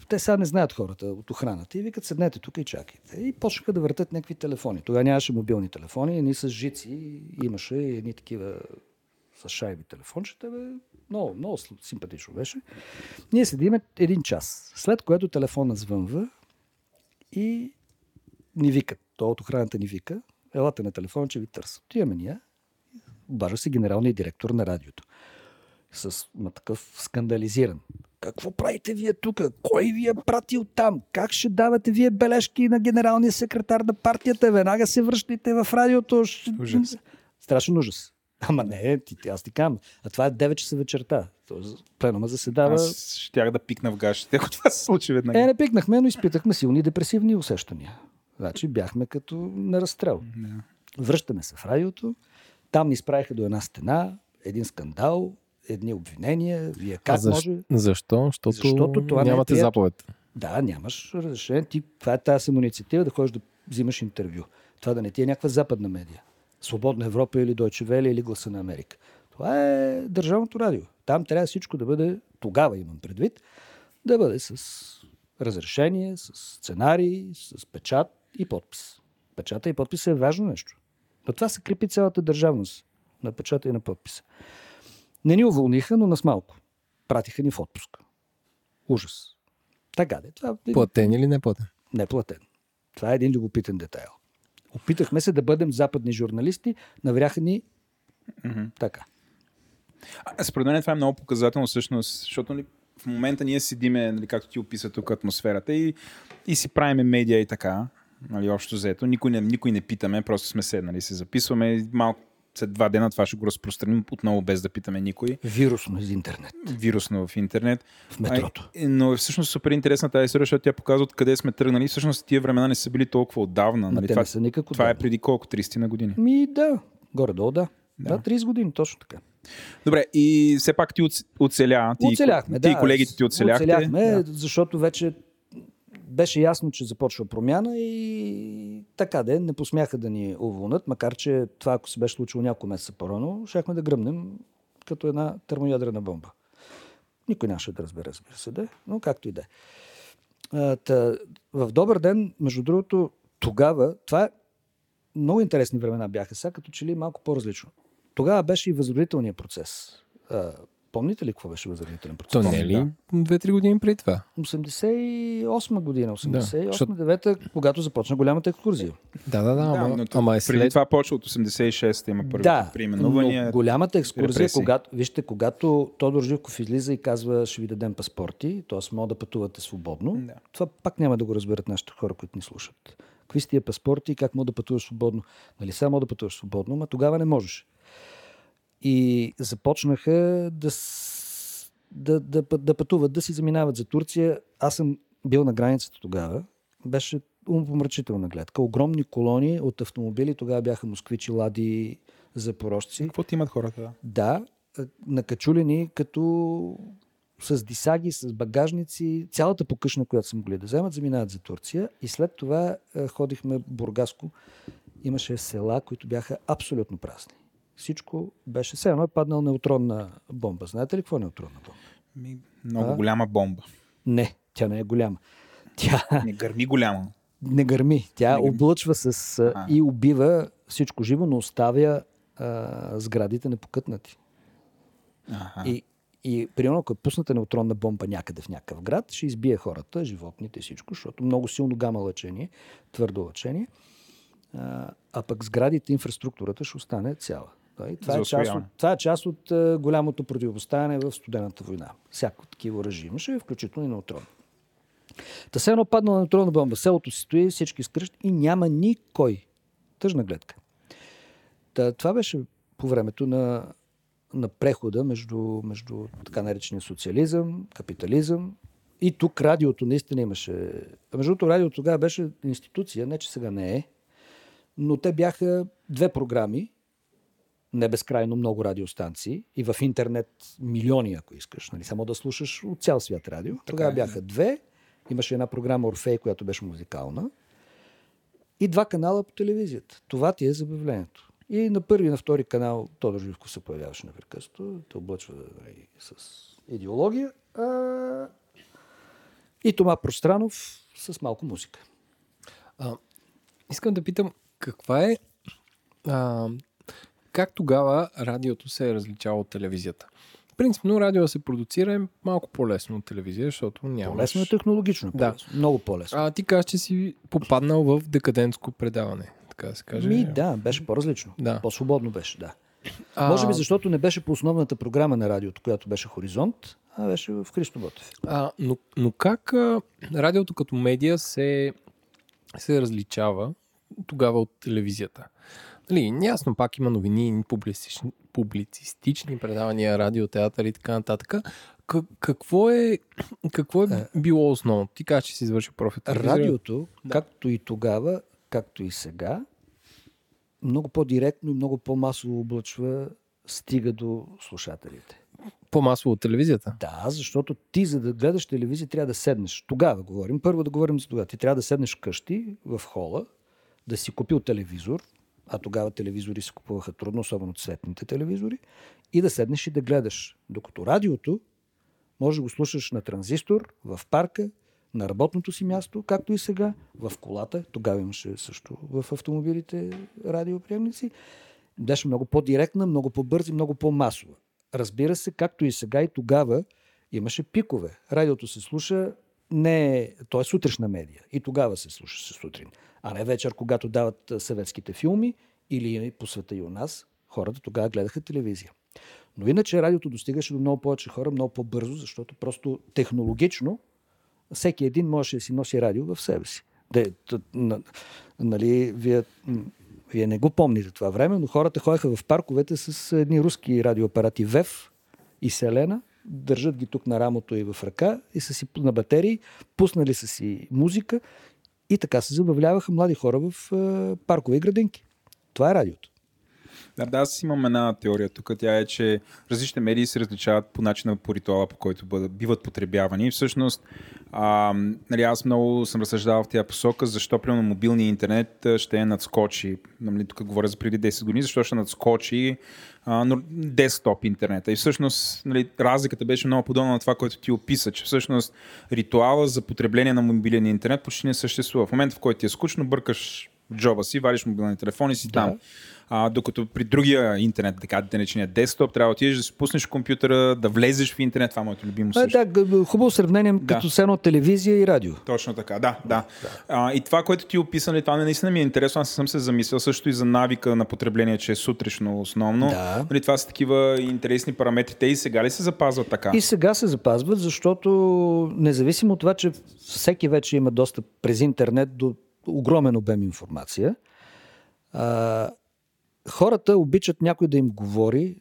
Те сега не знаят хората от охраната и викат, седнете тук и чакайте. И почнаха да въртат някакви телефони. Тогава нямаше мобилни телефони, ни с жици имаше едни такива с шайби телефончета. Много, много симпатично беше. Ние седиме един час, след което телефона звънва и ни викат. То от охраната ни вика, елате на телефона, че ви търсят. Отиваме ние. Обажа се генералният директор на радиото. С такъв скандализиран. Какво правите вие тук? Кой ви е пратил там? Как ще давате вие бележки на генералния секретар на партията? Веднага се връщайте в радиото. Ужас. Страшен ужас. Ама не, аз ти казвам. А това е 9 часа вечерта. Пленума заседава. Аз щях да пикна в гащите, ако това се случи веднага. Не пикнахме, но изпитахме силни депресивни усещания. Значи бяхме като на разстрел. Yeah. Връщаме се в радиото. Там ни справиха до една стена, един скандал, едни обвинения. Вие как може? Защо? Защото това нямате заповед. Да, нямаш разрешение. Ти, това е тази самоинициатива да ходиш да взимаш интервю. Това да не ти е някаква западна медия. Свободна Европа или Deutsche Welle или Гласа на Америка. Това е държавното радио. Там трябва всичко да бъде, тогава имам предвид, да бъде с разрешение, с сценарий, с печат и подпис. Печата и подпис е важно нещо. Но това се крепи цялата държавност на печата и на подписа. Не ни уволниха, но нас малко. Пратиха ни в отпуск. Ужас. Така де. Това... Платен или не платен? Не платен. Това е един любопитен детайл. Опитахме се да бъдем западни журналисти, навряха ни така. Според мен това е много показателно всъщност, защото в момента ние седиме, нали, както ти описа тук атмосферата и си правиме медиа и така. Нали, общо заето. Никой не питаме, просто сме седнали, се записваме. Малко след 2 дена това ще го разпространим отново без да питаме никой. Вирусно из интернет. Вирусно в интернет. В метрото. Но всъщност супер интересна тази история, защото тя показва откъде сме тръгнали. Всъщност тия времена не са били толкова отдавна. Нали? Това е преди колко? 30 на години? Ми да, горе-долу да. Да, 30 години, точно така. Добре, и все пак ти оцеля. Оцеляхме, да. Ти и колегите ти оцеляхте. Оцеляхме, защото вече беше ясно, че започва промяна и така де, не посмяха да ни уволнат, макар че това, ако се беше случило няколко месеца по-рано, щяхме да гръмнем като една термоядрена бомба. Никой нямаше да разбере, разбира се, де, но както и де. В добър ден, между другото, тогава, това много интересни времена бяха сега, като че ли малко по-различно. Тогава беше и възродителният процес. Помните ли какво беше възродителен процес? То не ли? Да. 2-3 години преди това. 88 година, 88-9, когато започна голямата екскурзия. Да, ама преди това почва от 86-та има първите преименувания. Да, голямата екскурзия, когато, вижте, когато Тодор Живков излиза и казва ще ви дадем паспорти, т.е. мога да пътувате свободно, да. Това пак няма да го разберат нашите хора, които ни слушат. Какви са тия паспорти и как мога да пътуваш свободно? Нали сега мога да пътуваш свободно, но тогава не можеш. И започнаха да пътуват, да си заминават за Турция. Аз съм бил на границата тогава. Беше умопомрачителна гледка. Огромни колони от автомобили. Тогава бяха москвичи, лади, запорожци. Какво ти имат хората? Да, накачулени като с дисаги, с багажници. Цялата покъщна, която са могли да вземат, заминават за Турция. И след това ходихме Бургаско. Имаше села, които бяха абсолютно празни. Всичко беше... Все едно е паднал неутронна бомба. Знаете ли какво е неутронна бомба? Много голяма бомба. Не, тя не е голяма. Тя... Не гърми голяма. Не гърми. Тя облъчва с... и убива всичко живо, но оставя сградите непокътнати. И примерно, ако е пусната неутронна бомба някъде в някакъв град, ще избие хората, животните и всичко, защото много силно гама лъчение, твърдо лъчение. А пък сградите, инфраструктурата ще остане цяла. Това е част от голямото противопоставяне в студената война. Всяко такива оръжие имаше, включително и неутрон. Та се едно паднала неутронна бомба. Селото си стои, всички скръщат и няма никой. Тъжна гледка. Та, това беше по времето на прехода между така наречения социализъм, капитализъм. И тук радиото наистина имаше... Между другото, радиото тогава беше институция, не че сега не е. Но те бяха две програми, не безкрайно много радиостанции и в интернет милиони, ако искаш. Нали? Само да слушаш от цял свят радио. Тогава бяха две. Имаше една програма Орфей, която беше музикална. И два канала по телевизията. Това ти е забавлението. И на първи и на втори канал Тодор Живков се появяваше непрекъснато. Те облъчва и с идеология. И Тома Пространов с малко музика. Искам да питам, каква е... Как тогава радиото се е различало от телевизията? Принципно радио се продуцира е малко по-лесно от телевизия, защото нямаш... По-лесно е технологично. По-лесно. Да. Много по-лесно. Ти кажеш, че си попаднал в декадентско предаване, така да се каже. Да, беше по-различно. Да. По-свободно беше, да. Може би защото не беше по основната програма на радиото, която беше Хоризонт, а беше в Христо Ботев. Но как радиото като медия се различава тогава от телевизията? Нали, ясно, пак има новини, публицистични предавания, радиотеатър и така нататък. Какво е било основно? Ти кажеш, че си извърши профит. Радиото, както и тогава, както и сега, много по-директно и много по-масово облъчва, стига до слушателите. По-масово от телевизията? Да, защото ти, за да гледаш телевизия, трябва да седнеш. Тогава говорим. Първо да говорим за тогава. Ти трябва да седнеш вкъщи, в хола, да си купил телевизор, а тогава телевизори се купуваха трудно, особено цветните телевизори, и да седнеш и да гледаш. Докато радиото може да го слушаш на транзистор, в парка, на работното си място, както и сега, в колата. Тогава имаше също в автомобилите радиоприемници. Беше много по-директна, много по-бърза и много по-масова. Разбира се, както и сега и тогава имаше пикове. Радиото се слуша то е сутрешна медия. И тогава се слуша се сутрин. А не вечер, когато дават съветските филми или по света и у нас, хората тогава гледаха телевизия. Но иначе радиото достигаше до много повече хора, много по-бързо, защото просто технологично всеки един можеше да си носи радио в себе си. Нали, вие не го помните това време, но хората ходеха в парковете с едни руски радиоапарати ВЕВ и Селена, държат ги тук на рамото и в ръка и са си на батерии, пуснали са си музика и така се забавляваха млади хора в паркове и градинки. Това е радиото. Да, аз имам една теория тук. Тя е, че различни медии се различават по начина, по ритуала, по който биват потребявани. И всъщност, аз много съм разсъждавал в тия посока, защо примерно мобилния интернет ще я надскочи. Тук говоря за преди 10 години, защо ще надскочи десктоп интернета. И всъщност разликата беше много подобна на това, което ти описа, че всъщност ритуала за потребление на мобилен интернет почти не съществува. В момента, в който ти е скучно, бъркаш джоба си, вадиш мобилния телефон и си там. Докато при другия интернет, така да наречения десктоп, трябва да отидеш да си пуснеш компютъра, да влезеш в интернет, това е моето любимо също. Да, хубаво сравнение, като сено телевизия и радио. Точно така, да. И това, което ти описали, това наистина ми е интересно, аз съм се замислил също и за навика на потребление, че е сутрешно основно. Да. Това са такива интересни параметри. Те и сега ли се запазват така? И сега се запазват, защото независимо от това, че всеки вече има достъп през интернет до огромен обем информация, хората обичат някой да им говори,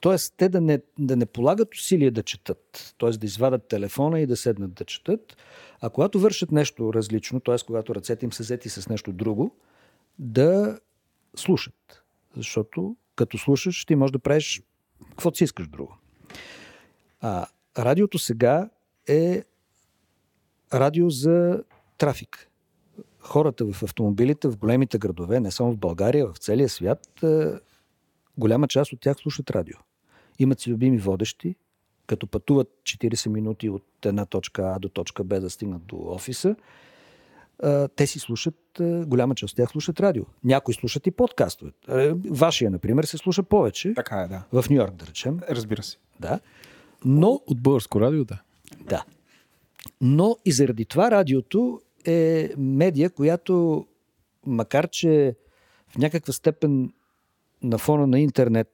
Тоест, те да не полагат усилия да четат. Тоест, да извадат телефона и да седнат да четат. А когато вършат нещо различно, т.е. когато ръцете им са взети с нещо друго, да слушат. Защото като слушаш, ти можеш да правиш каквото си искаш друго. Радиото сега е радио за трафик. Хората в автомобилите, в големите градове, не само в България, в целия свят, голяма част от тях слушат радио. Имат си любими водещи, като пътуват 40 минути от една точка А до точка Б да стигнат до офиса. Те си слушат, голяма част от тях слушат радио. Някои слушат и подкастове. Вашия, например, се слуша повече. Така е, да. В Ню Йорк, да речем. Разбира се. Да. Но... От българско радио, да. Да. Но и заради това радиото е медия, която макар, че в някаква степен на фона на интернет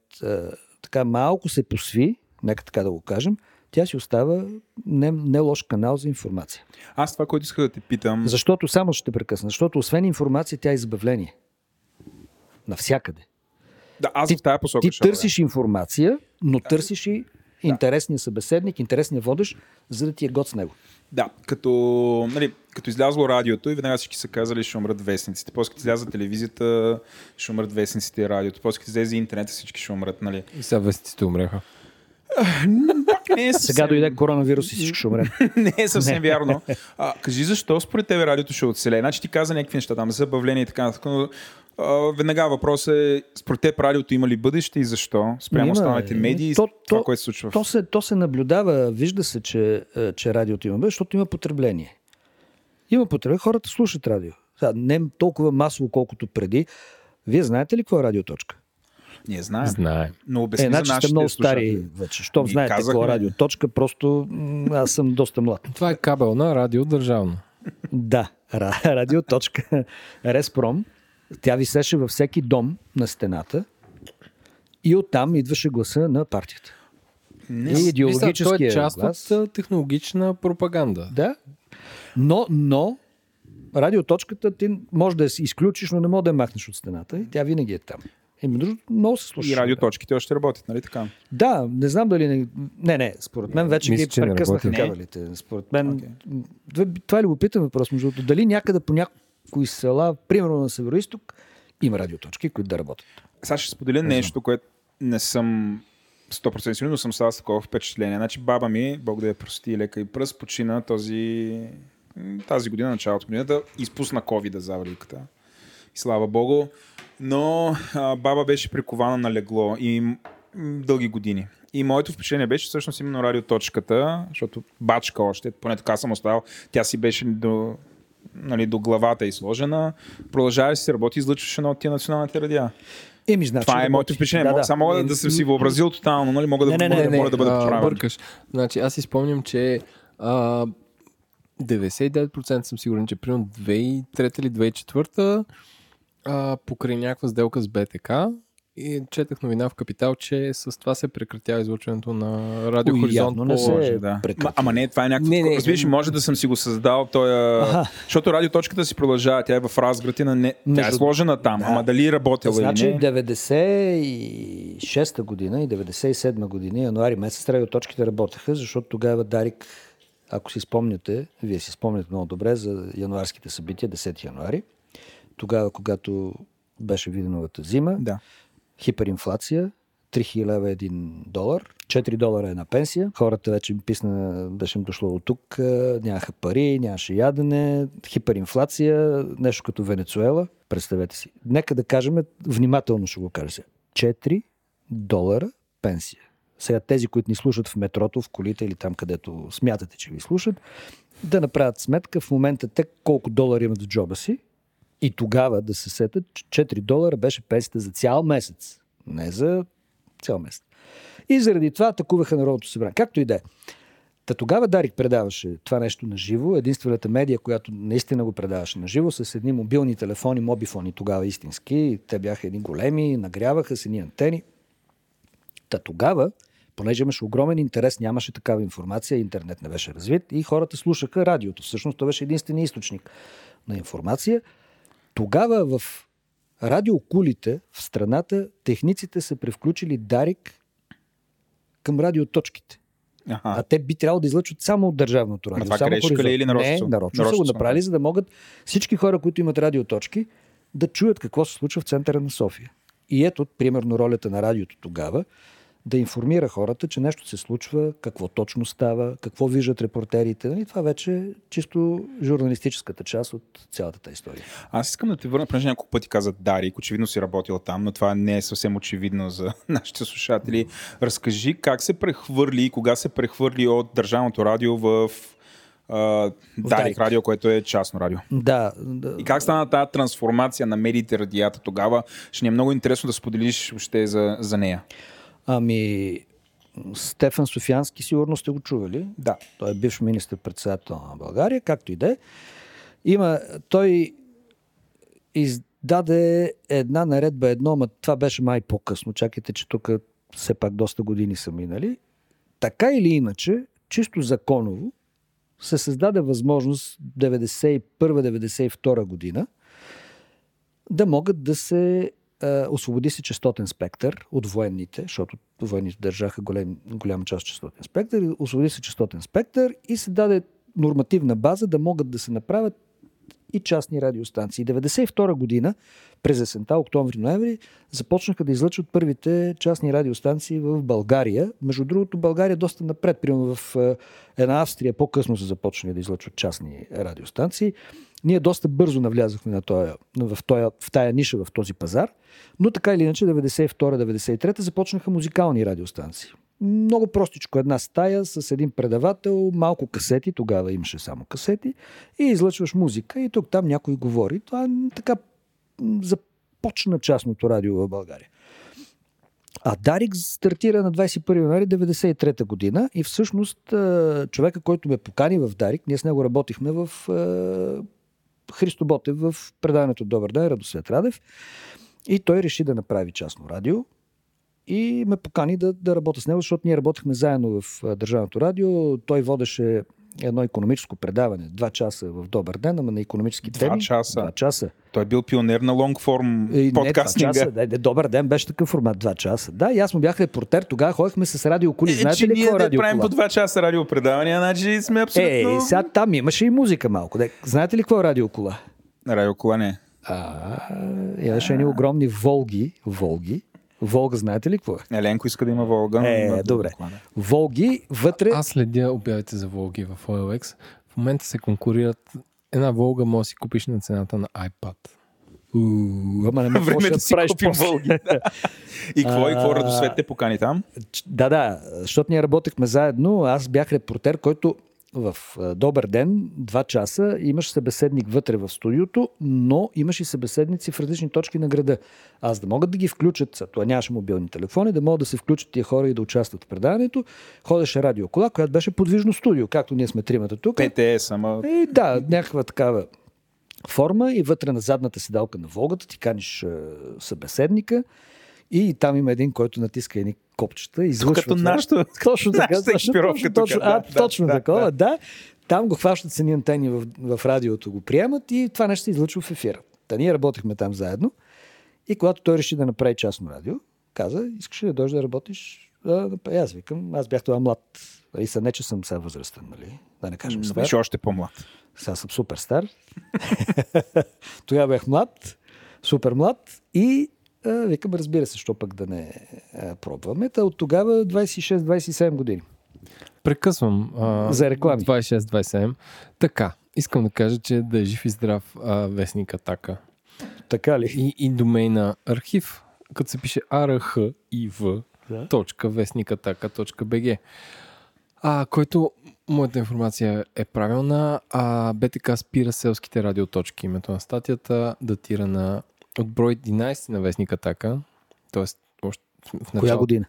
така малко се посви, нека така да го кажем, тя си остава не лош канал за информация. Аз това, което исках да те питам... Защото, само ще прекъсна, защото освен информация, тя е забавление. Навсякъде. Да, аз в тая посока. Ти търсиш информация, но търсиш и интересния събеседник, интересния водещ, за да ти е год с него. Да, като излязло радиото и веднага всички са казали, ще умрат вестниците. После като изляза телевизията, ще умрат вестниците и радиото. После като излезе интернет, всички ще умрат, нали? И сега вестниците умреха. Сега дойде коронавирус и всички ще умрем. Не е съвсем вярно. Кажи защо според тебе радиото ще оцелее? Значи ти каза някакви неща там, забавление и така нататък, но веднага въпрос е, според теб радиото има ли бъдеще и защо? Спрямо останалите медии и това, което се случва. То се наблюдава, вижда се, че радиото има бъдеще, защото има потребление. Има потребление, хората слушат радио. Не толкова масово, колкото преди. Вие знаете ли какво е радиоточка? Ние знаем. Но обясни за нашите много стари вече. Щом знаете какво е радиоточка, просто аз съм доста млад. Това е кабелна радио държавно. Да, радиоточка. Респром. Тя висеше във всеки дом на стената и оттам идваше гласа на партията. И идеологическия глас. Това е част от технологична пропаганда. Да, но радиоточката ти може да я изключиш, но не може да я махнеш от стената и тя винаги е там. Много се слуша. И радиоточките още работят, нали така? Да, не знам дали... Не, според мен вече ги прекъснаха кабелите. Според мен... Okay. Това е любопитен въпрос, между другото. Дали някъде по някои села, примерно на Североизток, има радиоточки, които да работят? Сега ще споделя нещо, което не съм 100% сигурен, но съм ставал с такова впечатление. Значи баба ми, Бог да я прости, лека и пръст, почина тази година, началото годината, изпусна ковида за връзката. И слава Богу. Но баба беше прикована на легло и дълги години. И моето впечатление беше всъщност именно радиоточката, защото бачка още, поне така съм оставал, тя си беше до главата изложена, продължаваше да се работи, излъчваше на от тия националните радиа. Това е моето впечатление. Само мога да съм си въобразил тотално, нали? Мога да бъда поправен. Значи, аз си спомням, че 99% съм сигурен, че примерно 2003 или 2004 покрай някаква сделка с БТК и четах новина в Капитал, че с това се прекратява излъчването на радио Хоризонт. Ама не, това е някакво... Разбираш, може да съм си го създал, защото радиоточката си продължава, тя е в разгратина, тя е сложена там, ама дали работела или не... Значи 96-та година и 97-та година, януари месец, радиоточките работеха, защото тогава Дарик, ако си спомняте, вие си спомняте много добре за януарските събития, 10 януари, тогава, когато беше виденовата зима, да. Хиперинфлация, $3000 е $1, $4 е една пенсия. Хората вече им писна, беше им дошло от тук, нямаха пари, нямаше ядене, хиперинфлация, нещо като Венецуела. Представете си. Нека да кажем, внимателно ще го кажа. $4 пенсия. Сега тези, които ни слушат в метрото, в колите или там, където смятате, че ви слушат, да направят сметка в момента те колко долари имат в джоба си и тогава да се сетят, че $4 беше пенсията за цял месец. Не за цял месец. И заради това атакуваха Народното събрание. Както и да е. Та тогава Дарик предаваше това нещо на живо. Единствената медия, която наистина го предаваше на живо, с едни мобилни телефони, мобифони тогава истински. Те бяха едни големи, нагряваха с едни антени. Та тогава, понеже имаше огромен интерес, нямаше такава информация, интернет не беше развит и хората слушаха радиото. Всъщност това беше единственият източник на информация. Тогава в радиокулите в страната техниците са превключили Дарик към радиоточките. Аха. А те би трябвало да излъчват само от държавното радио. А това грешка ли или нарочно? Не, нарочно са го направили, за да могат всички хора, които имат радиоточки, да чуят какво се случва в центъра на София. И ето, примерно, ролята на радиото тогава да информира хората, че нещо се случва, какво точно става, какво виждат репортерите. И това вече е чисто журналистическата част от цялата тази история. Аз искам да те върна, понеже няколко пъти каза Дарик, очевидно си работил там, но това не е съвсем очевидно за нашите слушатели. Разкажи как се прехвърли и кога се прехвърли от Държавното радио в Дарик радио, което е частно радио. Да, да. И как стана тази трансформация на медиите, радията тогава? Ще ни е много интересно да споделиш въобще за нея. Ами, Стефан Софиянски сигурно сте го чували. Да. Той е бивш министър-председател на България, както и да е. Той издаде една наредба, но това беше май по-късно. Чакайте, че тук все пак доста години са минали. Така или иначе, чисто законово, се създаде възможност 1991-1992 година да могат да се освободи се честотен спектър от военните, защото военните държаха голяма част честотен спектър, освободи се честотен спектър и се даде нормативна база да могат да се направят и частни радиостанции. 1992 година, през есента, октомври-ноември, започнаха да излъчват първите частни радиостанции в България. Между другото, България доста напред. Примерно в една Австрия по-късно се започнали да излъчват частни радиостанции. Ние доста бързо навлязахме в тая ниша, в този пазар. Но така или иначе, 1992-1993 започнаха музикални радиостанции. Много простичко. Една стая с един предавател, малко касети, тогава имаше само касети, и излъчваш музика и тук там някой говори. Това така започна частното радио в България. А Дарик стартира на 21 януари 1993 година и всъщност човека, който ме покани в Дарик, ние с него работихме в Христо Ботев в предаването "Добър ден, Радосвет Радев", и той реши да направи частно радио. И ме покани да работя с него, защото ние работихме заедно в Държавното радио. Той водеше едно икономическо предаване. 2 часа в "Добър ден", ама на икономически теми. 2 часа. Той е бил пионер на лонгформ подкастинга. "Добър ден" беше такъв формат. 2 часа. Да, и аз му бях репортер. Тогава ходихме с радиоколи. Знаете ли какво е радиокола? Че ние правим по 2 часа радиопредавания, значи сме абсолютно... сега там имаше и музика малко. Знаете ли какво е радиокола? Радиокола не. Имаше едни огромни Волги. Волга, знаете ли какво е? Еленко иска да има Волга. Добре. Волги, вътре... Аз следя обявите за Волги в OLX. В момента се конкурират. Една Волга може да си купиш на цената на iPad. Ама не ме времето си купим Волги. И какво Радосвет те покани там? Да, защото ние работехме заедно. Аз бях репортер, който в "Добър ден", 2 часа, имаш събеседник вътре в студиото, но имаш и събеседници в различни точки на града. Аз да могат да ги включат, това нямаше мобилни телефони, да могат да се включат тия хора и да участват в предаването. Ходеше радиокола, която беше подвижно студио, както ние сме тримата тук. ПТС, ама... Да, някаква такава форма, и вътре на задната седалка на Волгата ти каниш събеседника. И там има един, който натиска едни копчета. Като нашата експировка. Точно такова, да. Там го хващат с едни антени в радиото, го приемат и това нещо се излъчва в ефира. Та ние работихме там заедно и когато той реши да направи частно радио, каза: "Искаш ли да дойдеш да работиш?" Аз викам, аз бях това млад. И не, че съм сега възрастен, нали? Да не кажем стар. Беше още по-млад. Сега съм супер стар. Тогава бях млад, супер млад. И викам, разбира се, защо пък да не пробваме. Та от тогава 26-27 години. Прекъсвам. За реклами. 26-27. Така, искам да кажа, че да е жив и здрав вестник Атака. Така ли? И домейна архив, като се пише archiv.vestnikataka.bg, който моята информация е правилна. БТК спира селските радиоточки. Името на статията датирана от брой 11 на Вестник Атака, т.е. в коя година?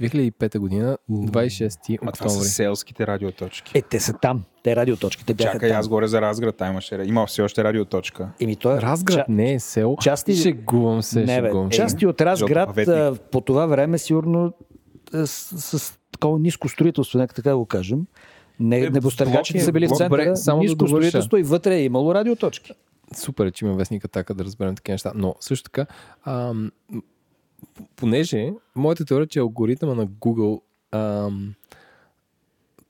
2005 година, 26 октомври. Това са селските радиоточки. Те са там. Те радиоточките бяха там. Чакай, аз горе за Разград, там имаше. Има все още радиоточка. Разград не е село. Шегувам се. Части от Разград по това време сигурно с такова ниско строителство, нека така го кажем. Небостъргачите са били в центъра, ниско строителство и вътре е имало радиоточки. Супер, че има Вестник Атака да разберем такива неща. Но също така, понеже моята теория, че алгоритъма на Google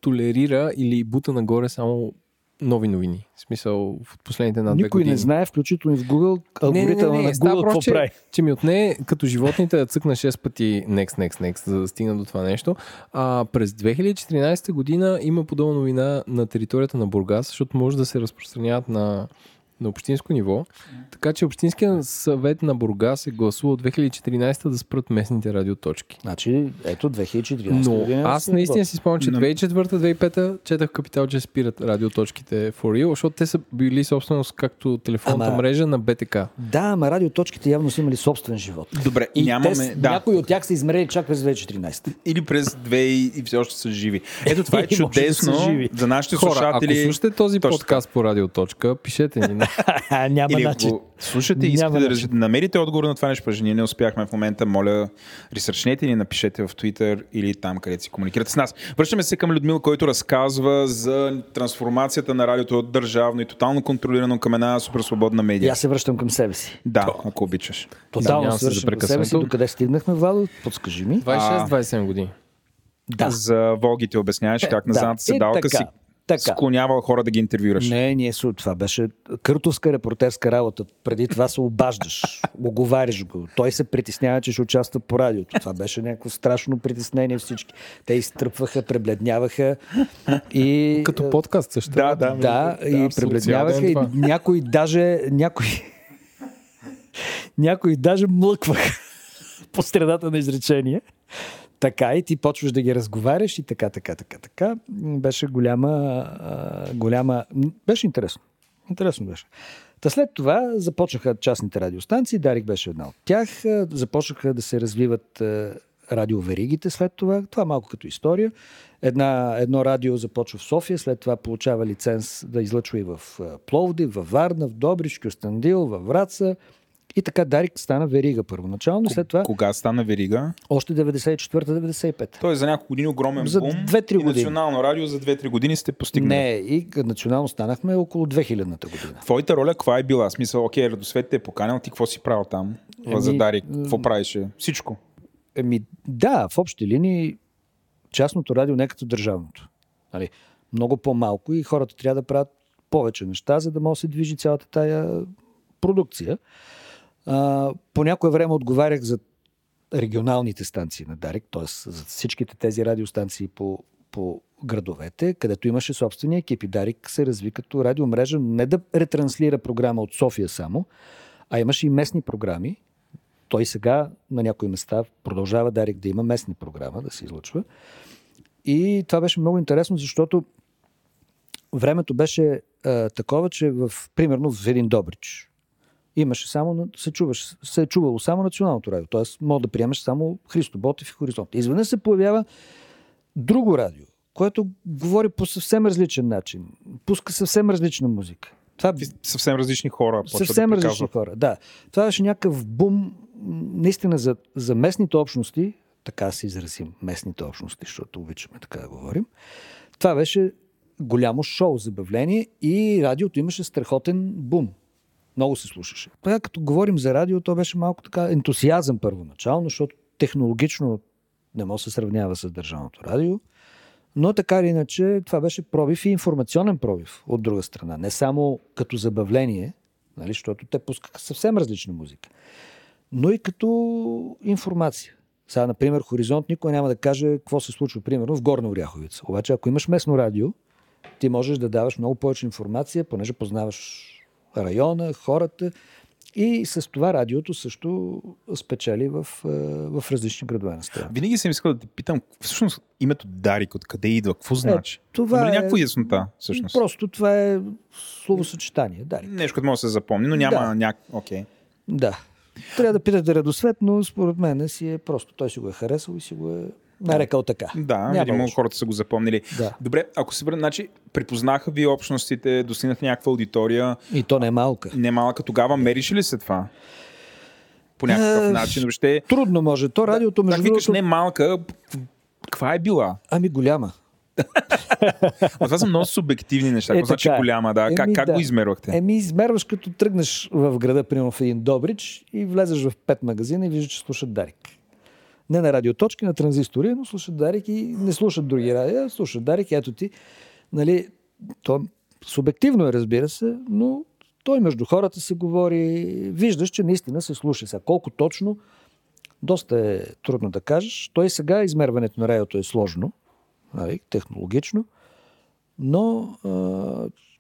толерира или бута нагоре само нови новини. В смисъл, в последните над 2 години. Никой не знае, включително и в Google, алгоритъма на Google какво прави. Че ми отне, като животните, да цъкна 6 пъти next, за да стигна до това нещо. През 2014 година има подобна новина на територията на Бургас, защото може да се разпространяват на общинско ниво. Така че Общинският съвет на Бургас е гласувал 2014 да спрат местните радиоточки. Значи, ето 2014. Но аз наистина си спомням, че 2004-2005 четах Капитал, че спират радиоточките for real, защото те са били собственост както телефонната мрежа на БТК. Да, ама радиоточките явно са имали собствен живот. Добре, и нямаме... Някои от тях са измерили чак през 2014. Или през 2000 и все още са живи. Ето това е чудесно за нашите слушатели. Ако слушате този подкаст по радиоточка, пишете ни. Няма или начин. Слушате и искате да намерите отговор на това нещо, пъже ние не успяхме в момента, моля, ресърчнете ни, напишете в Twitter или там, където си комуникирате с нас. Връщаме се към Людмил, който разказва за трансформацията на радиото от държавно и тотално контролирано към една супер свободна медия. Аз се връщам към себе си. Да, ако обичаш. Тотално се връщам към себе си. Докъде стигнахме, Владо? Подскажи ми. 26-27 години. Да. За Волгите обясняваш как на задната седалка си склонявал хора да ги интервюраш. Не, не е суд. Това беше къртовска репортерска работа. Преди това се обаждаш, оговариш го. Той се притеснява, че ще участва по радиото. Това беше някакво страшно притеснение всички. Те изтръпваха, пребледняваха и... Като подкаст също. Да, и пребледняваха и някои даже млъкваха по средата на изречение. Така, и ти почваш да ги разговаряш и така. Беше голяма... Беше интересно. Интересно беше. Та след това започнаха частните радиостанции. Дарик беше една от тях. Започнаха да се развиват радиоверигите след това. Това малко като история. Едно радио започва в София, след това получава лиценз да излъчва и в Пловдив, във Варна, в Добрич, Кюстендил, във Враца. И така Дарик стана верига първоначално. След това... Кога стана верига? Още 94-95. Тоест за няколко години огромен бум. И национално радио за 2-3 години сте постигнали. Не, и национално станахме около 2000-та година. Твоята роля каква е била? Смисъл, окей, Радосвет те е поканил, ти какво си правил там? За Дарик, какво правеше? Всичко? Да, в общи линии частното радио не е като държавното. Нали? Много по-малко и хората трябва да правят повече неща, за да може да се движи цялата тая продукция. По някое време отговарях за регионалните станции на Дарик, т.е. за всичките тези радиостанции по градовете, където имаше собствени екипи. Дарик се разви като радиомрежа, не да ретранслира програма от София само, а имаше и местни програми. Той сега на някои места продължава Дарик да има местни програма, да се излъчва. И това беше много интересно, защото времето беше такова, че примерно в един Добрич имаше само, се е чувало само националното радио. Тоест, мога да приемаш само Христо Ботев и Хоризонт. Изведнъж се появява друго радио, което говори по съвсем различен начин. Пуска съвсем различна музика. Съвсем различни хора. Съвсем различни хора, да. Това беше някакъв бум, наистина за местните общности, така се изразим, местните общности, защото обичаме така да говорим. Това беше голямо шоу, забавление и радиото имаше страхотен бум. Много се слушаше. Тогава като говорим за радио, то беше малко така ентусиазъм първоначално, защото технологично не може да се сравнява с държавното радио, но така или иначе това беше пробив и информационен пробив от друга страна. Не само като забавление, нали, защото те пускаха съвсем различна музика. но и като информация. Сега, например, Хоризонт никой няма да каже какво се случва, примерно, в Горна Оряховица. Обаче, ако имаш местно радио, ти можеш да даваш много повече информация, понеже познаваш района, хората, и с това радиото също спечели в различни градове на страната. Винаги съм искал да те питам, всъщност името Дарик откъде идва, какво значи? Има ли някаква яснота всъщност? Просто това е словосъчетание. Дарик. Нещо, което може да се запомни, но няма някакво... Okay. Да. Трябва да питате Радосвет, но според мен си е просто. Той си го е харесал и си го е нарекал така. Да, видимо хората са го запомнили. Да. Добре, ако се върна, значи припознаха ви общностите, достигнат някаква аудитория. И то не е малка. Не е малка. Тогава мериш ли се това? По някакъв начин. Въобще... Трудно може. То радиото между другото... Как не е малка, каква е била? Ами голяма. Но това са много субективни неща. Какво значи голяма? Да. Как го измервахте? Еми измерваш като тръгнеш в града, примерно в един Добрич, и влезеш в 5 магазина и виждаш, че слушат Дарик. Не на радиоточки, на транзистори, но слушат Дарик и не слушат други радио, слушат Дарик. Ето ти, нали, то субективно е, разбира се, но той между хората се говори, виждаш, че наистина се слуша. Сега колко точно, доста е трудно да кажеш. Той сега измерването на радиото е сложно, технологично, но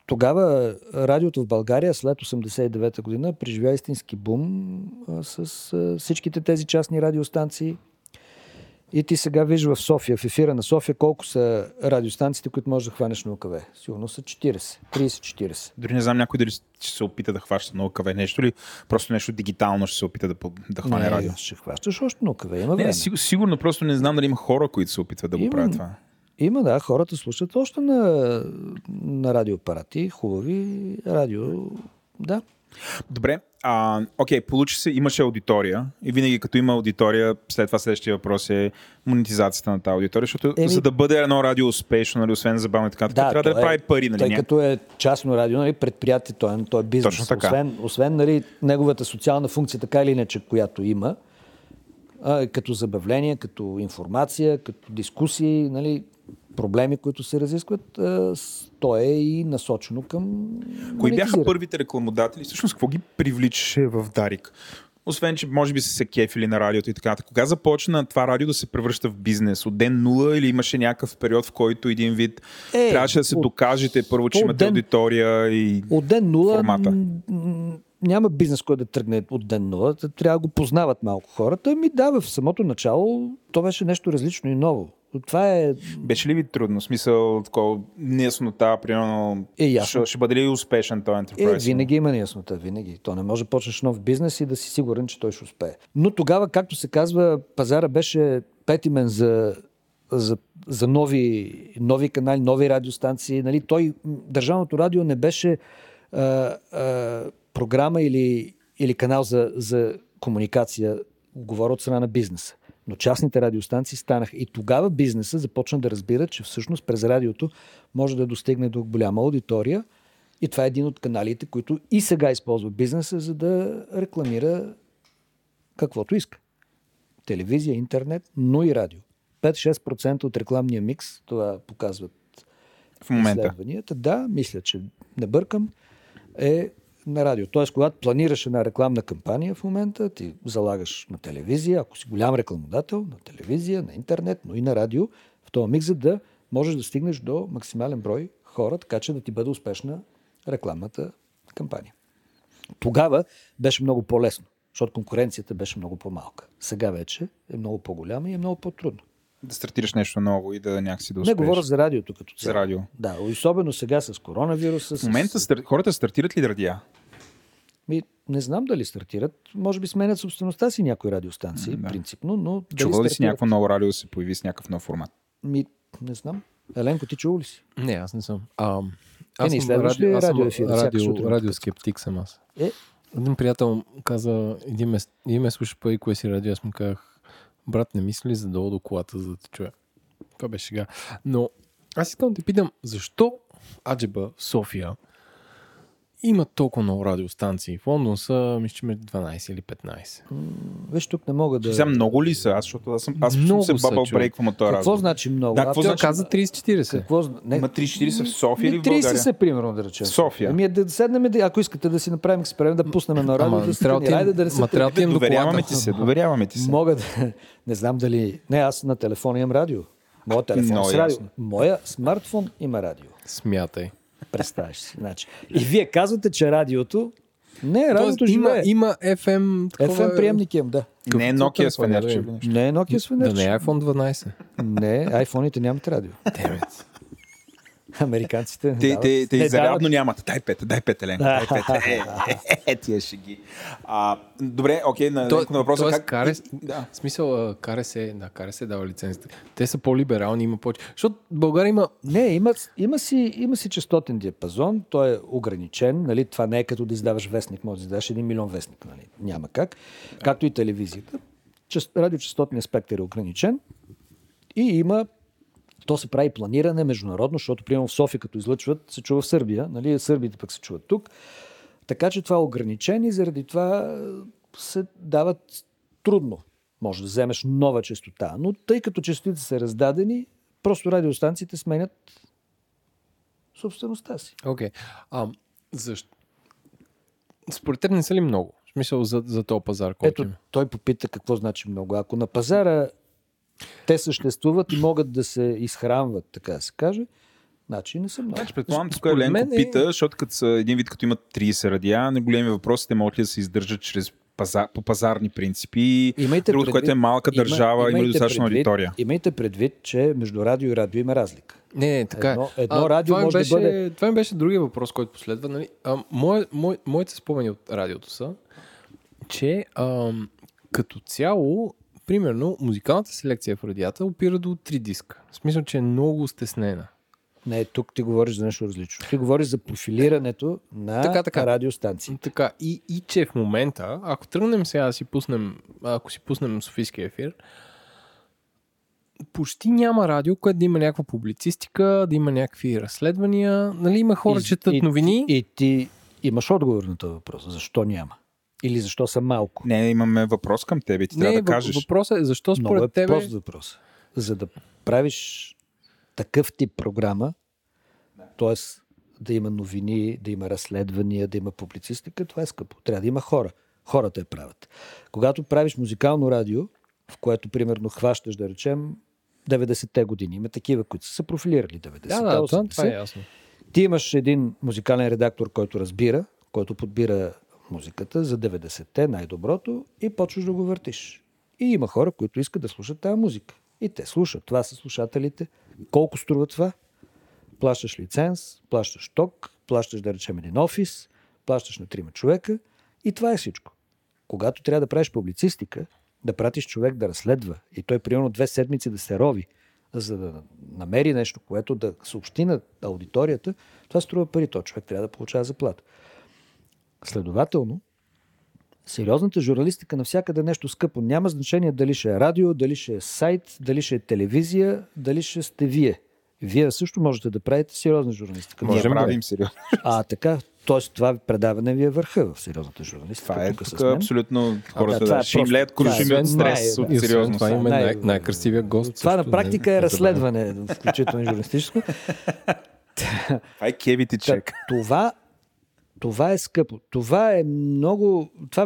тогава радиото в България след 1989 година преживя истински бум с всичките тези частни радиостанции. И ти сега виж в София, в ефира на София, колко са радиостанциите, които можеш да хванеш на ОКВ. Сигурно са 30-40. Дори не знам някой дали ще се опита да хваща на ОКВ нещо ли, просто нещо дигитално ще се опита да хване не, радио. Ще хващаш още на ОКВ, има време. Сигурно просто не знам дали има хора, които се опитват да го правят това. Има, да, хората слушат още на радиоапарати, хубави радио, да. Добре, получи се, имаше аудитория и винаги като има аудитория, след това следващия въпрос е монетизацията на тази аудитория, защото за да бъде едно радио успешно, нали, освен забавно и така, трябва да прави пари. Нали, тъй като е частно радио, нали, предприятие, той е бизнес. Точно така. Освен нали, неговата социална функция, така или иначе, която има, като забавление, като информация, като дискусии, нали, проблеми, които се разискват, то е и насочено към... Кои бяха първите рекламодатели? Всъщност, какво ги привличаше в Дарик? Освен, че може би са се кефили на радиото и така. Кога започна това радио да се превръща в бизнес? От ден нула или имаше някакъв период, в който един вид трябваше да се докажете първо, че имате аудитория и формата? От ден нула няма бизнес, който да тръгне от ден нула. Трябва да го познават малко хората. В самото начало то беше нещо различно и ново. Това е... Беше ли ви трудно? В смисъл, такова неяснота, примерно, ще бъде ли успешен този enterprise? Винаги има неяснота, винаги. То не може да почнеш нов бизнес и да си сигурен, че той ще успее. Но тогава, както се казва, пазара беше петимен за нови канали, нови радиостанции. Нали? Държавното радио не беше програма или канал за комуникация, говоря от страна на бизнеса. Но частните радиостанции станаха. И тогава бизнеса започна да разбира, че всъщност през радиото може да достигне до голяма аудитория. И това е един от каналите, които и сега използва бизнеса, за да рекламира каквото иска. Телевизия, интернет, но и радио. 5-6% от рекламния микс, това показват в момента изследванията. Да, мисля, че не бъркам, е на радио. Тоест, когато планираш една рекламна кампания в момента, ти залагаш на телевизия, ако си голям рекламодател, на телевизия, на интернет, но и на радио, в този миг, за да можеш да стигнеш до максимален брой хора, така че да ти бъде успешна рекламната кампания. Тогава беше много по-лесно, защото конкуренцията беше много по-малка. Сега вече е много по-голяма и е много по-трудно. Да стартираш нещо ново и да някакси да успееш. Не говоря за радиото като цяло. За радио. Да, особено сега с коронавируса. В момента хората стартират ли радиа? Не знам дали стартират. Може би сменят собствеността си някои радиостанции, принципно, но... Чувал ли си някакво ново радио да се появи с някакъв нов формат? Не знам. Еленко, ти чувал ли си? Не, аз не съм. Не следваш ли радиоскептик съм аз. Един приятел каза, един ме слуша по и кое си радио, аз му казах: брат, не мисли за долу до колата, за да те чуя. Това беше шега. Но аз искам да те питам, защо аджеба в София Има толкова много радиостанции. В Лондон са, мисля, между 12 или 15. Виж, тук не мога да... Ще много ли са? Аз съм бабъл брейквам от този разговор. Какво значи много? Да, какво значи... каза 30-40. Какво... Ма 30-40 в София или в България? 30 са, примерно, да речем. София. Ами да седнем, ако искате да си направим експеримент, да пуснем на радио, да страни. Айде да не се... Доверяваме ти се. Мога да... Не знам дали... Не, аз на телефона имам радио. Моя телефон с радио. Моя смартфон има радио. Смятай. Представяш си. Значи. И вие казвате, че радиото... Не, радиото живее. Има FM... Такова... FM приемник имам, да. Не е Nokia свенерче. Не е Nokia свенерче. Да не е iPhone 12. Не, айфоните нямат радио. Демец. Американците... Те зарядно нямат. Дай пет, Елена. Тия ще ги... Добре, окей, на въпроса... Тоест, в смисъл, каре се дава лицензията. Те са по-либерални, има повече. Защото България има... Не, има си честотен диапазон, той е ограничен, нали? Това не е като да издаваш вестник, може да издаваш 1 милион вестник, нали? Няма как. Както и телевизията. Радиочестотният спектър е ограничен и има... То се прави планиране международно, защото, примерно, в София, като излъчват, се чува в Сърбия, нали? Сърбите пък се чуват тук. Така че това е ограничено и заради това се дават трудно. Може да вземеш нова честота, но тъй като честотите са раздадени, просто радиостанциите сменят собствеността си. Окей. Защо? Според теб не са ли много? В смисъл за този пазар? Ето, той попита какво значи много. Ако на пазара те съществуват и могат да се изхранват, така да се каже. Значи не съм много. Предполагам, тук Еленко пита, защото като са един вид, като имат 30 радиа, големи въпроси, те могат ли да се издържат чрез по пазарни принципи, другото, което е малка държава, има достатъчна аудитория. Имайте предвид, че между радио и радио има разлика. Не, така. Едно радио може да бъде... Това ми беше другия въпрос, който последва. Нали? Моите спомени от радиото са, че като цяло примерно, музикалната селекция в радията опира до 3 диска. В смисъл, че е много стеснена. Не, тук ти говориш за нещо различно. Ти говориш за профилирането на радиостанции. Така, и че в момента, ако тръгнем сега да си пуснем, ако си пуснем софийския ефир, почти няма радио, което да има някаква публицистика, да има някакви разследвания. Нали, има хора, четат новини. И ти имаш отговор на този въпрос. Защо няма? Или защо са малко? Не, имаме въпрос към тебе. Ти трябва да кажеш. Въпросът е защо според тебе... Много е прост въпрос. За да правиш такъв тип програма, т.е. да има новини, да има разследвания, да има публицистика, това е скъпо. Трябва да има хора. Хората я правят. Когато правиш музикално радио, в което примерно хващаш, да речем, 90-те години. Има такива, които са профилирали 90-те. Това е ясно. Ти имаш един музикален редактор, който разбира, който подбира музиката за 90-те, най-доброто, и почваш да го въртиш. И има хора, които искат да слушат тази музика. И те слушат. Това са слушателите. Колко струва това? Плащаш лиценз, плащаш ток, плащаш, да речем, един офис, плащаш на 3 човека и това е всичко. Когато трябва да правиш публицистика, да пратиш човек да разследва и той примерно 2 седмици да се рови, за да намери нещо, което да съобщи на аудиторията, това струва пари. Той човек трябва да получава заплата. Следователно, сериозната журналистика навсякъде е нещо скъпо. Няма значение дали ще е радио, дали ще е сайт, дали ще е телевизия, дали ще сте вие. Вие също можете да правите сериозна журналистика. Можем да правим сериозна журналистика. Така, т.е. това предаване ви е върха в сериозната журналистика. Това е тук абсолютно хората да ще им леят кожимият стрес от сериозно. Това е най-красивия гост. Това на практика е разследване, включително журналистическо. Това е кевити чек. Това е скъпо. Това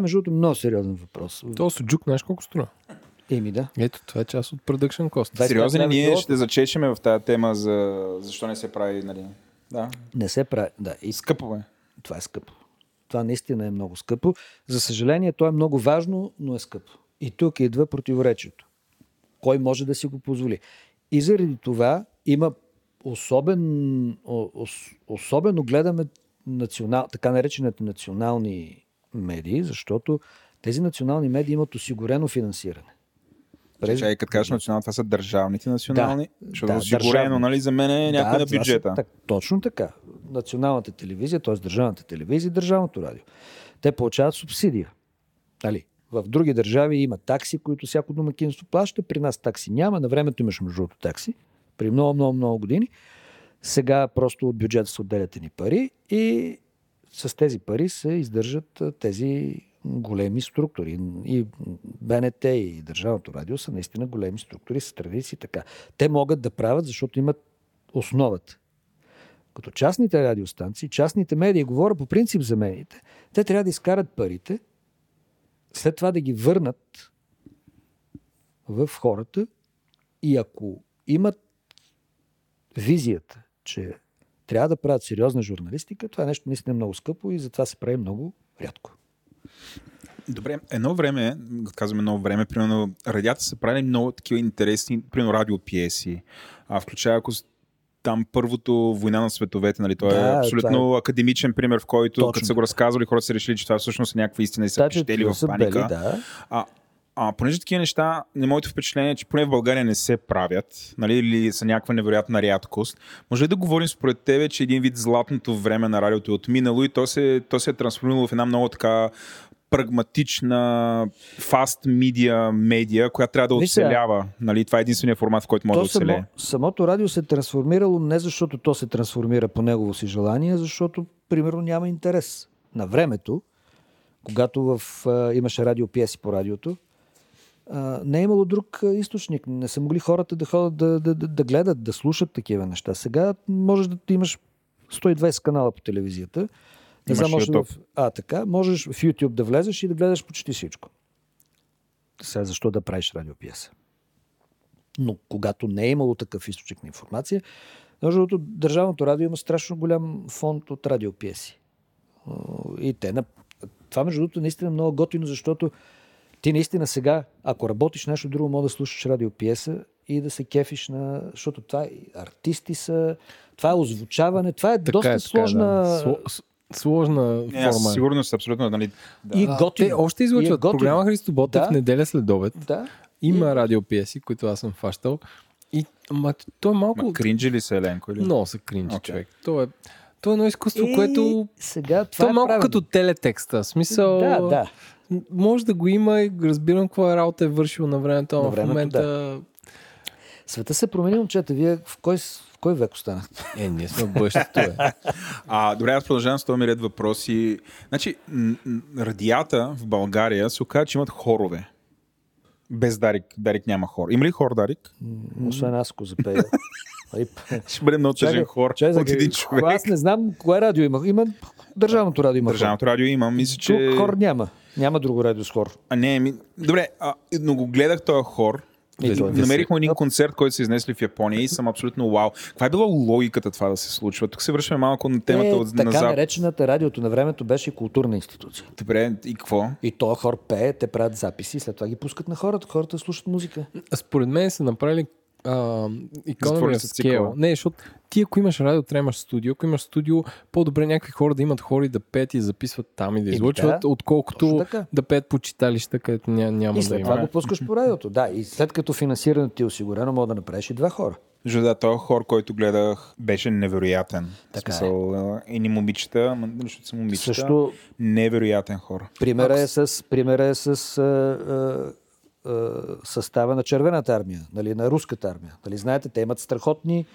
между другото, много сериозен въпрос. То суджук, знаеш колко струва? Да. Ето, това е част от production cost. Сериозен, ние ще зачешеме в тази тема за защо не се прави, нали? Да. Не се прави, да. И скъпо е. Това е скъпо. Това наистина е много скъпо. За съжаление, то е много важно, но е скъпо. И тук идва противоречието. Кой може да си го позволи? И заради това има особено гледаме така наречените национални медии, защото тези национални медии имат осигурено финансиране. Чай, като кажеш национални, това са държавните национални, защото осигурено, нали, за мен е някой на бюджета. Точно така. Националната телевизия, т.е. държавната телевизия и държавното радио. Те получават субсидия. Нали? В други държави има такси, които всяко домакинство плаща, при нас такси няма, на времето имаше между другото такси, при много, много, много години. Сега просто от бюджета се отделят ни пари и с тези пари се издържат тези големи структури. И БНТ, и Държавното радио са наистина големи структури с традиции така. Те могат да правят, защото имат основата. Като частните радиостанции, частните медии, говоря по принцип за медиите, те трябва да изкарат парите, след това да ги върнат в хората и ако имат визията, че трябва да правят сериозна журналистика, това е нещо наистина много скъпо и затова се прави много рядко. Добре, едно време, примерно, радията са правили много такива интересни, примерно, радиопиеси, включая ако там първото Война на световете, нали? Той да, е абсолютно академичен пример, в който точно, като са го разказвали, хората са решили, че това всъщност е някаква истина и са пищели в паника. Бели, да. Понеже такива неща, не моето впечатление, че поне в България не се правят, нали, или са някаква невероятна рядкост. Може ли да говорим според тебе, че един вид златното време на радиото е отминало и то се е трансформирало в една много така прагматична фаст медия, която трябва да оцелява. Нали? Това е единственият формат, в който може да оцелее. Самото радио се е трансформирало не защото то се трансформира по негово си желание, защото, примерно, няма интерес. На времето, когато имаше радиопиеси по радиото, не е имало друг източник. Не са могли хората да ходят да гледат, да слушат такива неща. Сега можеш да имаш 120 канала по телевизията. Можеш в YouTube да влезеш и да гледаш почти всичко. Сега защо да правиш радиопиеса? Но когато не е имало такъв източник на информация, защото Държавното радио има страшно голям фонд от радиопиеси. И това между другото наистина много готино, защото ти наистина сега, ако работиш нещо друго, може да слушаш радиопиеса и да се кефиш на... Защото това артисти са, това е озвучаване, това е доста сложна... Сложна форма. Сигурно са абсолютно. Нали, да. И готино. Те още излъчват. Програма Христо Ботев в неделя след обед. Да. Има радиопиеси, които аз съм фащал. То е малко... кринджи ли са, Еленко? Или? Но са кринджи, човек. То е едно изкуство, което... Сега, това е малко правилно. Като телетекста. В смисъл... Да. Може да го има и разбирам каква работа е вършила на времето. В момента... Да. Света се промени, момчета. Вие в кой век останахте? Ние сме бъдещето, добре, аз продължавам с този ред въпроси. Значи, радията в България се оказа, че имат хорове. Без Дарик. Дарик няма хор. Има ли хор, Дарик? Освен аз, ако запея. Ще бъде много тежен хор от един човек. Аз не знам кое радио има. Държавното радио има хор. Държавното радио има. Мисля, че... хор няма. Няма друго радио с хор. Добре, но го гледах този хор. Намерихме един концерт, който се изнесли в Япония и съм абсолютно уау. Каква е била логиката това да се случва? Тук се връщаме малко на темата от така наречената радиото на времето беше културна институция. Добре, и какво? И то хор пее, те правят записи, след това ги пускат на хората, хората слушат музика. Според мен са направили economy of scale. Не, защото ти ако имаш радио, трябва имаш студио. Ако имаш студио, по-добре някакви хора да имат хора и да пеят и записват там и да излъчват, отколкото да пеят по читалища, където няма и да има. И това го пускаш по радиото. Да, и след като финансирането ти е осигурено, мога да направиш и два хора. Да, този хор, който гледах, беше невероятен. Така е. И ни момичета, защото са момичета. Също... невероятен хор. Примера е с състава на Червената армия, нали, на Руската армия. Нали, знаете, те имат страхотни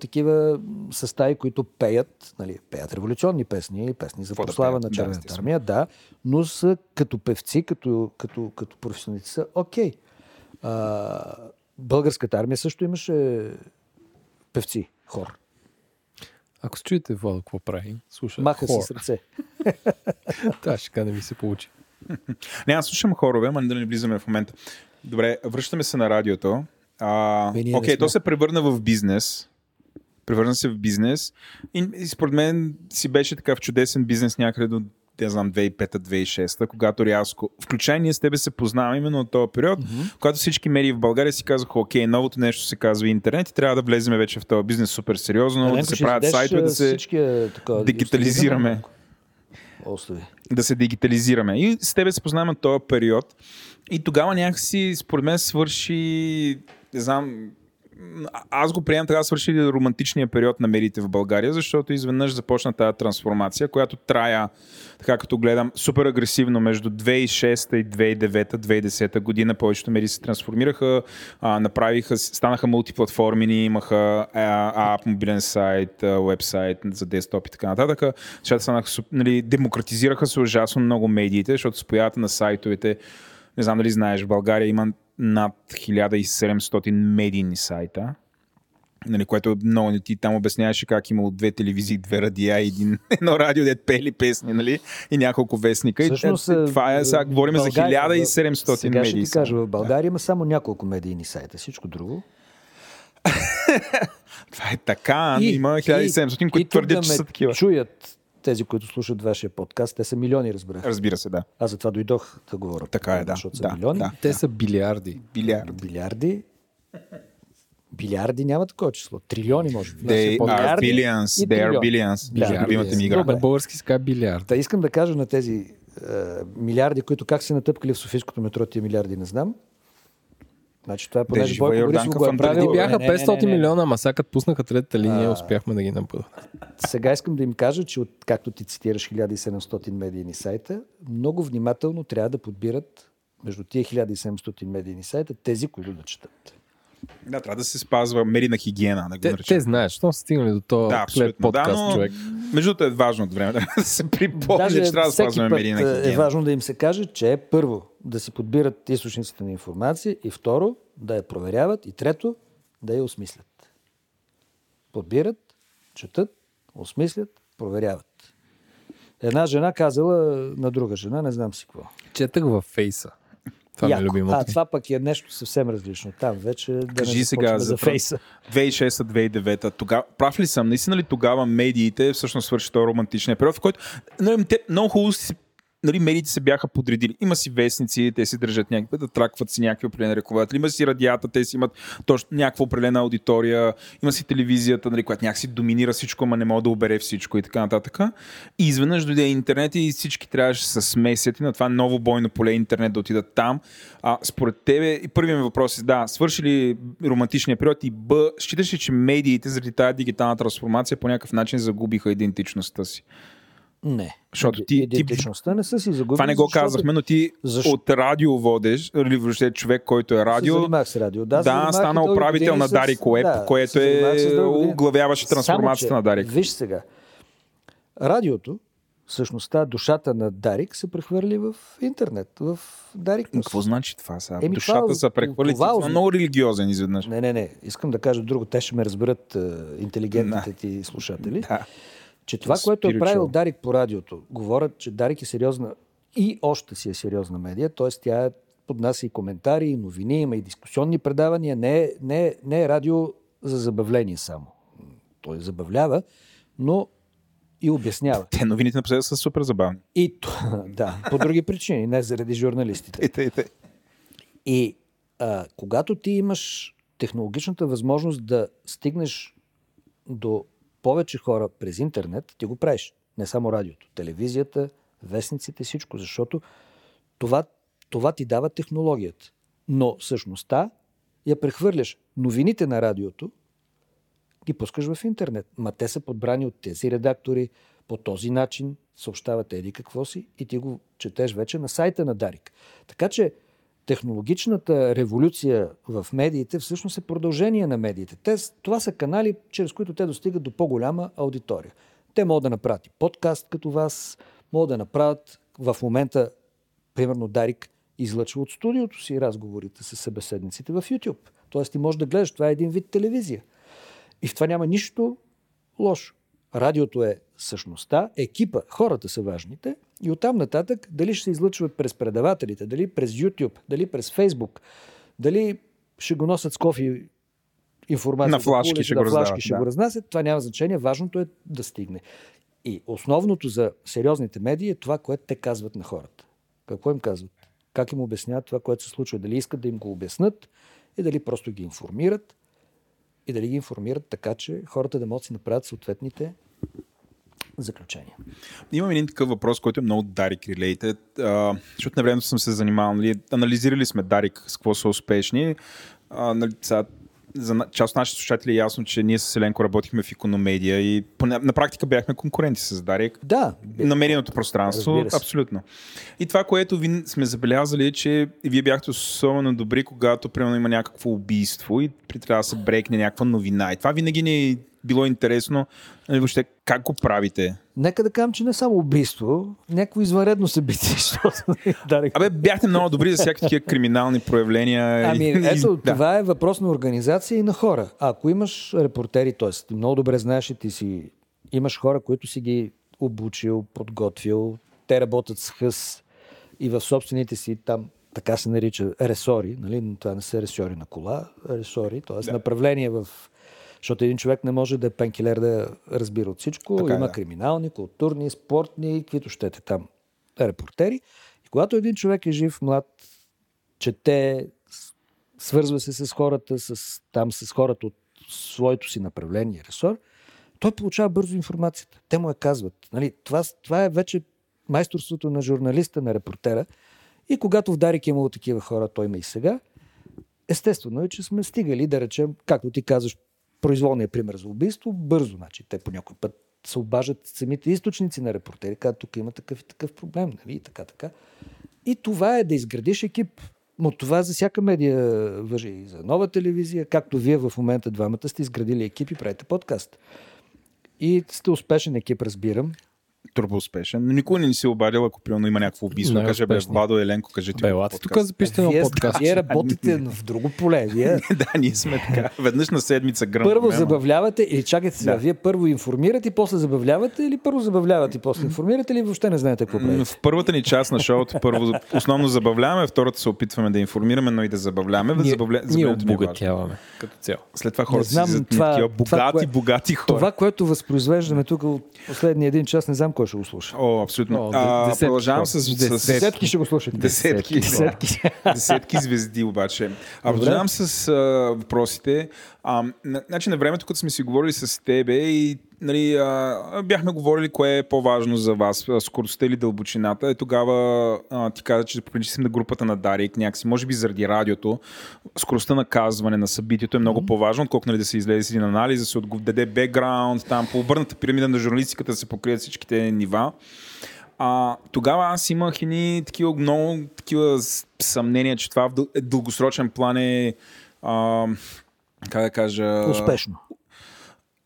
такива състави, които пеят, нали, пеят революционни песни, песни за прослава на Червената армия, да, но са като певци, като професионалисти са окей. Българската армия също имаше певци, хор. Ако се чуете, Владо, какво прави? Слушай, маха хор. Си сърце. Та, шика не ми се получи. Не, аз слушам хорове, ама да не влизаме в момента. Добре, връщаме се на радиото. То се превърна в бизнес. И според мен си беше такъв чудесен бизнес някъде до 2005-2006, когато рязко, включая ние с тебе се познаваме именно от този период, когато всички медии в България си казаха, окей, новото нещо се казва интернет и трябва да влеземе вече в този бизнес супер сериозно, да се правят сайтове, да се дигитализираме. Да се дигитализираме. И с тебе се познаваме този период. И тогава някакси, според мен, свърши, не знам, аз го приемам, трябва да свърши романтичния период на медиите в България, защото изведнъж започна тази трансформация, която трая, така като гледам, супер агресивно между 2006 и 2009, 2010 година. Повечето медии се трансформираха, станаха мултиплатформени, имаха ап, мобилен сайт, уебсайт за десктоп и така нататък. Защото станаха, нали, демократизираха се ужасно много медиите, защото с появата на сайтовете, не знам дали знаеш, в България има над 1700 медийни сайта, нали, което много не ти там обясняваше как имало две телевизии, две радиа, едно радио, дет пели песни, нали, и няколко вестника. Всъщност, това е, сега говорим България, за 1700 сега медии. Сега ще ти кажа, в България има само няколко медийни сайта, всичко друго. Това е така, има 1700, които твърдят, че са такива. Чуят тези, които слушат вашия подкаст, те са милиони, разбрах. Разбира се, да. Аз затова дойдох да говоря. Така е, да. Защото са милиони. Да, те са билиарди. Билиарди няма такова число. Трилиони, може би. They are billions. They are billions. Любимата ми игра. Български ска билиард. Та искам да кажа на тези милиарди, които как се натъпкали в Софийското метро, тия милиарди не знам. Значи това е понеже Бойко Борисов го е правил. Бяха 500 милиона, ама сега като пуснаха третата линия, успяхме да ги напъдат. Сега искам да им кажа, че от, както ти цитираш 1700 медийни сайта, много внимателно трябва да подбират между тия 1700 медийни сайта тези, които да четат. Да, трябва да се спазва мерина хигиена. Да, те знаят, що са стигнали до този след подкаст, човек. Между другото е важно от време да се припомня, че трябва да спазваме мерина хигиена. Е важно да им се каже, че първо да си подбират източниците на информация и второ да я проверяват и трето да я осмислят. Подбират, четат, осмислят, проверяват. Една жена казала на друга жена, не знам си какво. Четах във Фейса. Това е любимо. Това пък е нещо съвсем различно. Там вече да кажи не сега за Фейса. 2006-2009. Тогава, прав ли съм? Наистина ли тогава медиите всъщност свърши този романтичния период, в който нали, те много хубаво си, нали, медиите се бяха подредили. Има си вестници, те си държат някакви, да тракват си някакви определени рекламодатели. Има си радията, те си имат точно някаква определена аудитория. Има си телевизията, нали, която някакси доминира всичко, ама не може да обере всичко и така нататък. И изведнъж дойде интернет и всички трябваше да се смесят и на това ново бойно поле интернет да отидат там. Според тебе, и първият ми въпрос е, да, свърши ли романтичния период и Б, считаш ли, че медиите заради тази дигитална трансформация по някакъв начин загубиха идентичността си? Не. Защото идентичността не са си загубили. Това не го казахме, но ти от радио водеш, или въобще човек, който е радио. Да, стана управител на Дарик Уеб, което е оглавяваше трансформацията на Дарик. Виж сега, радиото, всъщността, душата на Дарик се прехвърли в интернет, в Дарик. Какво значи това сега? Душата се прехвърли, това е много религиозен изведнъж. Не, искам да кажа друго, те ще ме разберат интелигентните ти слушатели. Че това, което е правил Дарик по радиото, говорят, че Дарик е сериозна и още си е сериозна медия, т.е. тя поднася и коментари, и новини, има и дискусионни предавания, не е радио за забавление само. Той забавлява, но и обяснява. Те новините напоследък са супер забавни. Да, по други причини, не заради журналистите. И когато ти имаш технологичната възможност да стигнеш до повече хора през интернет, ти го правиш. Не само радиото, телевизията, вестниците, всичко, защото това ти дава технологията. Но всъщността я прехвърляш. Новините на радиото ги пускаш в интернет. Ма те са подбрани от тези редактори, по този начин съобщават еди какво си и ти го четеш вече на сайта на Дарик. Така че технологичната революция в медиите всъщност е продължение на медиите. Това са канали, чрез които те достигат до по-голяма аудитория. Те могат да направят и подкаст като вас, могат да направят в момента, примерно Дарик излъчва от студиото си разговорите с събеседниците в YouTube. Тоест ти можеш да гледаш, това е един вид телевизия. И в това няма нищо лошо. Радиото е същността, екипа, хората са важните и оттам нататък дали ще се излъчват през предавателите, дали през YouTube, дали през Facebook, дали ще го носят с кофи информация на флашки, ще го разнасят, това няма значение, важното е да стигне. И основното за сериозните медии е това, което те казват на хората. Какво им казват? Как им обясняват това, което се случва? Дали искат да им го обяснат и дали просто ги информират и дали ги информират така, че хората да могат да си направят съответните заключения. Имам един такъв въпрос, който е много Дарик related, защото навременно съм се занимавал. Анализирали сме Дарик с какво са успешни. за част от нашите слушатели е ясно, че ние с Еленко работихме в икономедия и на практика бяхме конкуренти с Дарик. Да. На медийното пространство. Абсолютно. И това, което ви сме забелязали е, че вие бяхте особено добри, когато примерно има някакво убийство и трябва да се брекне някаква новина. И това винаги ни е било интересно. Въобще, как го правите? Нека да кажем, че не само убийство, някакво извънредно събитие. Абе, бяхте много добри за всякакви такива криминални проявления. Ами, ето, това е въпрос на организация и на хора. Ако имаш репортери, т.е. много добре знаеш и ти си имаш хора, които си ги обучил, подготвил, те работят с хъс и в собствените си там, така се нарича, ресори, нали? Но това не са ресори на кола, ресори, т.е. да. Направление в... Защото един човек не може да е пенкилер да разбира от всичко. Така, има криминални, културни, спортни, каквито щете там репортери. И когато един човек е жив, млад, чете, свързва се с хората, с хората от своето си направление, ресор, той получава бързо информацията. Те му я казват. Нали, това е вече майсторството на журналиста, на репортера. И когато в Дарик е имало такива хора, той има и сега. Естествено е, че сме стигали, да речем, както ти казваш, произволният пример за убийство, бързо. Значи, те по някой път се обаждат самите източници на репортери, казват, тук има такъв и такъв проблем. Нали? И така. И това е да изградиш екип. Но това за всяка медия въжи и за нова телевизия. Както вие в момента двамата сте изградили екип и правите подкаст. И сте успешен екип, разбирам. Турбоуспешен. Но никой не се обадил, ако примерно има някакво убийство. Каже, бе, Владо, Еленко, каже ти подкаст. Тук запишете на подкаст. Вие работите в друго поле. Вие... да, ние сме така. Веднъж на седмица гръмко. Първо забавлявате или чакайте сега. Да. Вие първо информирате и после забавлявате или първо забавлявате и после информирате или въобще не знаете какво правите? В първата ни част на шоуто първо основно забавляваме, втората се опитваме да информираме, но и да забавляваме. Ние обогатяваме като цяло. След това хората са богати хора. Това, което възпроизвеждаме тук от последния един час, не знам кой ще го слуша. О, абсолютно. Продължавам с... Десетки ще го слушат. Десетки звезди обаче. Продължавам с въпросите. Значи на времето, когато сме си говорили с тебе и нали, бяхме говорили кое е по-важно за вас, скоростта или дълбочината. Е, тогава ти каза, че принадлежим на групата на Дарик някакси. Може би заради радиото, скоростта на казване на събитието е много по-важно, отколкото нали, да се излезе с един анализ, да се даде бекграунд, там по обърната пирамида на журналистиката да се покрият всичките нива. Тогава аз имах едни такива много такива съмнения, че това в дългосрочен план е как да кажа... успешно.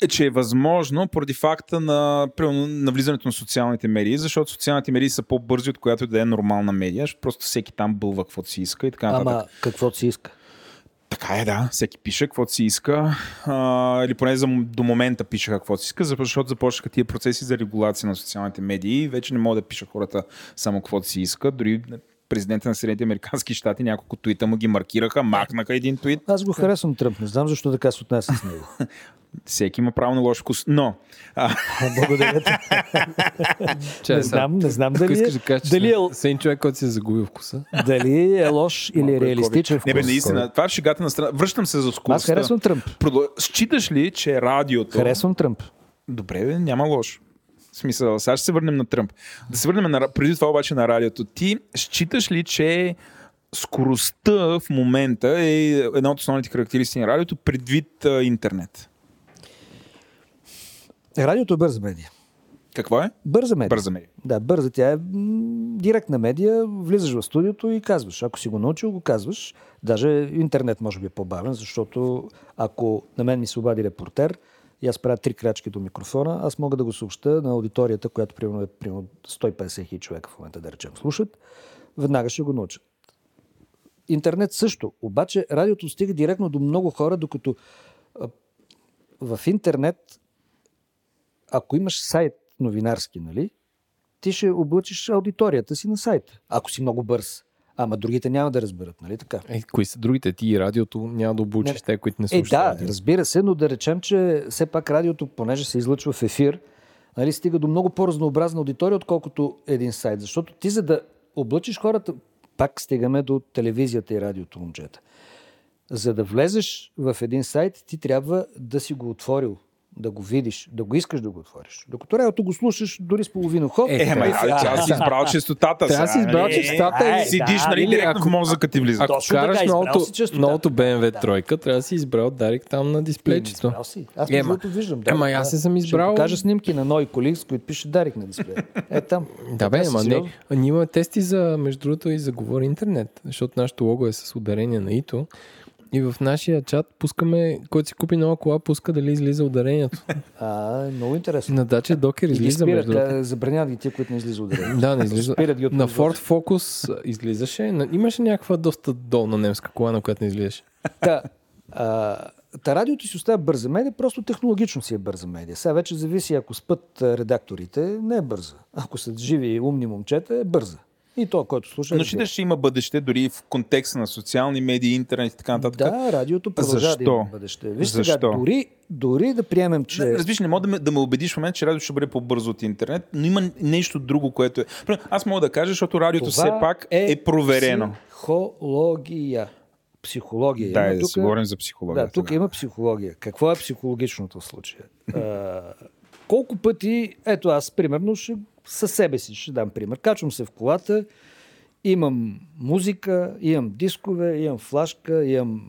Че е възможно поради факта на влизането на социалните медии, защото социалните медии са по-бързи, от която да е нормална медия. Просто всеки там бълва каквото си иска и така нататък. Ама каквото си иска? Така е, да. Всеки пише каквото си иска. Или поне до момента пишеха каквото си иска, защото започнаха тия процеси за регулация на социалните медии. Вече не могат да пишат хората само каквото си иска. Дори президента на Съединените американски щати няколко твита му ги маркираха, махнаха един твит. Аз го харесвам Тръмп, не знам защо така се отнася с него. Всеки има право на лош вкус, но... Благодаря те. Не знам дали е... Съедин човек, който си е загубил вкуса. Дали е лош или е реалистичен вкус. Не бе, наистина, това е шегата на страна. Връщам се за скоростта. Аз харесвам Тръмп. Считаш ли, че радиото... Харесвам Тръмп. Добре, бе, няма лош. В смисъл, сега ще се върнем на Тръмп. Да се върнем преди това обаче на радиото. Ти считаш ли, че скоростта в момента е една от основните характеристики на радиото предвид интернет? Радиото е бърза медия. Какво е? Бърза медия. Да, бърза. Тя е директна медия. Влизаш в студиото и казваш. Ако си го научил, го казваш. Даже интернет може би е по-бавен, защото ако на мен ми се обади репортер, и аз правя 3 крачки до микрофона, аз мога да го съобща на аудиторията, която примерно е 150 000 човека в момента, да речем, слушат, веднага ще го научат. Интернет също, обаче радиото стига директно до много хора, докато в интернет, ако имаш сайт новинарски, нали, ти ще облъчиш аудиторията си на сайта, ако си много бърз. Ама другите няма да разберат, нали така? Кои са другите? Ти и радиото няма да обучиш те, които не слушат. Да, разбира се, но да речем, че все пак радиото, понеже се излъчва в ефир, нали, стига до много по-разнообразна аудитория, отколкото един сайт. Защото ти, за да облъчиш хората, пак стигаме до телевизията и радиото, момчета. За да влезеш в един сайт, ти трябва да си го отворил да го видиш, да го искаш да го отвориш. Докато радиото го слушаш дори с половина ход. Трябва си избрал честотата. Трябва си избрал честотата и седиш нали директно в мозъка ти влиза. Ако караш новото BMW тройка, трябва да си избрал Дарик там на дисплейчето. Аз другото виждам. Ама аз не съм избрал. Ще покажа снимки на нови коли, с които пише Дарик на дисплея. Е там. Да бе, ама не. Ние имаме тести за, между другото, и за Говори Интернет, защото нашето лого е с ударение на ито. И в нашия чат пускаме, който си купи нова кола, пуска дали излиза ударението. Много интересно. На Дача Докер излиза между... Забраняват ги тия, които не излиза ударението. Да, не излиза. На Ford Focus излизаше. Имаше някаква доста долна немска кола, на която не излизаше. Да. Та радиото си остава бърза медия, просто технологично си е бърза медия. Сега вече зависи, ако спът редакторите, не е бърза. Ако са живи умни момчета, е бърза. И то, който слуша... Но ще има бъдеще, дори в контекста на социални медии, интернет и така нататък. Да, радиото продължава да има бъдеще. Виж сега, дори да приемем, че... Разбиш, не мога да ме убедиш в момент, че радиото ще бъде по-бързо от интернет, но има нещо друго, което е... Аз мога да кажа, защото радиото това все пак е проверено. Психология. Психология. Да, да си говорим за психология. Да, тук има психология. Какво е психологичното в случая? Колко пъти... Ето аз, примерно, ще... Със себе си ще дам пример. Качвам се в колата, имам музика, имам дискове, имам флашка, имам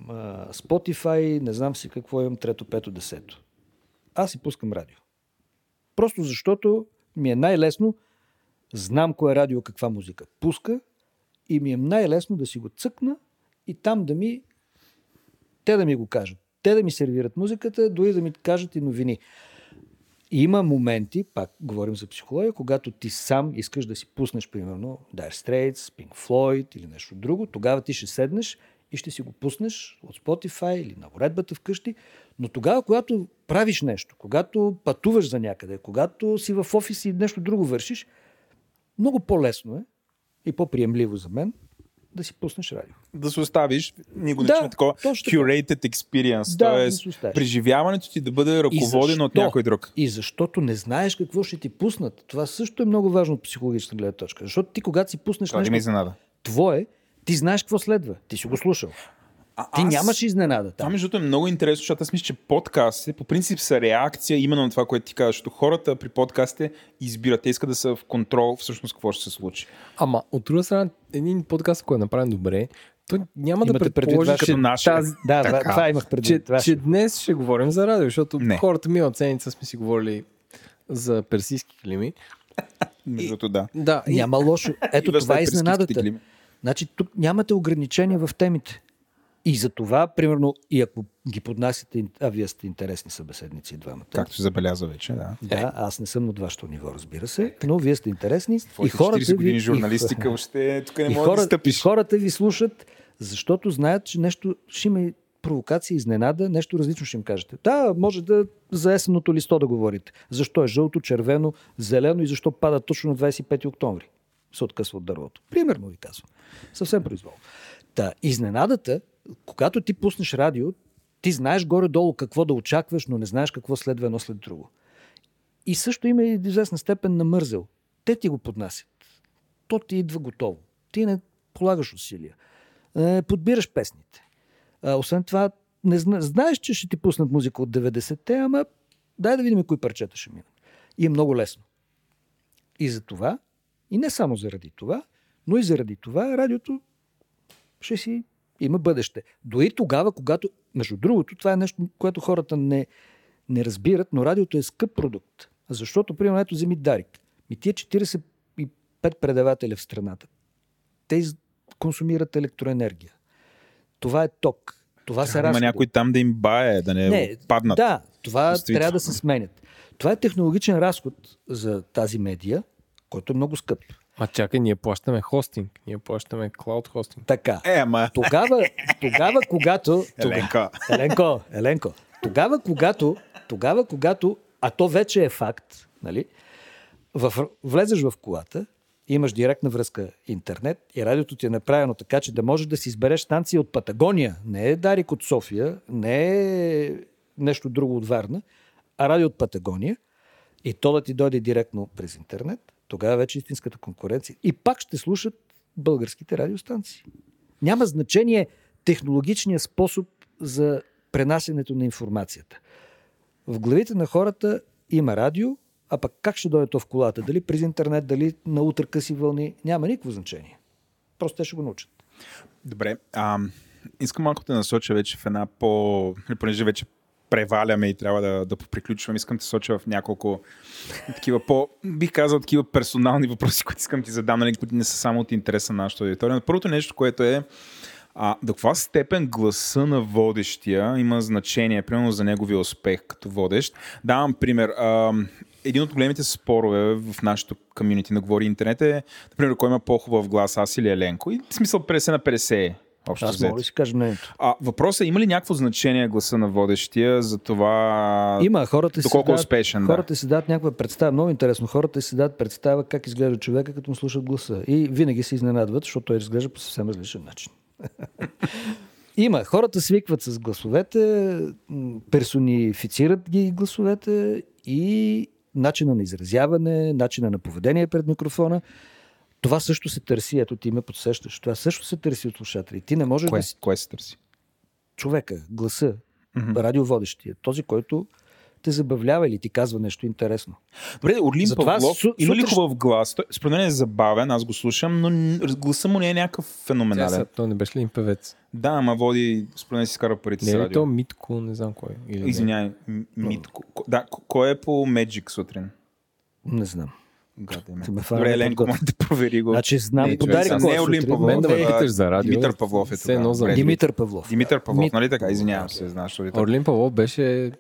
Spotify, не знам си какво имам, трето, пето, десето. Аз си пускам радио. Просто защото ми е най-лесно, знам кое радио, каква музика пуска и ми е най-лесно да си го цъкна и там да ми, те да ми го кажат. Те да ми сервират музиката, дори да ми кажат и новини. Има моменти, пак говорим за психология, когато ти сам искаш да си пуснеш, примерно, Dire Straits, Pink Floyd или нещо друго, тогава ти ще седнеш и ще си го пуснеш от Spotify или на уредбата вкъщи, но тогава, когато правиш нещо, когато пътуваш за някъде, когато си в офис и нещо друго вършиш, много по-лесно е и по-приемливо за мен да си пуснеш радио. Да се оставиш, ние го наричаме такова curated experience, т.е. преживяването ти да бъде ръководено от някой друг. И защото не знаеш какво ще ти пуснат. Това също е много важно от психологична гледна точка. Защото ти когато си пуснеш нещо твое, ти знаеш какво следва. Ти си го слушал. Ти нямаш изненада. Това между другото е много интересно, защото аз мисля, че подкастите по принцип са реакция именно на това, което ти казваш, защото хората при подкастите избират, те искат да са в контрол всъщност какво ще се случи. Ама от друга страна, един подкаст, който е направен добре, той няма да предположи, че тази... Да, това имах предвид. Че днес ще говорим за радио, защото хората миналата седмица сме си говорили за персийски клими. Междуто да. Да, няма лошо. Ето това е изненадата. Значи тук нямате ограничения в темите. И за това, примерно, и ако ги поднасяте, а вие сте интересни събеседници и двамата. Както се забелязва вече, да. Да, аз не съм от вашето ниво, разбира се, но вие сте интересни. И хората 40 години журналистика още тук не може да стъпиш. Хората ви слушат, защото знаят, че нещо ще има провокация, изненада, нещо различно ще им кажете. Да, може да за есенното листо да говорите. Защо е жълто, червено, зелено и защо пада точно на 25 октомври? Се откъсва от дървото. Примерно ви казвам. Съвсем произволно. Та, изненадата, когато ти пуснеш радио, ти знаеш горе-долу какво да очакваш, но не знаеш какво следва едно след друго. И също има и известна степен на мързел. Те ти го поднасят. То ти идва готово. Ти не полагаш усилия. Подбираш песните. Освен това, не знаеш, че ще ти пуснат музика от 90-те, ама дай да видим кои парчета ще минат. И е много лесно. И за това, и не само заради това, но и заради това радиото ще си има бъдеще. Дори тогава, когато... Между другото, това е нещо, което хората не разбират, но радиото е скъп продукт. Защото, примерно, ето вземи Дарик. И тия 45 предавателя в страната. Те консумират електроенергия. Това е ток. Това се разходи. Има някой там да им бае, да не паднат. Да, това трябва да се сменят. Това е технологичен разход за тази медия, който е много скъп. А чакай, ние плащаме хостинг, ние плащаме клауд хостинг. Така. Тогава, когато... Еленко. Тогава, когато, а то вече е факт, нали? Влезеш в колата, имаш директна връзка интернет и радиото ти е направено така, че да можеш да си избереш станция от Патагония. Не е Дарик от София, не е нещо друго от Варна, а радио от Патагония и то да ти дойде директно през интернет. Тогава вече истинската конкуренция. И пак ще слушат българските радиостанции. Няма значение технологичния способ за пренасенето на информацията. в главите на хората има радио, а пък как ще дойде то в колата? Дали през интернет, дали на ултракъси вълни? Няма никакво значение. Просто те ще го научат. Добре. Искам малко да насоча вече в една понеже вече преваляме и трябва да поприключвам. Искам да соча в няколко такива бих казал, такива персонални въпроси, които искам ти задам, нали, които не са само от интереса на нашата аудитория. Но първото нещо, което е до каква степен гласа на водещия има значение, примерно за неговия успех като водещ. Давам пример. Един от големите спорове в нашото комьюнити на Говори Интернет е, например, кой има по-хубав глас, аз или Еленко. И в смисъл 50 на 50. Аз мога да си кажа мнението. Въпросът е, има ли някакво значение гласа на водещия за това? Има, хората си дадат някаква представа. Много интересно, хората си дадат представа как изглежда човека, като му слушат гласа. И винаги се изненадват, защото той изглежда по съвсем различен начин. Има, хората свикват с гласовете, персонифицират ги гласовете и начина на изразяване, начина на поведение пред микрофона. Това също се търси, ето ти ме подсещаш. Това също се търси от слушатели. Ти не можеш да си... Кое се търси? Човека, гласа, радиоводещия. Този, който те забавлява или ти казва нещо интересно. Добре, Орлин Павлов има ли хубав глас? Според мен е забавен, аз го слушам, но гласа му не е някакъв феноменален. То не беше ли им певец? Да, ама води, според мен си скара парите с радио. Не е то Митко, не знам кой. Извинявай, Митко. Да, кой е по Magic сутрин? Не знам. Добре, Еленко, може да провери го. Значи знам, подари го. Не Орлин Павлов, Димитър Павлов е това. Димитър Павлов, нали така? Извинявам се, знаеш. Орлин Павлов беше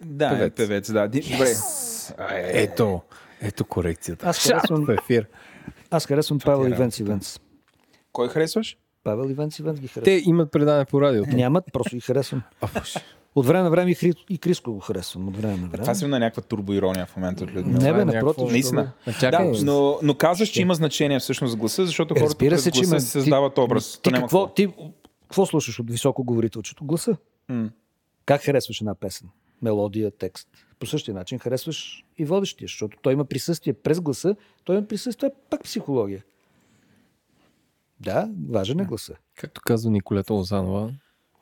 певец. Да. Добре. Ето корекцията. Аз харесвам Павел Ивенц Ивенц. Кой харесваш? Павел Ивенц Ивенц ги харесвам. Те имат предаване по радиото. Нямат, просто ги харесвам. От време на време и Криско го харесвам. Това си на някаква турбоирония в момента от Людмила. Не бе, напротив. Наистина. Но казваш, че има значение всъщност гласа, защото хората през гласа се създават образ. Ти какво слушаш от високоговорителчето? Гласа. Как харесваш една песен? Мелодия, текст. По същия начин харесваш и водещия, защото той има присъствие през гласа, той има присъствие пак психология. Да, важен е гласа. Както казва Николета Лозанова,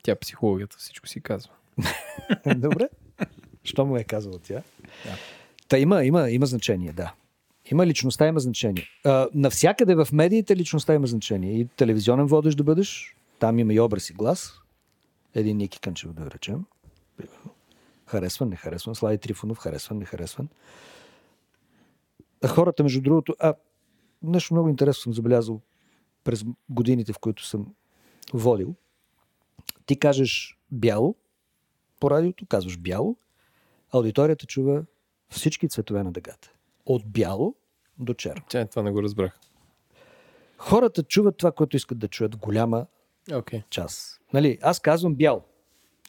тя психологията всичко си казва. Добре. Що му е казала тя? Да. Та има значение, да. Има личността, има значение. Навсякъде в медиите личността има значение. И телевизионен водещ да бъдеш, там има и образ и глас. Един Ники Кънчев да речем. Харесван, не харесван. Слави Трифонов, харесван, не харесван. Хората, между другото... нещо много интересно съм забелязал през годините, в които съм водил. Ти кажеш бяло, по радиото казваш бяло, аудиторията чува всички цветове на дъгата. От бяло до черно. Това не го разбрах. Хората чуват това, което искат да чуят голяма част. Нали, аз казвам бяло.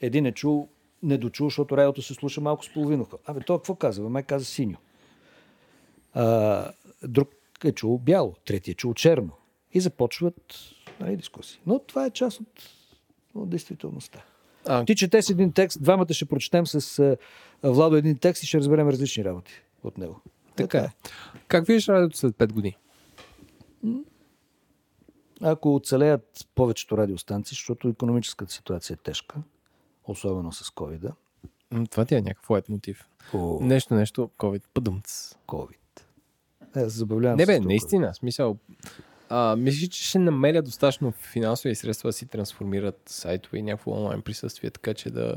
Един е чул, не дочул, защото радиото се слуша малко с половина. Той какво казва? Май каза синьо. Друг е чул бяло, трети е чул черно. И започват дискусии. Но това е част от действителността. Ти четеш един текст, двамата ще прочетем с Владо един текст и ще разберем различни работи от него. Така е. Как виждаш радиото след 5 години? Ако оцелеят повечето радиостанции, защото икономическата ситуация е тежка, особено с COVID-а. Това ти е някакъв мотив. Нещо, COVID. Пъдъмц. COVID. Забавлявам се. Не бе, наистина. Смисъл... мислиш, че ще намеря достатъчно финансови средства да си трансформират сайтове и някакво онлайн присъствие, така че да...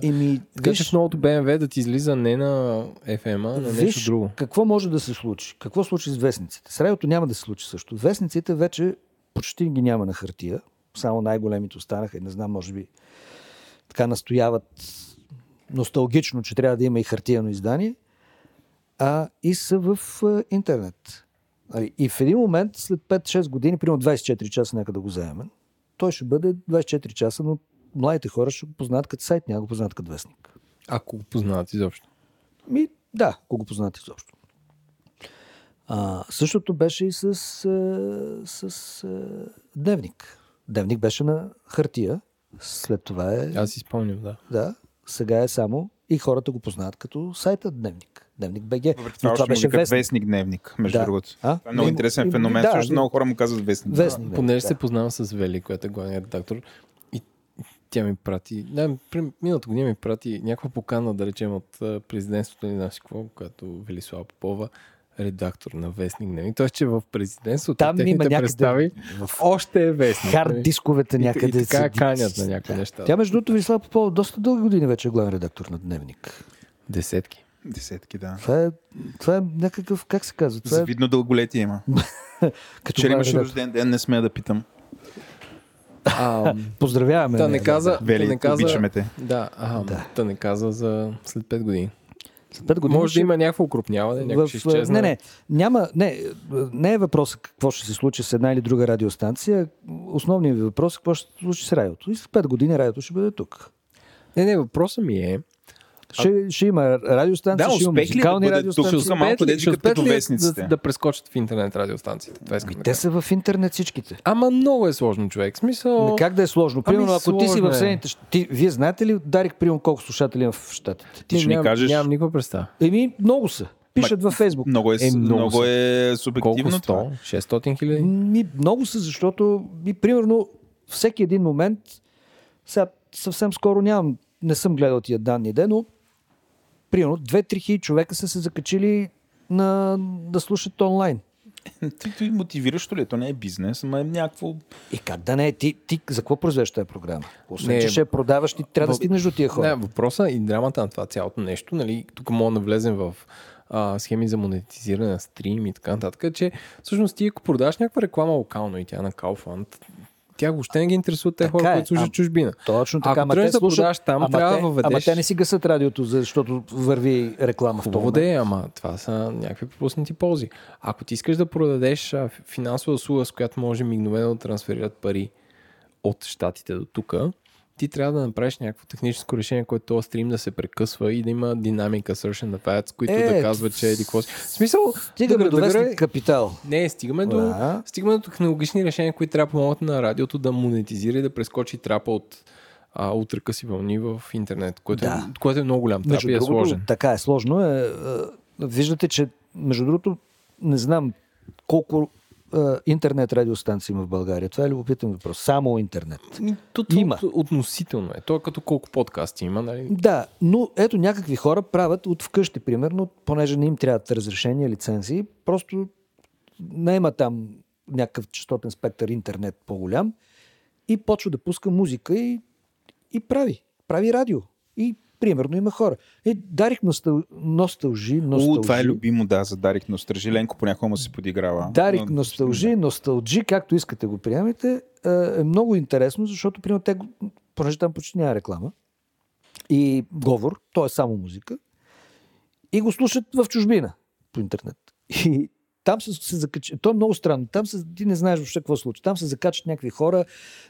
Виж, новото БМВ да ти излиза не на FM, а на нещо друго. Какво може да се случи? Какво случи с вестниците? С радиото няма да се случи също. Вестниците вече почти ги няма на хартия. Само най-големите останаха и не знам, може би така настояват носталгично, че трябва да има и хартияно издание. И са в интернет. И в един момент, след 5-6 години, примерно 24 часа някъде да го заемен, той ще бъде 24 часа, но младите хора ще го познават като сайт, няма го познават като вестник. Ако го познават изобщо? Да, ако го познават изобщо. Същото беше и с Дневник. Дневник беше на хартия, след това е... Аз си спомням, да. Да, сега е само и хората го познават като сайта Дневник. Дневник БГ. Това беше вестник Дневник, между другото. Това е много интересен феномен, защото много хора му казват вестник. Понеже се познавам с Вели, която е главният редактор, и тя ми прати. Да, миналата година ми прати някаква покана, да речем, от президентството на Насико, която Велислава Попова, редактор на Вестник Дневник. Тоест, че в президентството там техните представи в... още е Вестник. Хард дисковете някъде. И така канят на някакви неща. Тя, между другото, Велислава Попова доста дълги години вече е главен редактор на Дневник. Десетки, да. Това е някакъв, как се казва? Завидно дълголетие има. Вчера имаше рожден ден, не смея да питам. Поздравяваме. Та не каза, обичаме те. Та не каза за след 5 години. Може да има някакво укрупняване, някакво ще изчезне. Не е въпросът какво ще се случи с една или друга радиостанция. Основният ви въпрос е какво ще се случи с радиото. И след 5 години радиото ще бъде тук. Не, въпросът ми е, ще има радиостанции, да, ще има музикални радиостанции. Тук са малко дечка като вестниците. Да прескочат в интернет радиостанциите. Това искам да кажа. Те са в интернет всичките. Ама много е сложно, човек. Смисъл... Как да е сложно? Примерно, ако ти си в Съединените щати, вие знаете ли, Дарик, примерно, колко слушатели има в щатите? Ти ще ни кажеш. Нямам никаква представа. Много са. Пишат във Фейсбук. Много е субективно. Колко 100? 600 хиляди? Много са, защото примерно всеки един момент, сега съвсем скоро не съм гледал тия данни, но примерно 2-3 хиляди човека са се закачили да слушат онлайн. Ти мотивиращо ли? То не е бизнес, ама е някакво... И как да не е? Ти за какво произвеждаш тази програма? Освен, че ще продаваш, ти трябва да стигнеш до тия хора. Въпроса и драмата на това цялото нещо, нали, тук мога да влезем в схеми за монетизиране на стрим и така нататък, че всъщност ти ако продаваш някаква реклама локално и тя на Kaufland, тя въобще не ги интересуват те хора, които слушат чужбина. Точно така. Ако трябва да продаш там, трябва да въведеш. Ама те не си гасат радиото, защото върви реклама в това. Да, ама това са някакви пропуснати ползи. Ако ти искаш да продадеш финансова услуга, с която може мигновено да трансферират пари от щатите до тук, ти трябва да направиш някакво техническо решение, което този стрим да се прекъсва и да има динамика, search and ads, които да казват, че еди какво си. В смисъл, стигаме до Вестник Капитал. Не, стигаме до технологични решения, които трябва да помогнат на радиото да монетизира и да прескочи трапа от утръка си вълни в интернет, което е много голям трап и е сложен. Така е, сложно е. Виждате, че между другото, не знам колко интернет радиостанции има в България. Това е любопитен въпрос. Само интернет. Има. Относително е. Това като колко подкасти има. Нали? Да, но ето някакви хора правят от вкъщи, примерно, понеже не им трябват разрешения, лицензии, просто не има там някакъв частотен спектър интернет по-голям и почва да пуска музика и прави радио. И примерно има хора. Дарик Носталжи. Това е любимо, за Дарик Носталжи. Ленко понякога му се подиграва. Дарик Носталжи, както искате го приемете, е много интересно, защото примерно те, понеже там почти няма реклама и говор, то е само музика, и го слушат в чужбина по интернет. И там се закачат. То е много странно. Ти не знаеш въобще какво случва. Там се закачат някакви хора,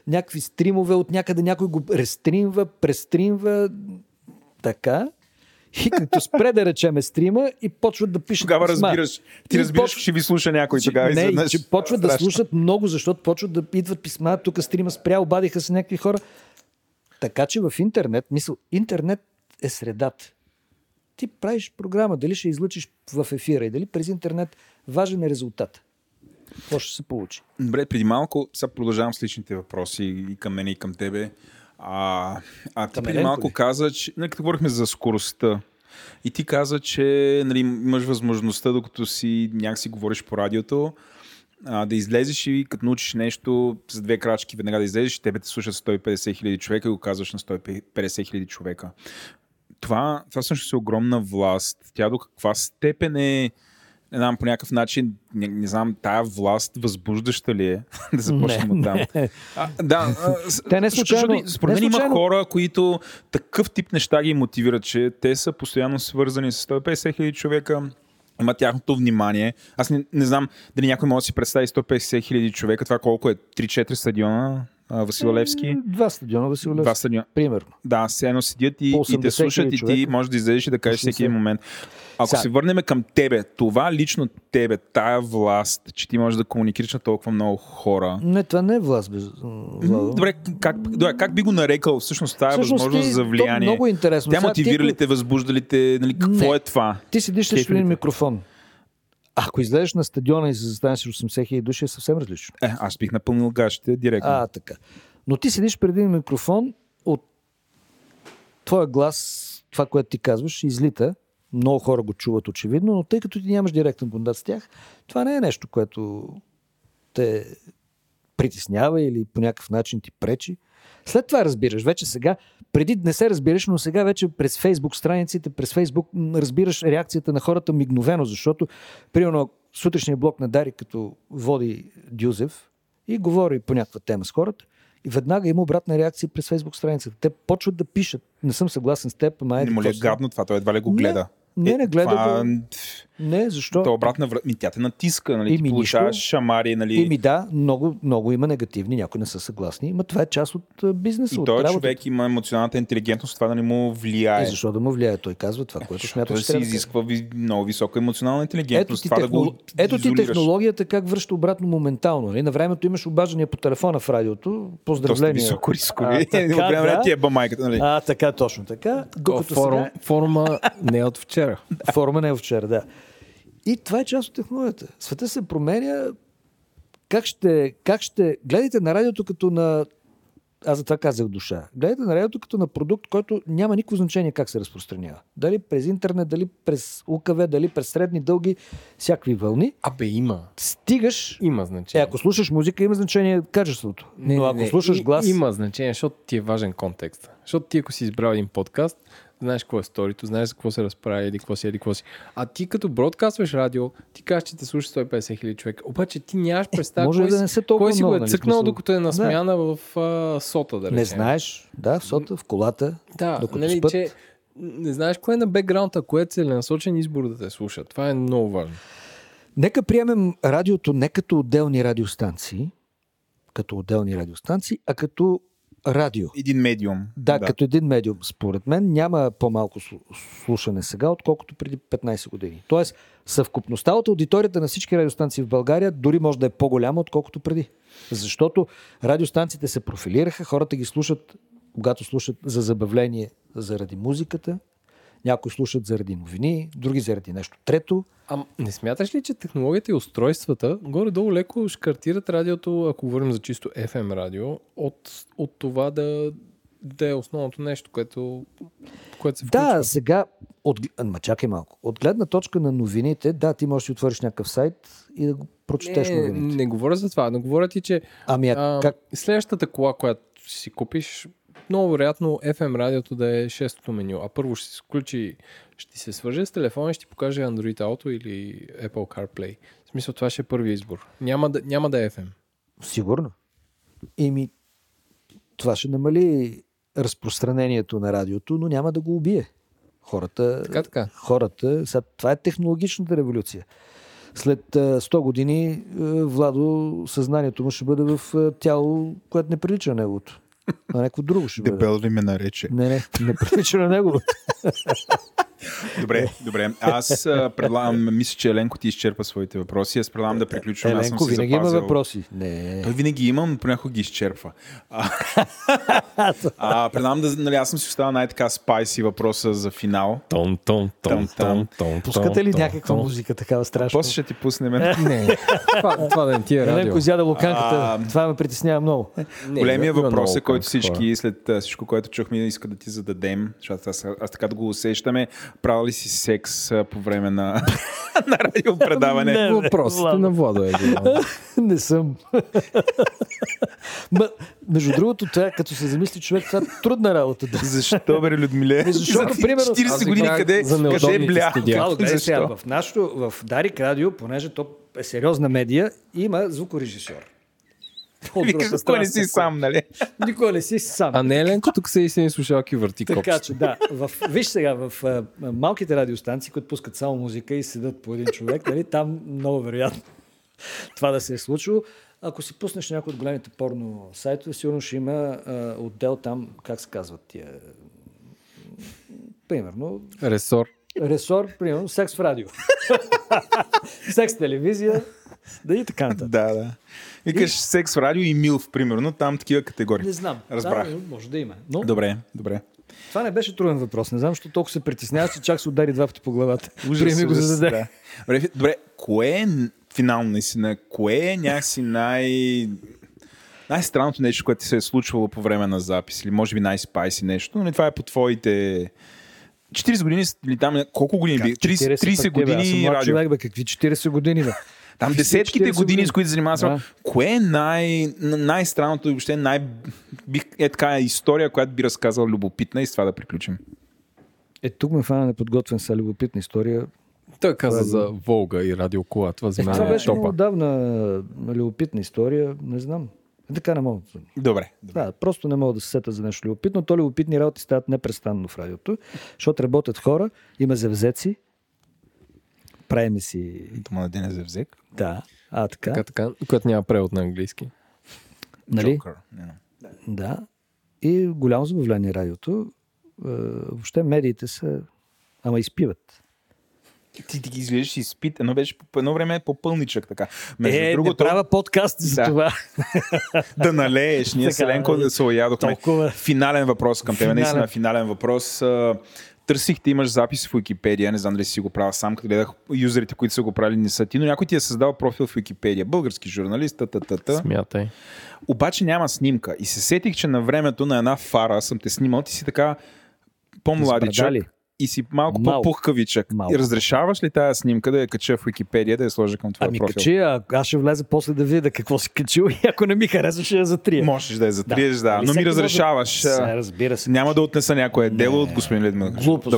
някакви стримове от някъде, някой го рестримва, престримва, така, и като спре да речеме стрима и почват да пишат. Тогава разбираш, че ще ви слуша някой тогава. Не, че почват да слушат много, защото почват да идват писма, тук стрима спря, обадиха се някакви хора. Така че в интернет, интернет е средата. Ти правиш програма, дали ще излъчиш в ефира и дали през интернет, важен е резултат. Какво ще се получи? Добре, преди малко, сега продължавам с личните въпроси и към мен, и към тебе. Ти преди малко каза, че като говорихме за скоростта и ти каза, че имаш възможността, докато си някакси говориш по радиото, да излезеш и като научиш нещо за две крачки веднага да излезеш, тебе те слушат 150 хиляди човека и го казваш на 150 хиляди човека. Това също е огромна власт. Тя до каква степен е, не знам, по някакъв начин, не знам, тая власт възбуждаща ли е? Да започнем оттам. Те не случайно. Според мен има хора, които такъв тип неща ги мотивират, че те са постоянно свързани с 150 хиляди човека, има тяхното внимание. Аз не знам дали някой може да си представи 150 хиляди човека, това колко е? 3-4 стадиона? Василевски. Два стадиона Василевски. Два стадиона. Примерно. Да, все едно седят и те слушат и ти можеш да излезеш и да кажеш всеки момент. Ако се върнем към тебе, това лично тебе, тая власт, че ти можеш да комуникираш на толкова много хора. Не, това не е власт. Добре, как би го нарекал всъщност тая възможност за влияние? Много интересно. Тя мотивиралите, възбуждалите, какво е това? Ти седиш с един микрофон. Ако излезеш на стадиона и се застанеш 80 хиляди души, е съвсем различно. Аз бих напълнил гащите директно. Така. Но ти седиш преди микрофон, от твоя глас, това, което ти казваш, излита. Много хора го чуват очевидно, но тъй като ти нямаш директен контакт с тях, това не е нещо, което те притеснява или по някакъв начин ти пречи. След това разбираш. Вече сега, преди не се разбираш, но сега вече през Фейсбук страниците, през Фейсбук разбираш реакцията на хората мигновено, защото примерно сутрешния блок на Дарик, като води Дюзев и говори по някаква тема с хората, и веднага има обратна реакция през Фейсбук страницата. Те почват да пишат. Не съм съгласен с теб. Не му ли е гадно това? Той едва ли го гледа? Не гледа. Това... Не, защо? Това обратна връзка. Тя те натиска, нали? Ти получаваш шамари, нали? Ими да, много има негативни, някои не са съгласни. Ма това е част от бизнеса. И той човек има емоционалната интелигентност, това да не му влияе. И защо да му влияе? Той казва това, което смята. Той се изисква много висока емоционална интелигентност. Ето ти технологията как връща обратно моментално. На времето имаш обаждания по телефона в радиото. Поздравления. Високо рискови. Ти е бамайката. А, така, точно така. Форма не е от вчера. Форма не е от вчера, да. И това е част от технологията. Света се променя. Как ще гледайте на радиото като на... Аз за това казах душа. Гледайте на радиото като на продукт, който няма никакво значение как се разпространява. Дали през интернет, дали през УКВ, дали през средни, дълги, всякакви вълни. Абе има. Стигаш. Има значение. Ако слушаш музика, има значение качеството. Но ако слушаш глас... Има значение, защото ти е важен контекст. Защото ти, ако си избрал един подкаст, знаеш какво е сторито, знаеш за какво се разправя, еди какво си. А ти като бродкастваш радио, ти кажеш, че те слушаш 150 хиляди човека. Обаче ти нямаш представа, кой да си, си го е цъкнал, докато е на смяна в сота, да речем. Не знаеш, да, в сота, в колата, да, докато нали, спът. Че не знаеш кое е на бекграунда, кое е целенасочен избор да те слуша. Това е много важно. Нека приемем радиото не като отделни радиостанции, а като радио. Един медиум. Да, като един медиум. Според мен няма по-малко слушане сега, отколкото преди 15 години. Тоест, съвкупността от аудиторията на всички радиостанции в България дори може да е по-голяма, отколкото преди. Защото радиостанциите се профилираха, хората ги слушат, когато слушат за забавление, заради музиката, някои слушат заради новини, други заради нещо трето. А не смяташ ли, че технологията и устройствата горе-долу леко шкартират радиото, ако говорим за чисто FM радио, от това да е основното нещо, което се включва? Да, сега, чакай малко. От гледна точка на новините, да, ти можеш да отвориш някакъв сайт и да го прочетеш новините. Не говоря за това, но говоря ти, че следващата кола, която си купиш, много вероятно FM радиото да е шестото меню, а първо ще се включи, ще се свърже с телефона и ще ти покаже Android Auto или Apple CarPlay. В смисъл, това ще е първият избор. Няма да е FM. Сигурно. Това ще намали разпространението на радиото, но няма да го убие. Хората, това е технологичната революция. След 100 години, Владо, съзнанието му ще бъде в тяло, което не прилича на неговото. А някакво друго ще бъде. Дебел ли ме нарече? Не прилича на него. Добре. Аз предлагам, мисля, че Еленко ти изчерпа своите въпроси. Аз предлагам да приключвам. Еленко винаги има въпроси. Не. Той винаги има, но понякога ги изчерпва. Предлагам да, нали, аз съм си оставил най-така спайси въпроса за финал. Пускате ли някаква музика такава страшна? После ще ти пуснем. Не. Това да не ти е радио. Еленко изяда луканката. Това ме притеснява много. Големия въпрос е, който всички след всичко, което чухме, иска да ти зададем. Защото аз така да го усещаме. Правил ли си секс по време на радиопредаване? Не, въпросът на Владо е било. Не съм. Между другото, това, като се замисли човек, това е трудна работа. Защо, бе, Людмиле? Защото, примерно, 40 години къде бля? Защо? В Дарик радио, понеже то е сериозна медия, има звукорежисьор. Никой не си сам, нали? Никой не си сам. А не, Еленко, тук са истини слушалки върти копчета. Така че, да. Виж сега, в малките радиостанции, които пускат само музика и седат по един човек, нали, там много вероятно това да се е случило. Ако си пуснеш някой от големите порно сайтове, сигурно ще има отдел там, как се казват тия... Примерно... Ресор, примерно, секс в радио. Секс телевизия. Да и така нататък. Да. Викаш секс в радио и милф, примерно, там такива категории. Не знам. Разбрах. Да, може да има. Но... Добре. Това не беше труден въпрос. Не знам, защото толкова се притесняваш, че чак се удари два пъти по главата. Ужас, го зададе. Да. Добре, кое е финално наистина? Кое е някакси Най-странното нещо, което ти се е случвало по време на запис, или може би най-спайси нещо, но това е по твоите... 40 години ли там, колко години би? 30 години радио. Аз съм млад човек, бе, какви 40 години, бе? Там десетките години, с които занимава се. Да. Кое е най-странното и въобще е така история, която би разказала любопитна и с това да приключим? Е, тук ме фана неподготвен са любопитна история. Той каза за Волга и радиокола. Това беше много давна любопитна история, не знам. Така не мога. Добре. Да, просто не мога да се сета за нещо любопитно. То любопитни работи стават непрестанно в радиото, защото работят хора, има завзеци, правиме си... Младен е завзек. Да, така. Когато няма превод на английски. Нали? Joker. Yeah. Да. И голямо забавление радиото. Въобще медиите са... Ама изпиват. Ти ги изглеждаш и спит. Едно време е по-пълничък така. Не правя подкаст за това. Да налееш. Ние Селенко да се оядохме. Толкова... Финален въпрос към тебе. Наистина финален въпрос. Търсих, ти имаш запис в Уикипедия. Не знам дали си го правил сам. Като гледах юзерите, които са го правили, не са ти. Но някой ти е създал профил в Уикипедия. Български журналист. Смятай. Обаче няма снимка. И се сетих, че на времето на една фара съм те снимал. Ти си така по-младичък. И си малко по-пухкавичък. И разрешаваш ли тая снимка да я кача в Уикипедия, да я сложа към твоя профил? Качи, аз ще влезе после да видя какво си качил и ако не ми харесва, ще я затрия. Можеш да я затриеш, да. Но ми разрешаваш. Разбира се. Няма да отнеса някое дело от господин Людмил. Глупост.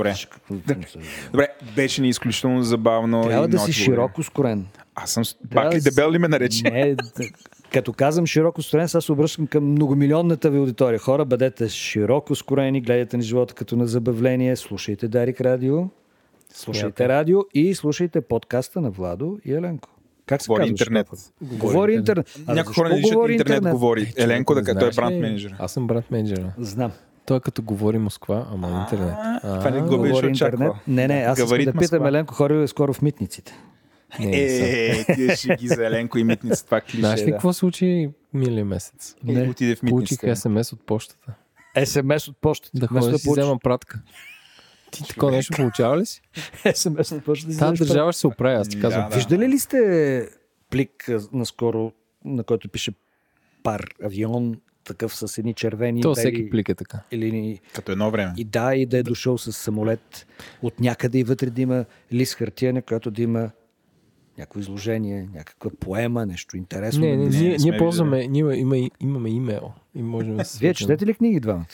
Добре, беше ни изключително забавно. Трябва да си широко скорен. Аз съм... Пак ли дебел ли ме нарече? Не, като казвам широко скорен, сега се обръщам към многомилионната ви аудитория. Хора, бъдете широко скорени, гледайте на живота като на забавление, слушайте Дарик Радио, слушайте радио и слушайте подкаста на Владо и Еленко. Как се казва? Говори Интернет. Някои хора не виждат Интернет говори. Еленко, той е бранд менеджер. Аз съм бранд менеджер. Знам. Той е като говори Москва, ама Интернет. Това не го беше очаква. Не, аз искам да питам Еленко, хора, скоро в митниците. Тия шики за Еленко и митница, това клише. Знаеш ли какво случи милия месец? Отиде в митницата. Получих СМС от почтата. СМС от почтата? Да, ходя да си взема пратка. Ти такова нещо получава ли си? СМС от почтата. Та държава ще се оправи, аз ти казвам. Виждали ли сте плик наскоро, на който пише пар авион, такъв с едни червени... То всеки плик е така. Като едно време. И да е дошъл с самолет от някъде и вътре да има лист хартия, на която да има някакво изложение, някаква поема, нещо интересно. Ние ползваме, ние имаме имейл. И можем да се... Вие четете ли книги двамата?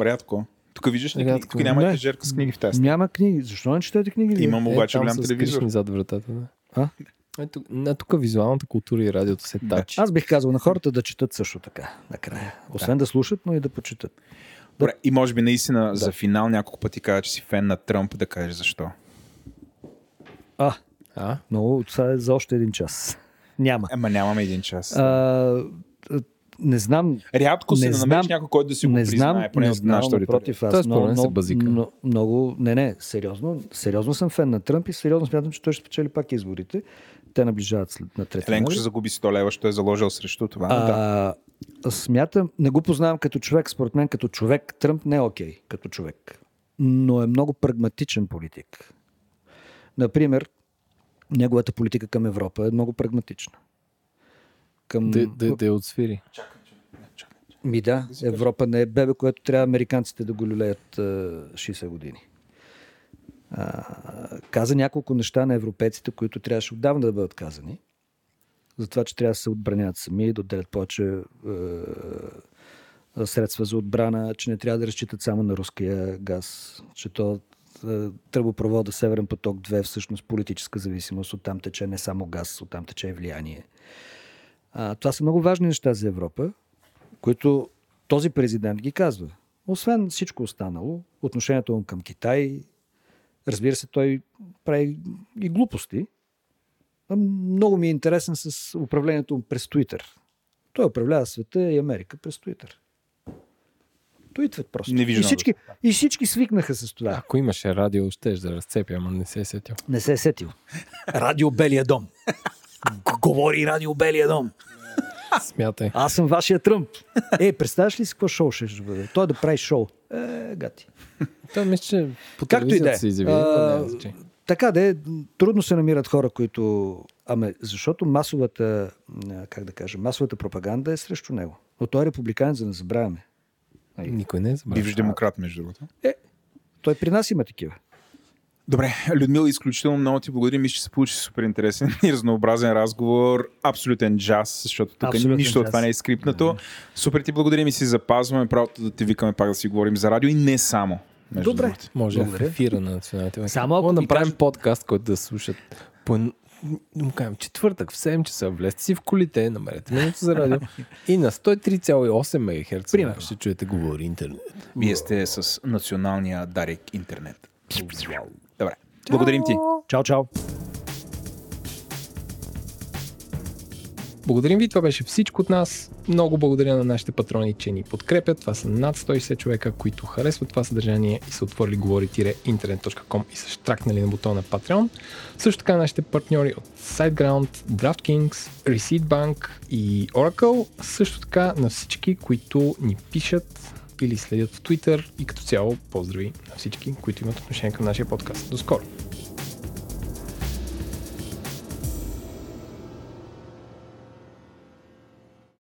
Рядко. Тук виждаш ли книги? Тук няма етажерка с книги в тази. Няма книги. Защо не четете книги? Имам обаче голям телевизор. Зад вратата, да. Тук визуалната култура и радиото се тачи. Аз бих казал на хората да четат също така, накрая. Освен да слушат, но и да почитат. Добре, и може би наистина за финал няколко пъти каза, че си фен на Тръмп, да кажеш защо. Но това е за още един час. Няма. Нямаме един час. Не знам. Рядко се намериш някой, който да си го признае, поне от нашата аудитория. Това е според мен се базика. Сериозно съм фен на Тръмп и сериозно смятам, че той ще спечели пак изборите. Те наближават след на 3 май. Еленко ще загуби 100 лева, ще е заложил срещу това. Смятам, не го познавам като човек, според мен като човек Тръмп не е окей като човек. Но е много прагматичен политик. Например, неговата политика към Европа е много прагматична. Да я отсвири. Да, Европа не е бебе, което трябва американците да го люлеят 60 години. Каза няколко неща на европейците, които трябваше отдавна да бъдат казани. За това, че трябва да се отбраняват сами, да отделят повече средства за отбрана, че не трябва да разчитат само на руския газ, че то тръбопровода Северен поток 2 всъщност политическа зависимост. Оттам тече не само газ, оттам тече и влияние. Това са много важни неща за Европа, които този президент ги казва. Освен всичко останало, отношението му към Китай, разбира се, той прави и глупости. Много ми е интересен с управлението му през Twitter. Той управлява света и Америка през Twitter. Туитват просто. И всички свикнаха с това. Ако имаше радио, щеш да разцепя, ама не се е сетил. Радио Белия дом. Говори Радио Белия дом. Смятай. Аз съм вашия Тръмп. Представяш ли си какво шоу ще бъде? Той да прави шоу. Гати. Той мисля, че по телевизията се изяви. Така да е, трудно се намират хора, които... Защото масовата пропаганда е срещу него. Но той е републиканец, за да не забравяме. Никой не е забравя. Бивш демократ, между другото. Той при нас има такива. Добре, Людмила, изключително много ти благодаря. Мисля, че се получи супер интересен и разнообразен разговор. Абсолютен джаз, защото тук нищо от това не е скрипнато. Да. Супер ти благодарим и си запазваме правото да те викаме пак да си говорим за радио и не само. Добре, другото. Може да е ефира на националите. Само ако направим подкаст, който да слушат по... Кажем, четвъртък в 7 часа влезте си в колите, намерете минуто за радио и на 103,8 МГц примерно ще чуете Говори Интернет. Вие сте с националния Дарик Интернет. Добре, благодарим ти. Чао, чао. Благодарим ви, това беше всичко от нас. Много благодаря на нашите патрони, че ни подкрепят. Това са над 160 човека, които харесват това съдържание и са отворили говори-интернет.com и са штракнали на бутона Patreon. Също така нашите партньори от SiteGround, DraftKings, Receipt Bank и Oracle. Също така на всички, които ни пишат или следят в Twitter и като цяло поздрави на всички, които имат отношение към нашия подкаст. До скоро!